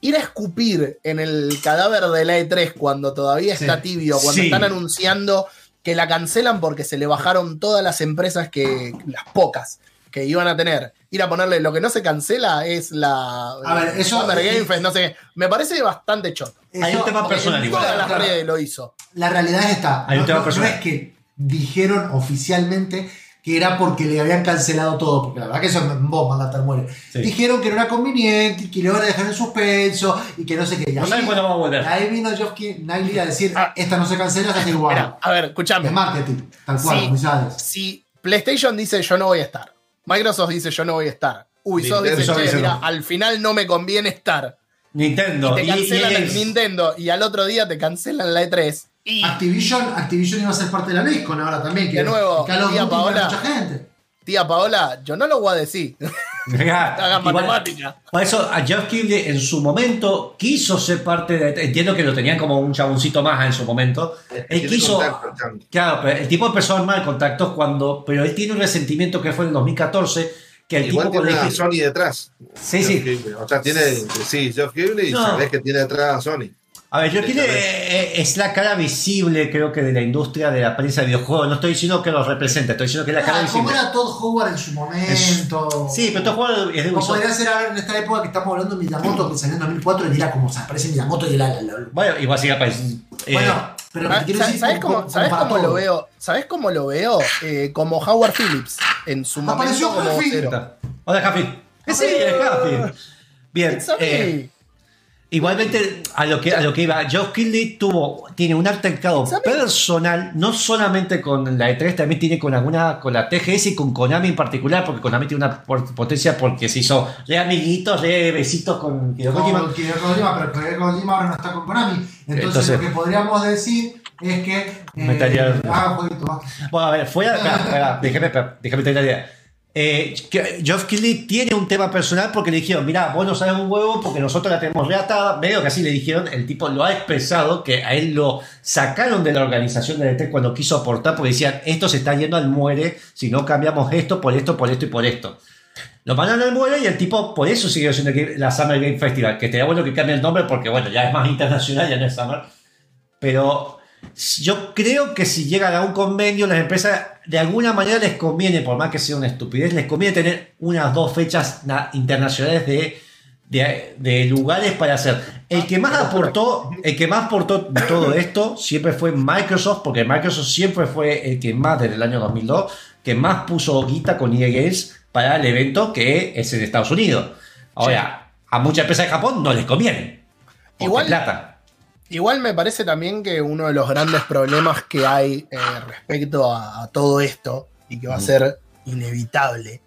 ir a escupir en el cadáver de la E tres cuando todavía sí. está tibio, cuando sí. están anunciando... que la cancelan porque se le bajaron todas las empresas que, las pocas que iban a tener, ir a ponerle lo que no se cancela es la a ver, eso, Summer Game es, Fest, no sé, me parece bastante choto. Hay un tema personal igual. Todas las redes lo hizo. La realidad es esta, no, no, no es que dijeron oficialmente que era porque le habían cancelado todo, porque la verdad que eso es bomba, matar muere. Sí. Dijeron que no era conveniente, que lo iban a dejar en suspenso y que no sé qué. Y así, no va a volver. Ahí vino Geoff Keighley a decir, ah, esta no se cancela, es igual. Mira, a ver, escuchame. Es marketing, tal cual, como sabes. Si PlayStation dice yo no voy a estar, Microsoft dice yo no voy a estar, Ubisoft Nintendo dice, che, dice mira, no. al final no me conviene estar. Nintendo. Y te cancelan y, y el Nintendo y al otro día te cancelan la E tres. Y Activision, Activision iba a ser parte de la BlizzCon ahora también. Que de nuevo, tía Paola, mucha gente. tía Paola, yo no lo voy a decir. Hagan matemática. Para eso, a Geoff Keighley en su momento quiso ser parte de. Entiendo que lo tenían como un chaboncito más en su momento. Él quiso. Contacto, claro, pero el tipo empezó a armar contactos cuando. Pero él tiene un resentimiento que fue en el dos mil catorce. Que el igual tipo tiene a Sony detrás. Sí, Geoff sí. Keighley. O sea, tiene. Sí, Geoff Keighley no. Y sabés que tiene detrás a Sony. A ver, yo creo que es la cara visible, creo que, de la industria de la prensa de videojuegos. No estoy diciendo que los represente, estoy diciendo que es la ah, cara visible. Como era Todd Howard en su momento. Es... Sí, pero Todd Howard es de Ubisoft. Como podría ser ahora en esta época que estamos hablando de Miyamoto, que salió en dos mil cuatro y mira cómo se aparece Miyamoto y el... Bueno, igual sigue apareciendo. Bueno, Pero ah, ¿sabes, ¿sabes, cómo, ¿sabes cómo lo veo? ¿Sabes cómo lo veo? Eh, como Howard Phillips en su apareció momento. Apareció Jaffi. O sea, Jaffi. Sí, Jaffi. Bien. Eh, igualmente, a lo que, a lo que iba, Geoff Keighley tuvo, tiene un altercado personal, no solamente con la E tres, también tiene con alguna, con la T G S y con Konami en particular, porque Konami tiene una potencia porque se hizo re amiguitos, re besitos con Hideo Kojima. Con Hideo Kojima, pero Hideo Kojima ahora no está con Konami. Entonces, Entonces lo que podríamos decir es que eh, Metallica. Ah, un poquito más. Bueno, a ver, fue acá, déjame, déjame tener la idea. Eh, Geoff Keighley tiene un tema personal porque le dijeron, mirá, vos no sabes un huevo porque nosotros la tenemos reatada, medio que así le dijeron. El tipo lo ha expresado, que a él lo sacaron de la organización del E tres cuando quiso aportar, porque decían, esto se está yendo al muere si no cambiamos esto por esto, por esto y por esto. Lo mandaron al muere y el tipo por eso siguió haciendo la Summer Game Festival, que estaría bueno que cambie el nombre porque bueno, ya es más internacional, ya no es Summer, pero... Yo creo que si llegan a un convenio, las empresas de alguna manera les conviene, por más que sea una estupidez, les conviene tener unas dos fechas internacionales de, de, de lugares para hacer. El que más aportó, el que más aportó todo esto siempre fue Microsoft, porque Microsoft siempre fue el que más, desde el año dos mil dos, que más puso guita con E A Games para el evento que es en Estados Unidos. Ahora, sí, a muchas empresas de Japón no les conviene. Igual plata. Igual me parece también que uno de los grandes problemas que hay eh, respecto a, a todo esto, y que va a ser inevitable,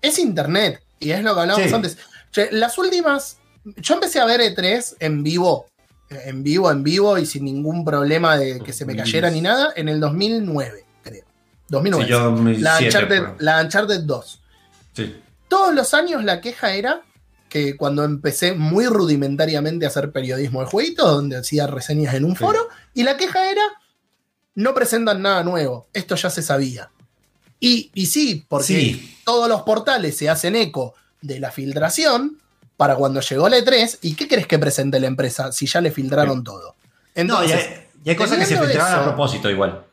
es internet. Y es lo que hablábamos sí. antes. Che, las últimas... Yo empecé a ver E tres en vivo, en vivo, en vivo, y sin ningún problema de que se me cayera ni nada, en el dos mil nueve, creo. dos mil nueve. Sí, yo la, Uncharted, la Uncharted dos. Sí. Todos los años la queja era... que cuando empecé muy rudimentariamente a hacer periodismo de jueguitos, donde hacía reseñas en un sí. foro, y la queja era, no presentan nada nuevo, esto ya se sabía. Y, y sí, porque sí. todos los portales se hacen eco de la filtración para cuando llegó la E tres, ¿y qué crees que presente la empresa si ya le filtraron sí. todo? Entonces, no, y hay, y hay cosas que se filtraban a propósito igual.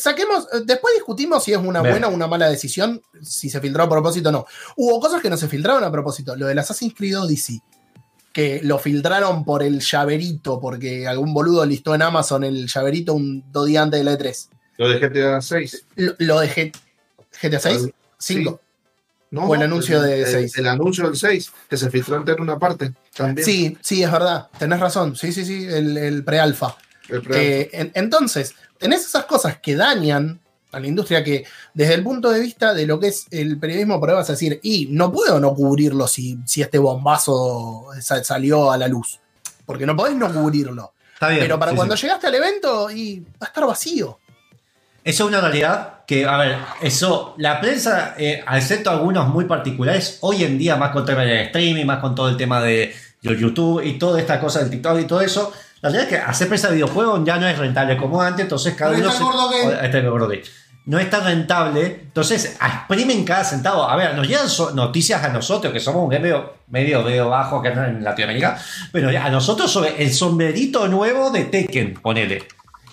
Saquemos, después discutimos si es una Bien. buena o una mala decisión, si se filtró a propósito o no. Hubo cosas que no se filtraron a propósito. Lo del Assassin's Creed Odyssey, que lo filtraron por el llaverito, porque algún boludo listó en Amazon el llaverito un dos días antes de la E tres. Lo de G T A seis. Lo, lo de G T A seis, cinco. No, o el anuncio el, de seis. El, el anuncio del seis, que se filtró antes en una parte también. Sí, sí, es verdad, tenés razón. Sí, sí, sí, el, el pre-alfa. Eh, en, entonces, tenés esas cosas que dañan a la industria, que desde el punto de vista de lo que es el periodismo, pruebas a decir, y no puedo no cubrirlo si, si este bombazo salió a la luz, porque no podés no cubrirlo. Está bien, pero para sí, cuando sí. llegaste al evento, y va a estar vacío. Eso es una realidad que, a ver, eso, la prensa, eh, excepto algunos muy particulares, hoy en día, más con el tema del streaming, más con todo el tema de, de YouTube y toda esta cosa del TikTok y todo eso. La realidad es que hacer prensa de videojuegos ya no es rentable como antes, entonces cada uno... Se... No es tan rentable, entonces exprimen cada centavo. A ver, nos llegan so- noticias a nosotros, que somos un medio, medio, medio bajo que no en Latinoamérica, pero a nosotros sobre el sombrerito nuevo de Tekken, ponele.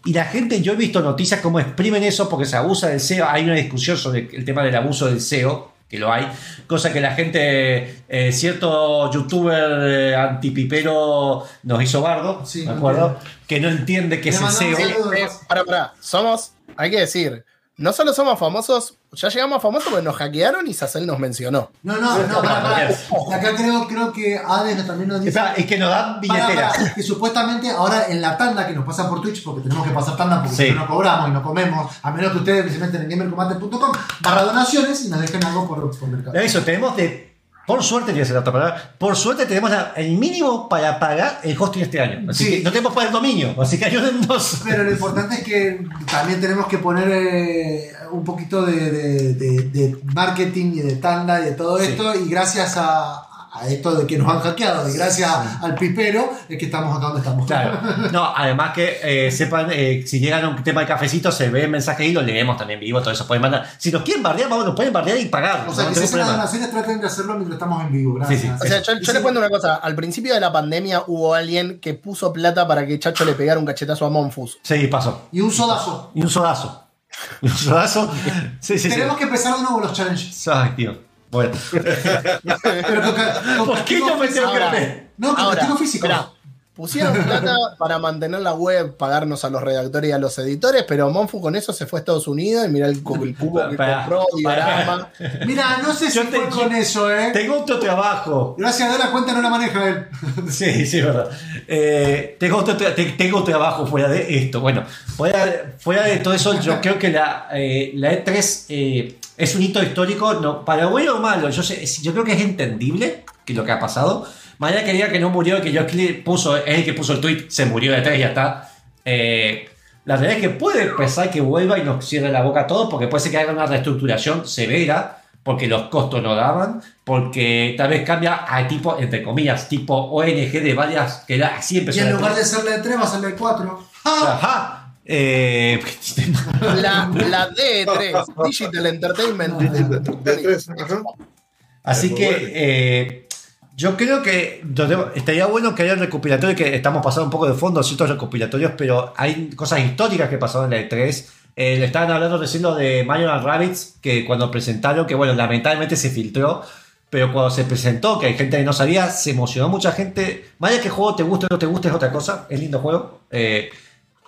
Y la gente, yo he visto noticias como exprimen eso porque se abusa del S E O. Hay una discusión sobre el tema del abuso del S E O, que lo hay, cosa que la gente, eh, cierto youtuber eh, antipipero nos hizo bardo, sí, ¿me acuerdo? Entiendo. Que no entiende que es el S E O. Pará, pará, somos, hay que decir, no solo somos famosos, ya llegamos a famosos porque nos hackearon y Sacel nos mencionó. No, no, no, pará, pará. Acá creo, creo que Ades también nos dice... Espera, es que nos dan billeteras. Pará, pará, que supuestamente ahora en la tanda que nos pasa por Twitch, porque tenemos que pasar tanda porque sí. no cobramos y no comemos, a menos que ustedes se meten en gamer con mate punto com barra donaciones y nos dejen algo por, por mercado. Eso, tenemos de... Por suerte, tienes la otra palabra, por suerte tenemos la, el mínimo para pagar el hosting este año. Así sí. que no tenemos para el dominio, así que ayúdennos. Pero lo importante es que también tenemos que poner eh, un poquito de, de, de, de marketing y de tanda y de todo sí. esto. Y gracias a, a esto de que nos han hackeado, y gracias sí. al pipero, es que estamos acá donde estamos. Claro. No, además que eh, sepan, eh, si llegan a un tema de cafecito, se ve el mensaje y lo leemos también vivo, todo eso pueden mandar. Si nos quieren bardear, vamos, nos pueden bardear y pagar. O sea, no, que si hacen las donaciones, traten de hacerlo mientras estamos en vivo. Gracias. Sí, sí, o sea, yo, yo sí. les cuento una cosa. Al principio de la pandemia hubo alguien que puso plata para que Chacho le pegara un cachetazo a Monfus. Sí, pasó. Y un sodazo. Y un sodazo. Y un sodazo. Sí, sí, Tenemos sí. que empezar de nuevo los challenges. Ah, tío. Bueno. Pero con, con ¿por qué yo me tengo que ver? No, con castigo físico. Espera. Pusieron plata para mantener la web, pagarnos a los redactores y a los editores, pero Monfus con eso se fue a Estados Unidos y mirá el cubo que compró, diorama. Mirá, no sé si fue te, con eso, ¿eh? Tengo otro trabajo. Gracias a Dios la cuenta no la maneja él. Sí, sí, verdad. Eh, tengo, otro tra- te, tengo trabajo fuera de esto. Bueno, fuera, fuera de todo eso, yo creo que la, eh, la E tres eh, es un hito histórico, no, para bueno o malo. Yo, sé, yo creo que es entendible que lo que ha pasado. Mañana quería que no murió, que Geoff Keighley puso, es el que puso el tweet, se murió de tres y ya está. Eh, la realidad es que puede pensar que vuelva y nos cierre la boca a todos, porque puede ser que haga una reestructuración severa, porque los costos no daban, porque tal vez cambia a tipo, entre comillas, tipo O N G de varias, que la, así empezó. Y en lugar de ser la de tres, va a ser la de cuatro. Ajá. Eh... La, la D tres, Digital Entertainment. D tres, así que... Eh, yo creo que estaría bueno que haya un recopilatorio, que estamos pasando un poco de fondo, ciertos recopilatorios, pero hay cosas históricas que pasaron en la E tres. Eh, le estaban hablando recién de Mario and Rabbids, que cuando presentaron, que bueno, lamentablemente se filtró, pero cuando se presentó, que hay gente que no sabía, se emocionó mucha gente. Más allá que el juego te guste o no te guste, es otra cosa, es lindo juego. Eh,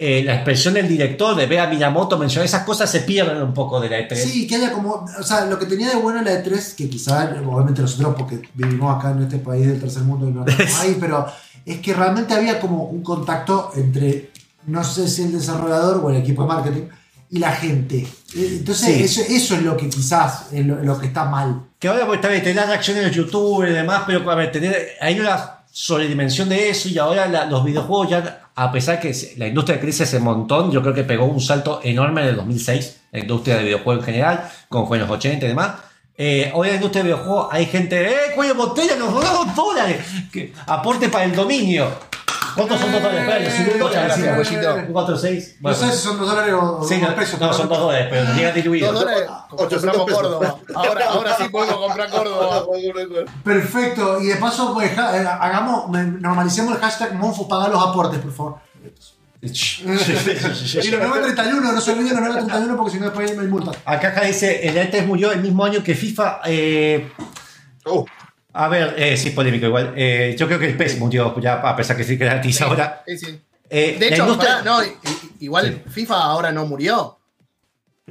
Eh, la expresión del director de ver a Miyamoto mencionar esas cosas se pierden un poco de la E tres. Sí, que haya como, o sea, lo que tenía de bueno la E tres, que quizás, obviamente nosotros porque vivimos acá en este país del tercer mundo y no estamos ahí, pero es que realmente había como un contacto entre, no sé si el desarrollador o el equipo de marketing y la gente. Entonces sí. eso, eso es lo que quizás es lo, lo que está mal. Que ahora voy a estar tener reacciones de YouTube y demás, pero a ver, tener, hay una sobredimensión de eso y ahora la, los videojuegos ya... A pesar que la industria crece ese montón, yo creo que pegó un salto enorme en el dos mil seis, la industria de videojuegos en general, con juegos ochenta y demás. Eh, hoy en la industria de videojuegos hay gente, ¡eh, cuello botella, nos damos dólares! Que aporte para el dominio. ¿Cuántos son dos dólares? Espera, subí dólares. cuatro, seis. No sé si son dos dólares o sí, dos pesos. No, son dos dólares, pero llega diluido. dos dólares, compramos Córdoba. Ahora, ahora sí podemos comprar Córdoba. Perfecto. Y de paso, pues, hagamos, normalicemos el hashtag Monfus, paga los aportes, por favor. Y los nueve treinta y uno, no se olviden los nueve treinta y uno porque si no después me multan. Acá acá dice, el E tres murió el mismo año que FIFA. Eh... Oh. A ver, eh, sí, polémico igual. Eh, yo creo que el PES murió, ya, a pesar que sí que gratis sí, ahora. Sí, sí. Eh, de hecho, industria... para, no, igual sí. FIFA ahora no murió.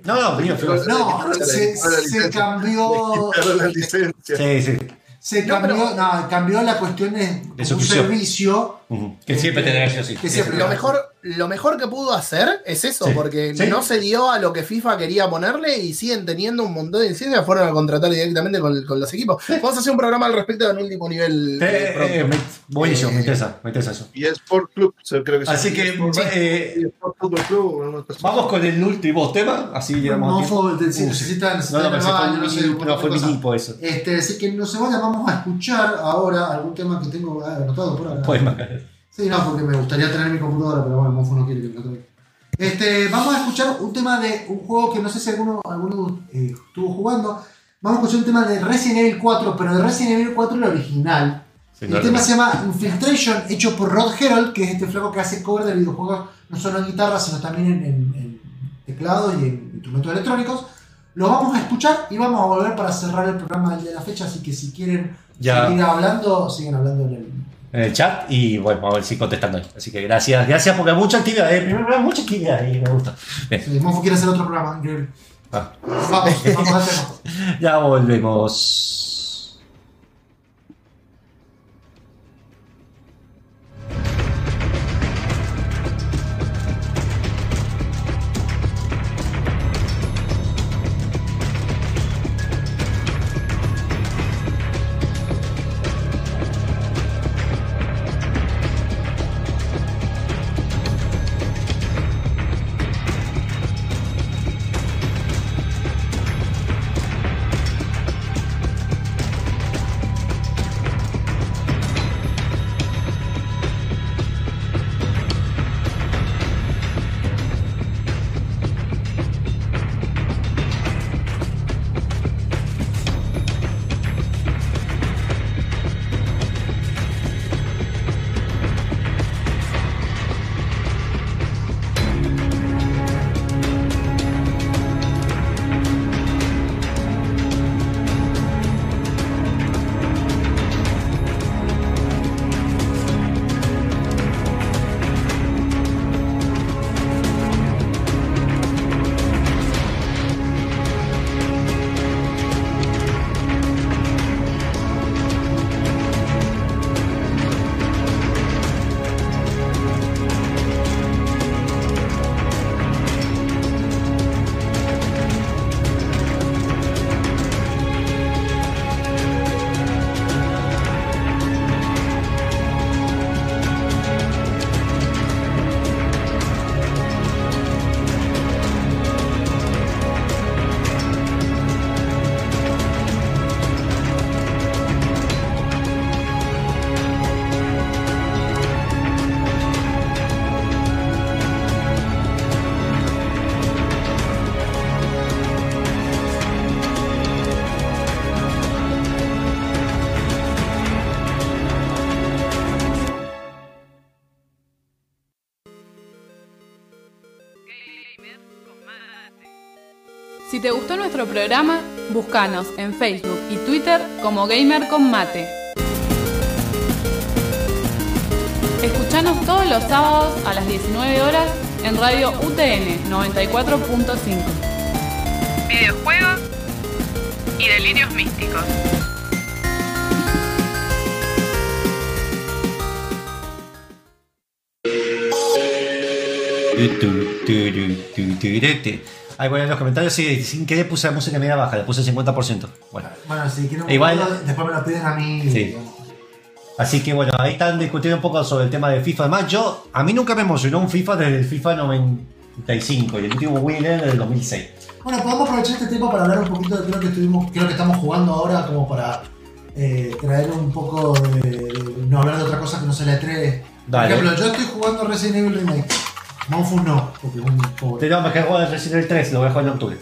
No, no, murió. No, no se, se cambió. La licencia. Sí, sí. Se cambió, no, pero, no, cambió las cuestiones de un servicio. Uh-huh. Que siempre tendrá que ser así. Que siempre, lo, mejor, lo mejor que pudo hacer es eso, sí. porque sí. no se dio a lo que FIFA quería ponerle y siguen teniendo un montón de incidencias. Fueron a contratar directamente con, con los equipos. Sí. Vamos a hacer un programa al respecto de un último nivel. Sí. Eh, eh, me, buenísimo, eh, me interesa, me interesa eso. Y Sport Club, creo que así que Sport, eh, Sport Football Club. Vamos con el último tema. Así llegamos. No fue, necesitan. No, no, no, fue mi tipo eso. Este, así que no se vayan. Vamos a escuchar ahora algún tema que tengo anotado por ahora. Puedes marcar. Sí, no, porque me gustaría tener mi computadora, pero bueno, Monfus no quiere que me lo traiga. Este, vamos a escuchar un tema de un juego que no sé si alguno, alguno eh, estuvo jugando. Vamos a escuchar un tema de Resident Evil cuatro, pero de Resident Evil cuatro el original. Sí, el claro. tema se llama Infiltration, hecho por Rod Herold, que es este flaco que hace cover de videojuegos no solo en guitarra, sino también en, en, en teclados y en instrumentos electrónicos. Lo vamos a escuchar y vamos a volver para cerrar el programa del día de la fecha, así que si quieren ya. seguir hablando, siguen hablando en el... en el chat y bueno, vamos a ver si contestando ahí. Así que gracias, gracias porque hay mucha actividad, eh. mucha actividad y me gusta. Sí, Monfus quiere hacer otro programa. Ah. Vamos, vamos a hacerlo. Ya volvemos. Si te gustó nuestro programa, búscanos en Facebook y Twitter como Gamer con Mate. Escuchanos todos los sábados a las diecinueve horas en Radio U T N noventa y cuatro punto cinco. Videojuegos y delirios místicos. Ahí bueno, en los comentarios, sí, sin querer puse la música media baja, le puse el cincuenta por ciento. Bueno, bueno si quieren un igual, poquito, después me lo piden a mí. Sí. Así que bueno, ahí están discutiendo un poco sobre el tema de FIFA. Además, yo, a mí nunca me emocionó un FIFA desde el FIFA noventa y cinco y el último Winner del dos mil seis. Bueno, podemos aprovechar este tiempo para hablar un poquito de lo que, estuvimos, creo que estamos jugando ahora, como para eh, traer un poco de. No hablar de otra cosa que no se le atreve. Por ejemplo, yo estoy jugando Resident Evil Remake. Monfus no, porque es un pobre. No, me quedé jugando el Resident Evil tres, lo voy a jugar en octubre.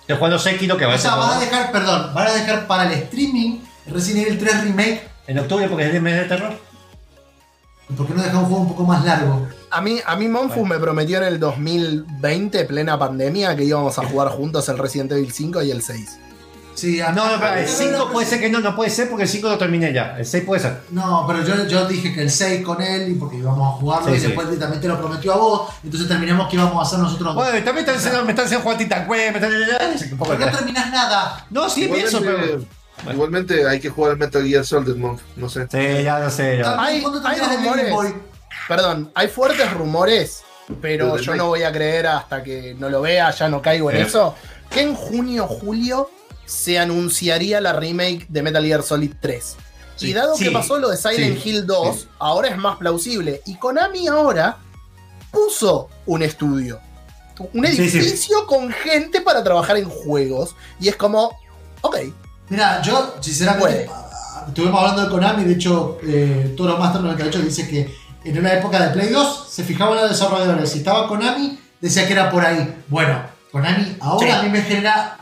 Estoy jugando Sekiro, que va a ser. O sea, van a dejar, perdón, van a dejar para el streaming Resident Evil tres Remake. En octubre, porque es el mes de terror. ¿Y por qué no dejar un juego un poco más largo? A mí, a mí Monfus bueno. me prometió en el dos mil veinte, plena pandemia, que íbamos a jugar juntos el Resident Evil cinco y el seis. Sí, a mí, no, no, pero el cinco no, no, puede ser que no, no puede ser porque el cinco lo terminé ya. El seis puede ser. No, pero yo, yo dije que el seis con él, y porque íbamos a jugarlo, sí, y sí. Después también te lo prometió a vos, entonces terminamos que íbamos a hacer nosotros dos. Bueno, también están, o sea, me están haciendo jugar Titan Quest, me están. Porque no terminás nada. No, sí, pienso, pero. Bueno. Igualmente hay que jugar al Metal Gear Solid, no sé. Sí, ya lo sé. Ya. Hay, hay rumores. Perdón, hay fuertes rumores, pero yo no voy a creer hasta que no lo vea, ya no caigo en sí. eso. Que en junio, julio se anunciaría la remake de Metal Gear Solid tres. Sí, y dado sí, que pasó lo de Silent sí, Hill dos, sí. ahora es más plausible. Y Konami ahora puso un estudio, un edificio sí, sí. con gente para trabajar en juegos. Y es como, ok. Mira, yo sinceramente estuvimos hablando de Konami, de hecho eh, Toro Master noventa y ocho dice que en una época de Play dos se fijaban los desarrolladores, si estaba Konami decía que era por ahí. Bueno, Konami ahora sí. a mí me genera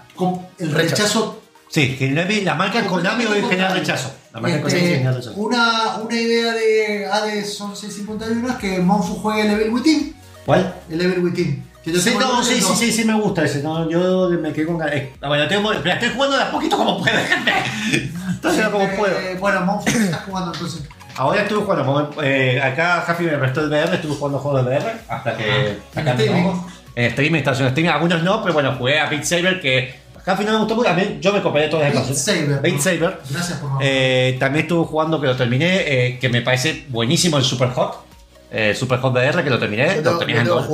el rechazo. Sí, que la marca Konami hoy genera rechazo. La marca este, Konami genera rechazo. Una, una idea de Hades once cincuenta y uno es que Monfus juegue el Evil Within. ¿Cuál? El Evil Within. Sí, no, sí, sí, sí, sí, me gusta ese. No, yo me quedé con ganas. Eh, bueno, tengo, pero estoy jugando de a poquito como puedo, gente. Entonces, sí, como eh, puedo. Bueno, Monfus estás jugando entonces. Ahora estuve jugando. Eh, acá Jaffi me prestó el V R, estuve jugando juegos de V R hasta que. Ah, acá no. En streaming, estaba haciendo streaming. Algunos no, pero bueno, jugué a Beat Saber, que Jaffi no me gustó mucho. También yo me compré todas las cosas. Beat Saber. Gracias por eh, también estuve jugando, que lo terminé, eh, que me parece buenísimo el Super Hot. Eh, Super Hot V R, que lo terminé. Yo lo terminé en dos.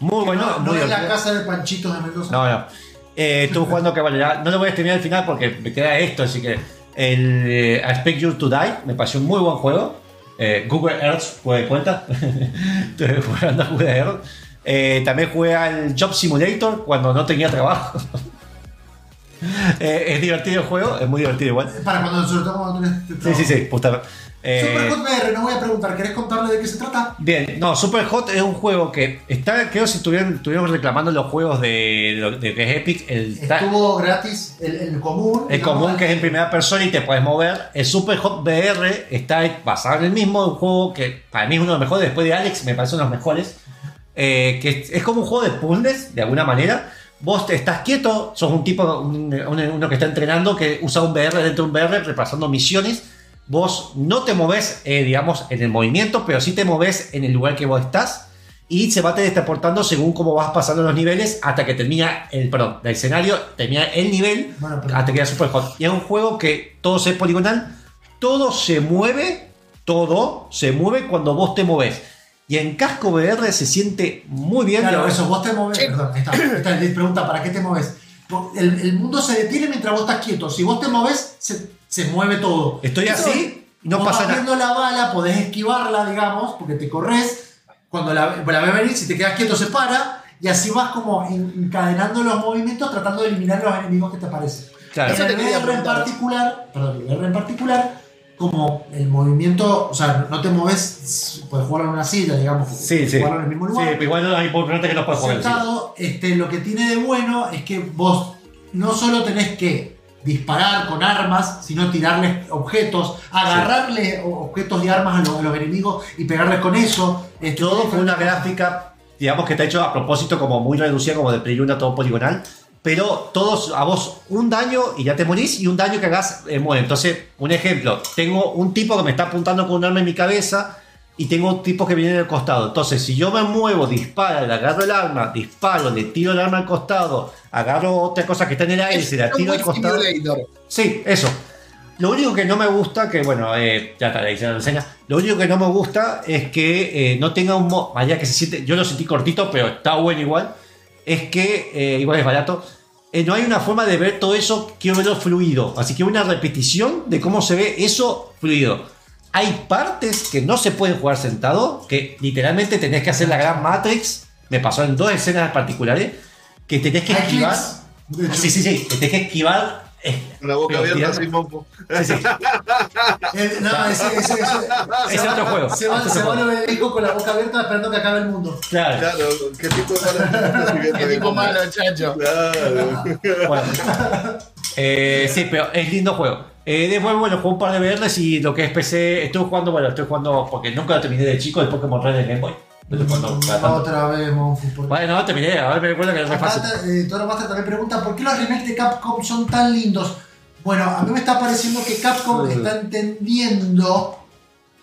Muy bueno, no, no muy es la casa de Panchitos de Mendoza. No, no. Eh, estuve jugando que bueno, ya no lo voy a terminar al final porque me queda esto, así que el eh, I Expect You to Die me pareció un muy buen juego. Eh, Google Earth, juego de cuenta. Estuve jugando Google Earth. Eh, también jugué al Job Simulator cuando no tenía trabajo. eh, es divertido el juego, es muy divertido igual. Para cuando nosotros tomamos nuestro trabajo. Sí, sí, sí, puta. Eh, Super Hot V R, no voy a preguntar, ¿querés contarle de qué se trata? Bien, no, Super Hot es un juego que está, creo si estuvieron, estuvieron reclamando los juegos de, de, de Epic. El, Estuvo ta, gratis, el, el común. El común gratis. Que es en primera persona y te puedes mover. El Super Hot V R está basado en el mismo, un juego que para mí es uno de los mejores, después de Alex me parece uno de los mejores. Eh, que es, es como un juego de puzzles, de alguna manera. Vos te estás quieto, sos un tipo, un, un, uno que está entrenando, que usa un V R dentro de un V R, repasando misiones. Vos no te moves, eh, digamos, en el movimiento, pero sí te moves en el lugar que vos estás y se va teletransportando según cómo vas pasando los niveles hasta que termina el, perdón, el escenario, termina el nivel, bueno, hasta que ya Super Hot. Y es un juego que todo es poligonal, todo se mueve, todo se mueve cuando vos te moves. Y en casco V R se siente muy bien. Claro, eso, vos te moves. Sí. Perdón, esta, esta es la pregunta, ¿para qué te moves? El, el mundo se detiene mientras vos estás quieto. Si vos te moves, se. Se mueve todo. Estoy Entonces, así, no pasa nada. Vas la bala, podés esquivarla, digamos, porque te corres. Cuando la, la ves venir, si te quedas quieto, se para. Y así vas como encadenando los movimientos, tratando de eliminar los enemigos que te aparecen. Claro. En el V R en particular, perdón, el V R en particular, como el movimiento, o sea, no te moves, puedes jugar en una silla, digamos, sí, sí. jugar en el mismo lugar. Sí, pero igual no hay importante que no puedes jugar. Sentado, este, lo que tiene de bueno es que vos no solo tenés que disparar con armas, sino tirarles objetos, agarrarle sí. objetos y armas a los, a los enemigos y pegarles con eso. Este, todo con una gráfica, digamos, que está hecho a propósito como muy reducida, como de Play uno, todo poligonal. pero todos a vos un daño y ya te morís, y un daño que hagas eh, muere. Entonces, un ejemplo, tengo un tipo que me está apuntando con un arma en mi cabeza y tengo tipos que vienen al costado. Entonces, si yo me muevo, disparo, le agarro el arma, disparo, le tiro el arma al costado, agarro otra cosa que está en el aire, se la tiro al costado. Sí, eso. Lo único que no me gusta, que bueno, eh, ya está, la edición de la escena. Lo único que no me gusta es que eh, no tenga un modo, allá que se siente, yo lo sentí cortito, pero está bueno igual. Es que, eh, igual es barato, eh, no hay una forma de ver todo eso, quiero verlo fluido. Así que una repetición de cómo se ve eso fluido. Hay partes que no se pueden jugar sentado, que literalmente tenés que hacer la gran Matrix. Me pasó en dos escenas particulares, que tenés que esquivar. Sí, sí, sí, que tenés que esquivar. Con la boca abierta, así, Monfus. Sí, sí. No, ese, ese, ese, ese es otro juego. Se van, se van a ver con la boca abierta esperando que acabe el mundo. Claro. Claro, qué tipo malo. Qué tipo malo, Chacho. Claro. Bueno. Eh, sí, pero es lindo juego. Eh, después, bueno, jugué un par de V Rs y lo que es P C, estoy jugando, bueno, estoy jugando porque nunca lo terminé de chico, el Pokémon Red del Game Boy. Cuando, otra vez, Monfus. Por... Bueno, no, terminé, a ver, me recuerdo que no es fácil. Eh, Toro Master también pregunta: ¿por qué los remakes de Capcom son tan lindos? Bueno, a mí me está pareciendo que Capcom está entendiendo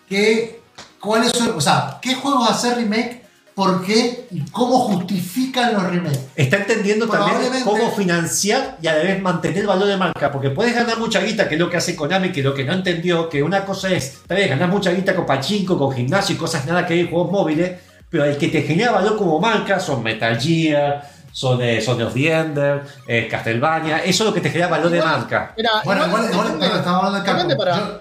que cuáles son, o sea, qué juegos hacer remake, por qué y cómo justifican los remakes. Está entendiendo también cómo financiar y a la vez mantener el valor de marca, porque puedes ganar mucha guita, que es lo que hace Konami, que es lo que no entendió, que una cosa es, tal vez ganar mucha guita con pachinko, con gimnasio y cosas nada que hay, juegos móviles. Pero el que te genera valor como marca son Metal Gear, son de, son de The Ender, eh, Castlevania. Eso es lo que te genera valor igual, de marca. Mira, bueno, igual, igual, igual, igual estamos hablando de Capcom. Para... Yo,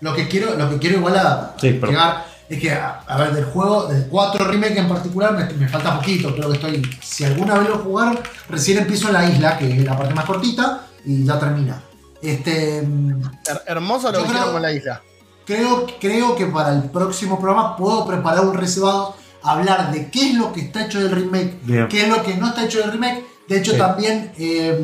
lo, que quiero, lo que quiero igual a sí, llegar es que, a, a ver, del juego, del cuatro remake en particular, me, me falta poquito. Creo que estoy, si alguna vez lo jugar, recién empiezo en la isla, que es la parte más cortita, y ya termina. Este, Her hermoso lo que hicieron con la isla. Creo, creo que para el próximo programa puedo preparar un reservado, hablar de qué es lo que está hecho del remake, bien, qué es lo que no está hecho del remake. De hecho, sí, también, eh,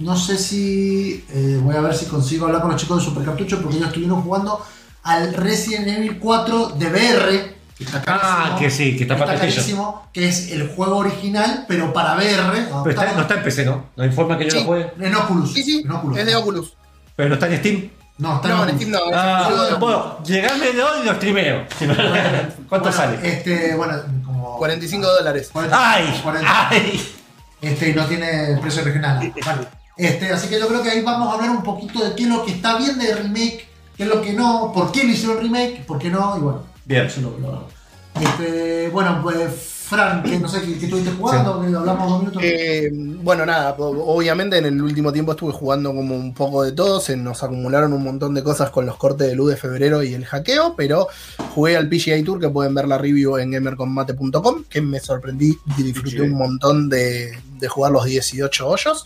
no sé si... Eh, voy a ver si consigo hablar con los chicos de Super Cartucho, porque ellos estuvieron jugando al Resident Evil cuatro de V R, que está carísimo. Ah, que sí, que está, está carísimo, que es el juego original, pero para V R. Pero está, no está en P C, ¿no? No informa que yo sí lo juegue. En Oculus. Sí, sí, en Oculus. Es de Oculus. Pero no está en Steam. No, está no, en Steam no. Ah, no, bueno, llegame de hoy y los streameo. ¿Cuánto bueno, sale? Este, bueno, como cuarenta y cinco dólares. cuarenta, ¡Ay! cuarenta. ¡Ay! Este, no tiene precio regional. Vale. Este, así que yo creo que ahí vamos a hablar un poquito de qué es lo que está bien de remake, qué es lo que no, por qué le hicieron remake, por qué no, y bueno. Bien. Eso lo, lo, este, bueno, pues... Fran, que no sé qué estuviste jugando, sí, hablamos dos minutos. Eh, bueno, nada, obviamente en el último tiempo estuve jugando como un poco de todo, se nos acumularon un montón de cosas con los cortes de luz de febrero y el hackeo, pero jugué al P G A Tour, que pueden ver la review en gamer con mate punto com, que me sorprendí y disfruté P G A un montón de, de jugar los dieciocho hoyos.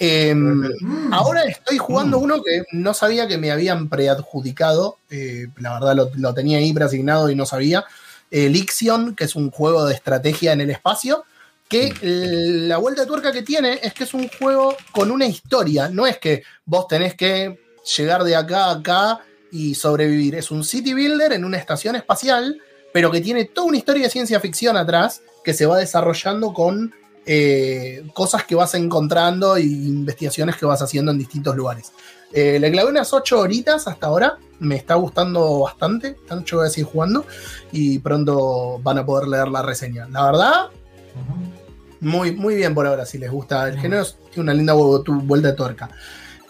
Eh, mm. Ahora estoy jugando mm. uno que no sabía que me habían preadjudicado, eh, la verdad lo, lo tenía ahí preasignado y no sabía. Elixion, que es un juego de estrategia en el espacio, que la vuelta de tuerca que tiene es que es un juego con una historia, no es que vos tenés que llegar de acá a acá y sobrevivir, es un city builder en una estación espacial, pero que tiene toda una historia de ciencia ficción atrás, que se va desarrollando con eh, cosas que vas encontrando e investigaciones que vas haciendo en distintos lugares. Eh, le clavé unas ocho horitas hasta ahora, me está gustando bastante, yo voy a seguir jugando y pronto van a poder leer la reseña. La verdad, uh-huh, muy, muy bien por ahora, si les gusta el uh-huh género, tiene una linda vuelta de tuerca.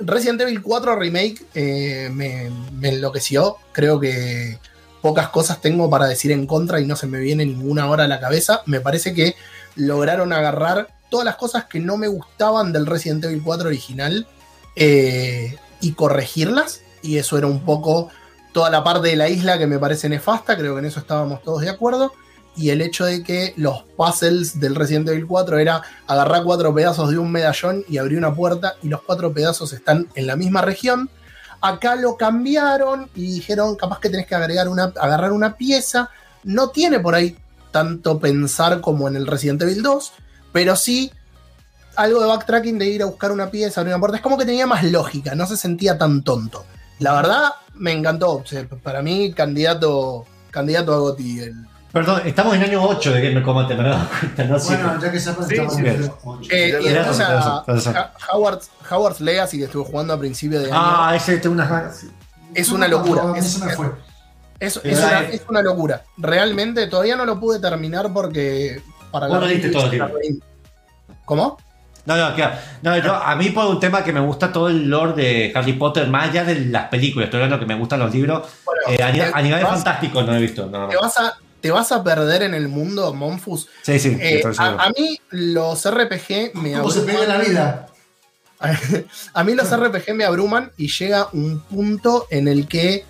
Resident Evil cuatro Remake eh, me, me enloqueció, creo que pocas cosas tengo para decir en contra y no se me viene ninguna ahora a la cabeza. Me parece que lograron agarrar todas las cosas que no me gustaban del Resident Evil cuatro original, eh, y corregirlas, y eso era un poco toda la parte de la isla que me parece nefasta, creo que en eso estábamos todos de acuerdo, y el hecho de que los puzzles del Resident Evil cuatro era agarrar cuatro pedazos de un medallón y abrir una puerta y los cuatro pedazos están en la misma región. Acá lo cambiaron y dijeron capaz que tenés que agregar una, agarrar una pieza, no tiene por ahí tanto pensar como en el Resident Evil dos, pero sí algo de backtracking, de ir a buscar una pieza, abrir una puerta, es como que tenía más lógica, no se sentía tan tonto. La verdad, me encantó. Para mí, candidato, candidato a Gotti el, Perdón, estamos en año ocho de Gamer con Mate, me he dado cuenta, ¿no? Bueno, ya que se pasa, sí, estamos sí, en año ocho. Eh, y después a, a Howard, Howard's Legacy, que estuve jugando a principio de año. Ah, ese tiene unas ganas. Es una locura. No, no, es, me fue. Es, es, una, es una locura. Realmente todavía no lo pude terminar porque... Para bueno, diste todo, tío. ¿Cómo? No, no, claro. No, yo, a mí por un tema que me gusta todo el lore de Harry Potter, más allá de las películas, estoy hablando que me gustan los libros. Bueno, eh, a nivel fantástico no lo he visto. No. Te, vas a, te vas a perder en el mundo, Monfus. Sí, sí. Eh, a, a mí los R P G me abruman. Se pega la vida. A mí los R P G me abruman y llega un punto en el que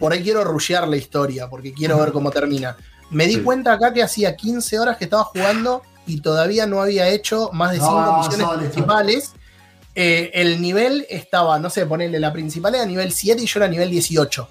por ahí quiero rushear la historia, porque quiero ver cómo termina. Me di sí. cuenta acá que hacía quince horas que estaba jugando y todavía no había hecho más de cinco misiones no, principales. Eh, el nivel estaba, no sé, ponerle la principal era nivel siete y yo era nivel dieciocho.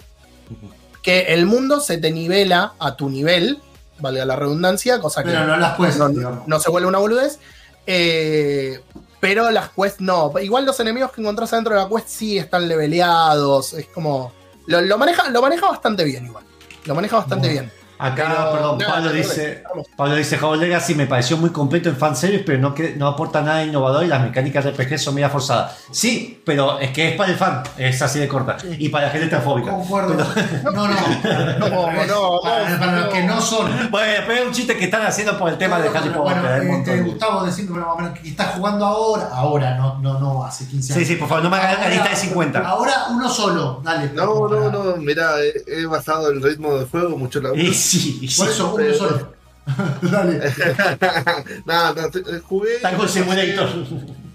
Que el mundo se te nivela a tu nivel, valga la redundancia, cosa pero que no, las quests, no, no, no se vuelve una boludez. Eh, pero las quests no. Igual los enemigos que encontrás dentro de la quest sí están leveleados. Es como... Lo, lo, maneja, lo maneja bastante bien igual. Lo maneja bastante bueno. bien. Acá, pero, perdón, nada, Pablo, dice, Pablo dice Howard Legacy me pareció muy completo en fanservice, pero no, no aporta nada innovador y las mecánicas de R P G son media forzadas. Sí, pero es que es para el fan, es así de corta. Y para la gente transfóbica. Concuerdo. Pero, no, no, no, no, no, no. Para, para los que no son. Bueno, pero es un chiste que están haciendo por el tema no, no, de Harry Potter. Bueno, este, de... Gustavo decía que está jugando ahora. Ahora, no, no, no, hace quince años. Sí, sí, por favor, no me hagas la lista de cincuenta. Ahora uno solo, dale. No, no, no, mirá, he basado el ritmo de juego, mucho la laburo. Sí, sí. Por eso, uno solo. Dale. No, no, jugué. Tango Simulator.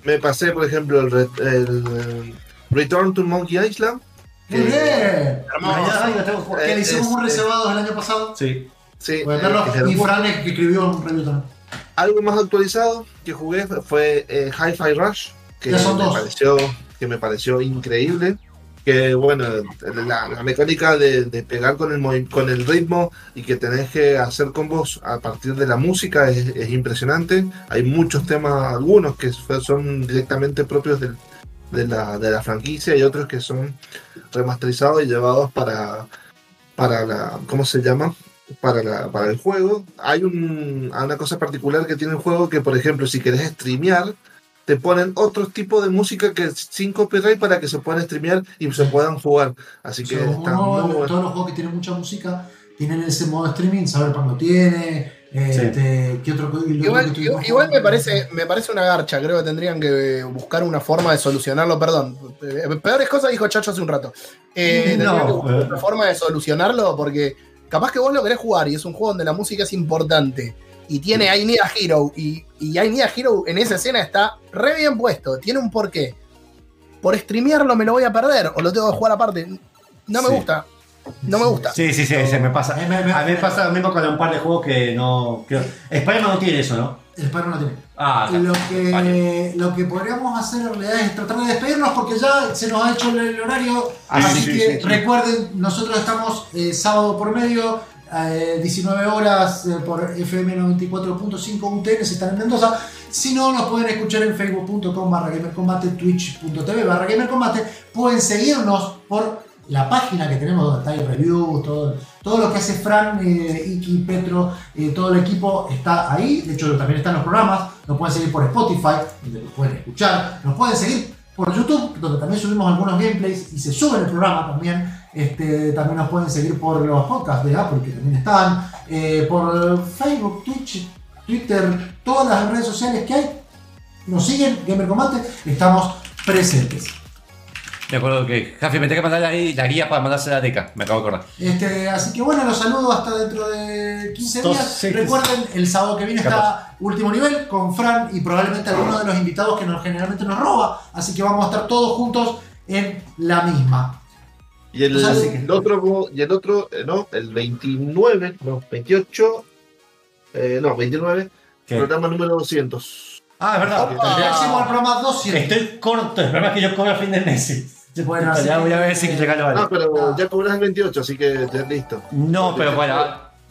Me pasé, por ejemplo, el, re, el Return to Monkey Island. ¡Muy bien! Hermoso. Que le hicimos un reservado el año pasado. Sí. Sí. Y Fran escribió un review también. Algo más actualizado que jugué fue eh, Hi-Fi Rush. Que me, pareció, que me pareció increíble. Que bueno, la, la mecánica de, de pegar con el, con el ritmo y que tenés que hacer combos a partir de la música es, es impresionante. Hay muchos temas, algunos que son directamente propios del, de, la, de la franquicia y otros que son remasterizados y llevados para, para la, ¿cómo se llama? Para, la, para el juego. Hay un, una cosa particular que tiene el juego que, por ejemplo, si querés streamear, te ponen otro tipo de música que sin copyright para que se puedan streamear y se puedan jugar. Así que o sea, está uno, muy bueno. Todos los juegos que tienen mucha música tienen ese modo streaming, saber cuándo tiene, este, sí. qué otro juego. Igual, que igual, igual me parece, me parece una garcha, creo que tendrían que buscar una forma de solucionarlo, perdón. Peores cosas dijo Chacho hace un rato. Eh, no, tendrían que buscar una forma de solucionarlo porque capaz que vos lo querés jugar y es un juego donde la música es importante. Y tiene I Need a Hero. Y, y I Need a Hero en esa escena está re bien puesto. Tiene un porqué. Por streamearlo me lo voy a perder. O lo tengo que jugar aparte. No me sí. gusta. No sí. me gusta. Sí, sí, sí. No. Se me pasa. Me, me, a mí me pasa lo mismo con un par de juegos que no. Que... Spider-Man no tiene eso, ¿no? Spider-Man no tiene. Ah, claro. Lo que, vale. lo que podríamos hacer en realidad es tratar de despedirnos porque ya se nos ha hecho el, el horario. Ah, así sí, que sí, sí. recuerden, nosotros estamos eh, sábado por medio. Eh, diecinueve horas eh, por F M noventa y cuatro punto cinco U T N, si están en Mendoza. Si no, nos pueden escuchar en facebook punto com barra gamer con mate, twitch punto tv barra gamer con mate. Pueden seguirnos por la página que tenemos donde está el review, todo, todo lo que hace Fran, eh, Iki, Petro, eh, todo el equipo está ahí. De hecho, también están los programas. Nos pueden seguir por Spotify, donde nos pueden escuchar. Nos pueden seguir por YouTube, donde también subimos algunos gameplays y se sube el programa también. Este, también nos pueden seguir por los podcasts de Apple, que también están, eh, por Facebook, Twitch, Twitter, todas las redes sociales que hay. Nos siguen, Gamer con Mate, estamos presentes. De acuerdo, que Jaffi, me tengo que mandar la, la guía para mandarse la Deca, me acabo de acordar. Este, así que bueno, los saludo hasta dentro de quince días. Sí, recuerden, el sábado que viene capaz. Está Último Nivel con Fran y probablemente alguno de los invitados que nos, generalmente nos roba. Así que vamos a estar todos juntos en la misma. Y el, el otro, y el otro, no, el veintinueve, no, veintiocho, eh, no, veintinueve, ¿qué? Programa número doscientos. Ah, es verdad. Hicimos el programa doscientos. Estoy corto, es verdad que yo cobro a fin de mes. Bueno, ya que, voy a ver si eh, llega lo vale. No, pero no. Ya cobras el veintiocho, así que ya listo. No, pero bueno.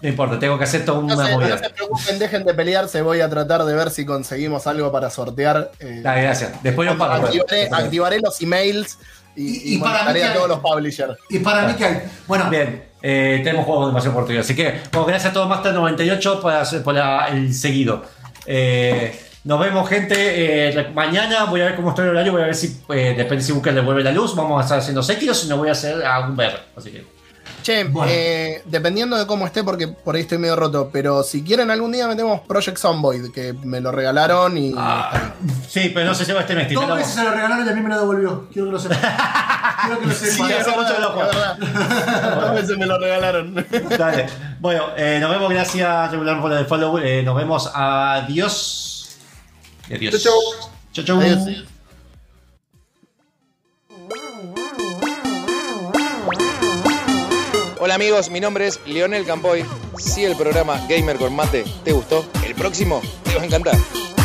No importa, tengo que hacer toda una no sé, movida. No se preocupen, dejen de pelearse. Voy a tratar de ver si conseguimos algo para sortear. Eh, Dale, gracias. Después nos pagan. Activaré, activaré los emails y, y, y, y para mí que hay, todos los publishers. Y para claro. mí que hay. Bueno, bien. Eh, tenemos juegos demasiado oportunidades. Así que, bueno, gracias a todos, Master noventa y ocho, por, hacer, por la, el seguido. Eh, nos vemos, gente. Eh, mañana voy a ver cómo estoy el horario. Voy a ver si, eh, depende si Bunker le vuelve la luz. Vamos a estar haciendo séquilos y no voy a hacer algún ver. Así que. Che, bueno. eh, dependiendo de cómo esté, porque por ahí estoy medio roto. Pero si quieren, algún día metemos Project Zomboid, que me lo regalaron y. Ah, sí, pero no se lleva este mes. Dos veces se lo regalaron y a mí me lo devolvió. Quiero que lo sepan. Creo que lo sé. Sí, eso mucho loco. Dos veces me lo regalaron. Dale. Bueno, eh, nos vemos. Gracias, regular por el follow. Eh, nos vemos. Adiós. Adiós. Chau, chau. Chau, chau. Adiós. Hola amigos, mi nombre es Leonel Campoy. Si el programa Gamer con Mate te gustó, el próximo te va a encantar.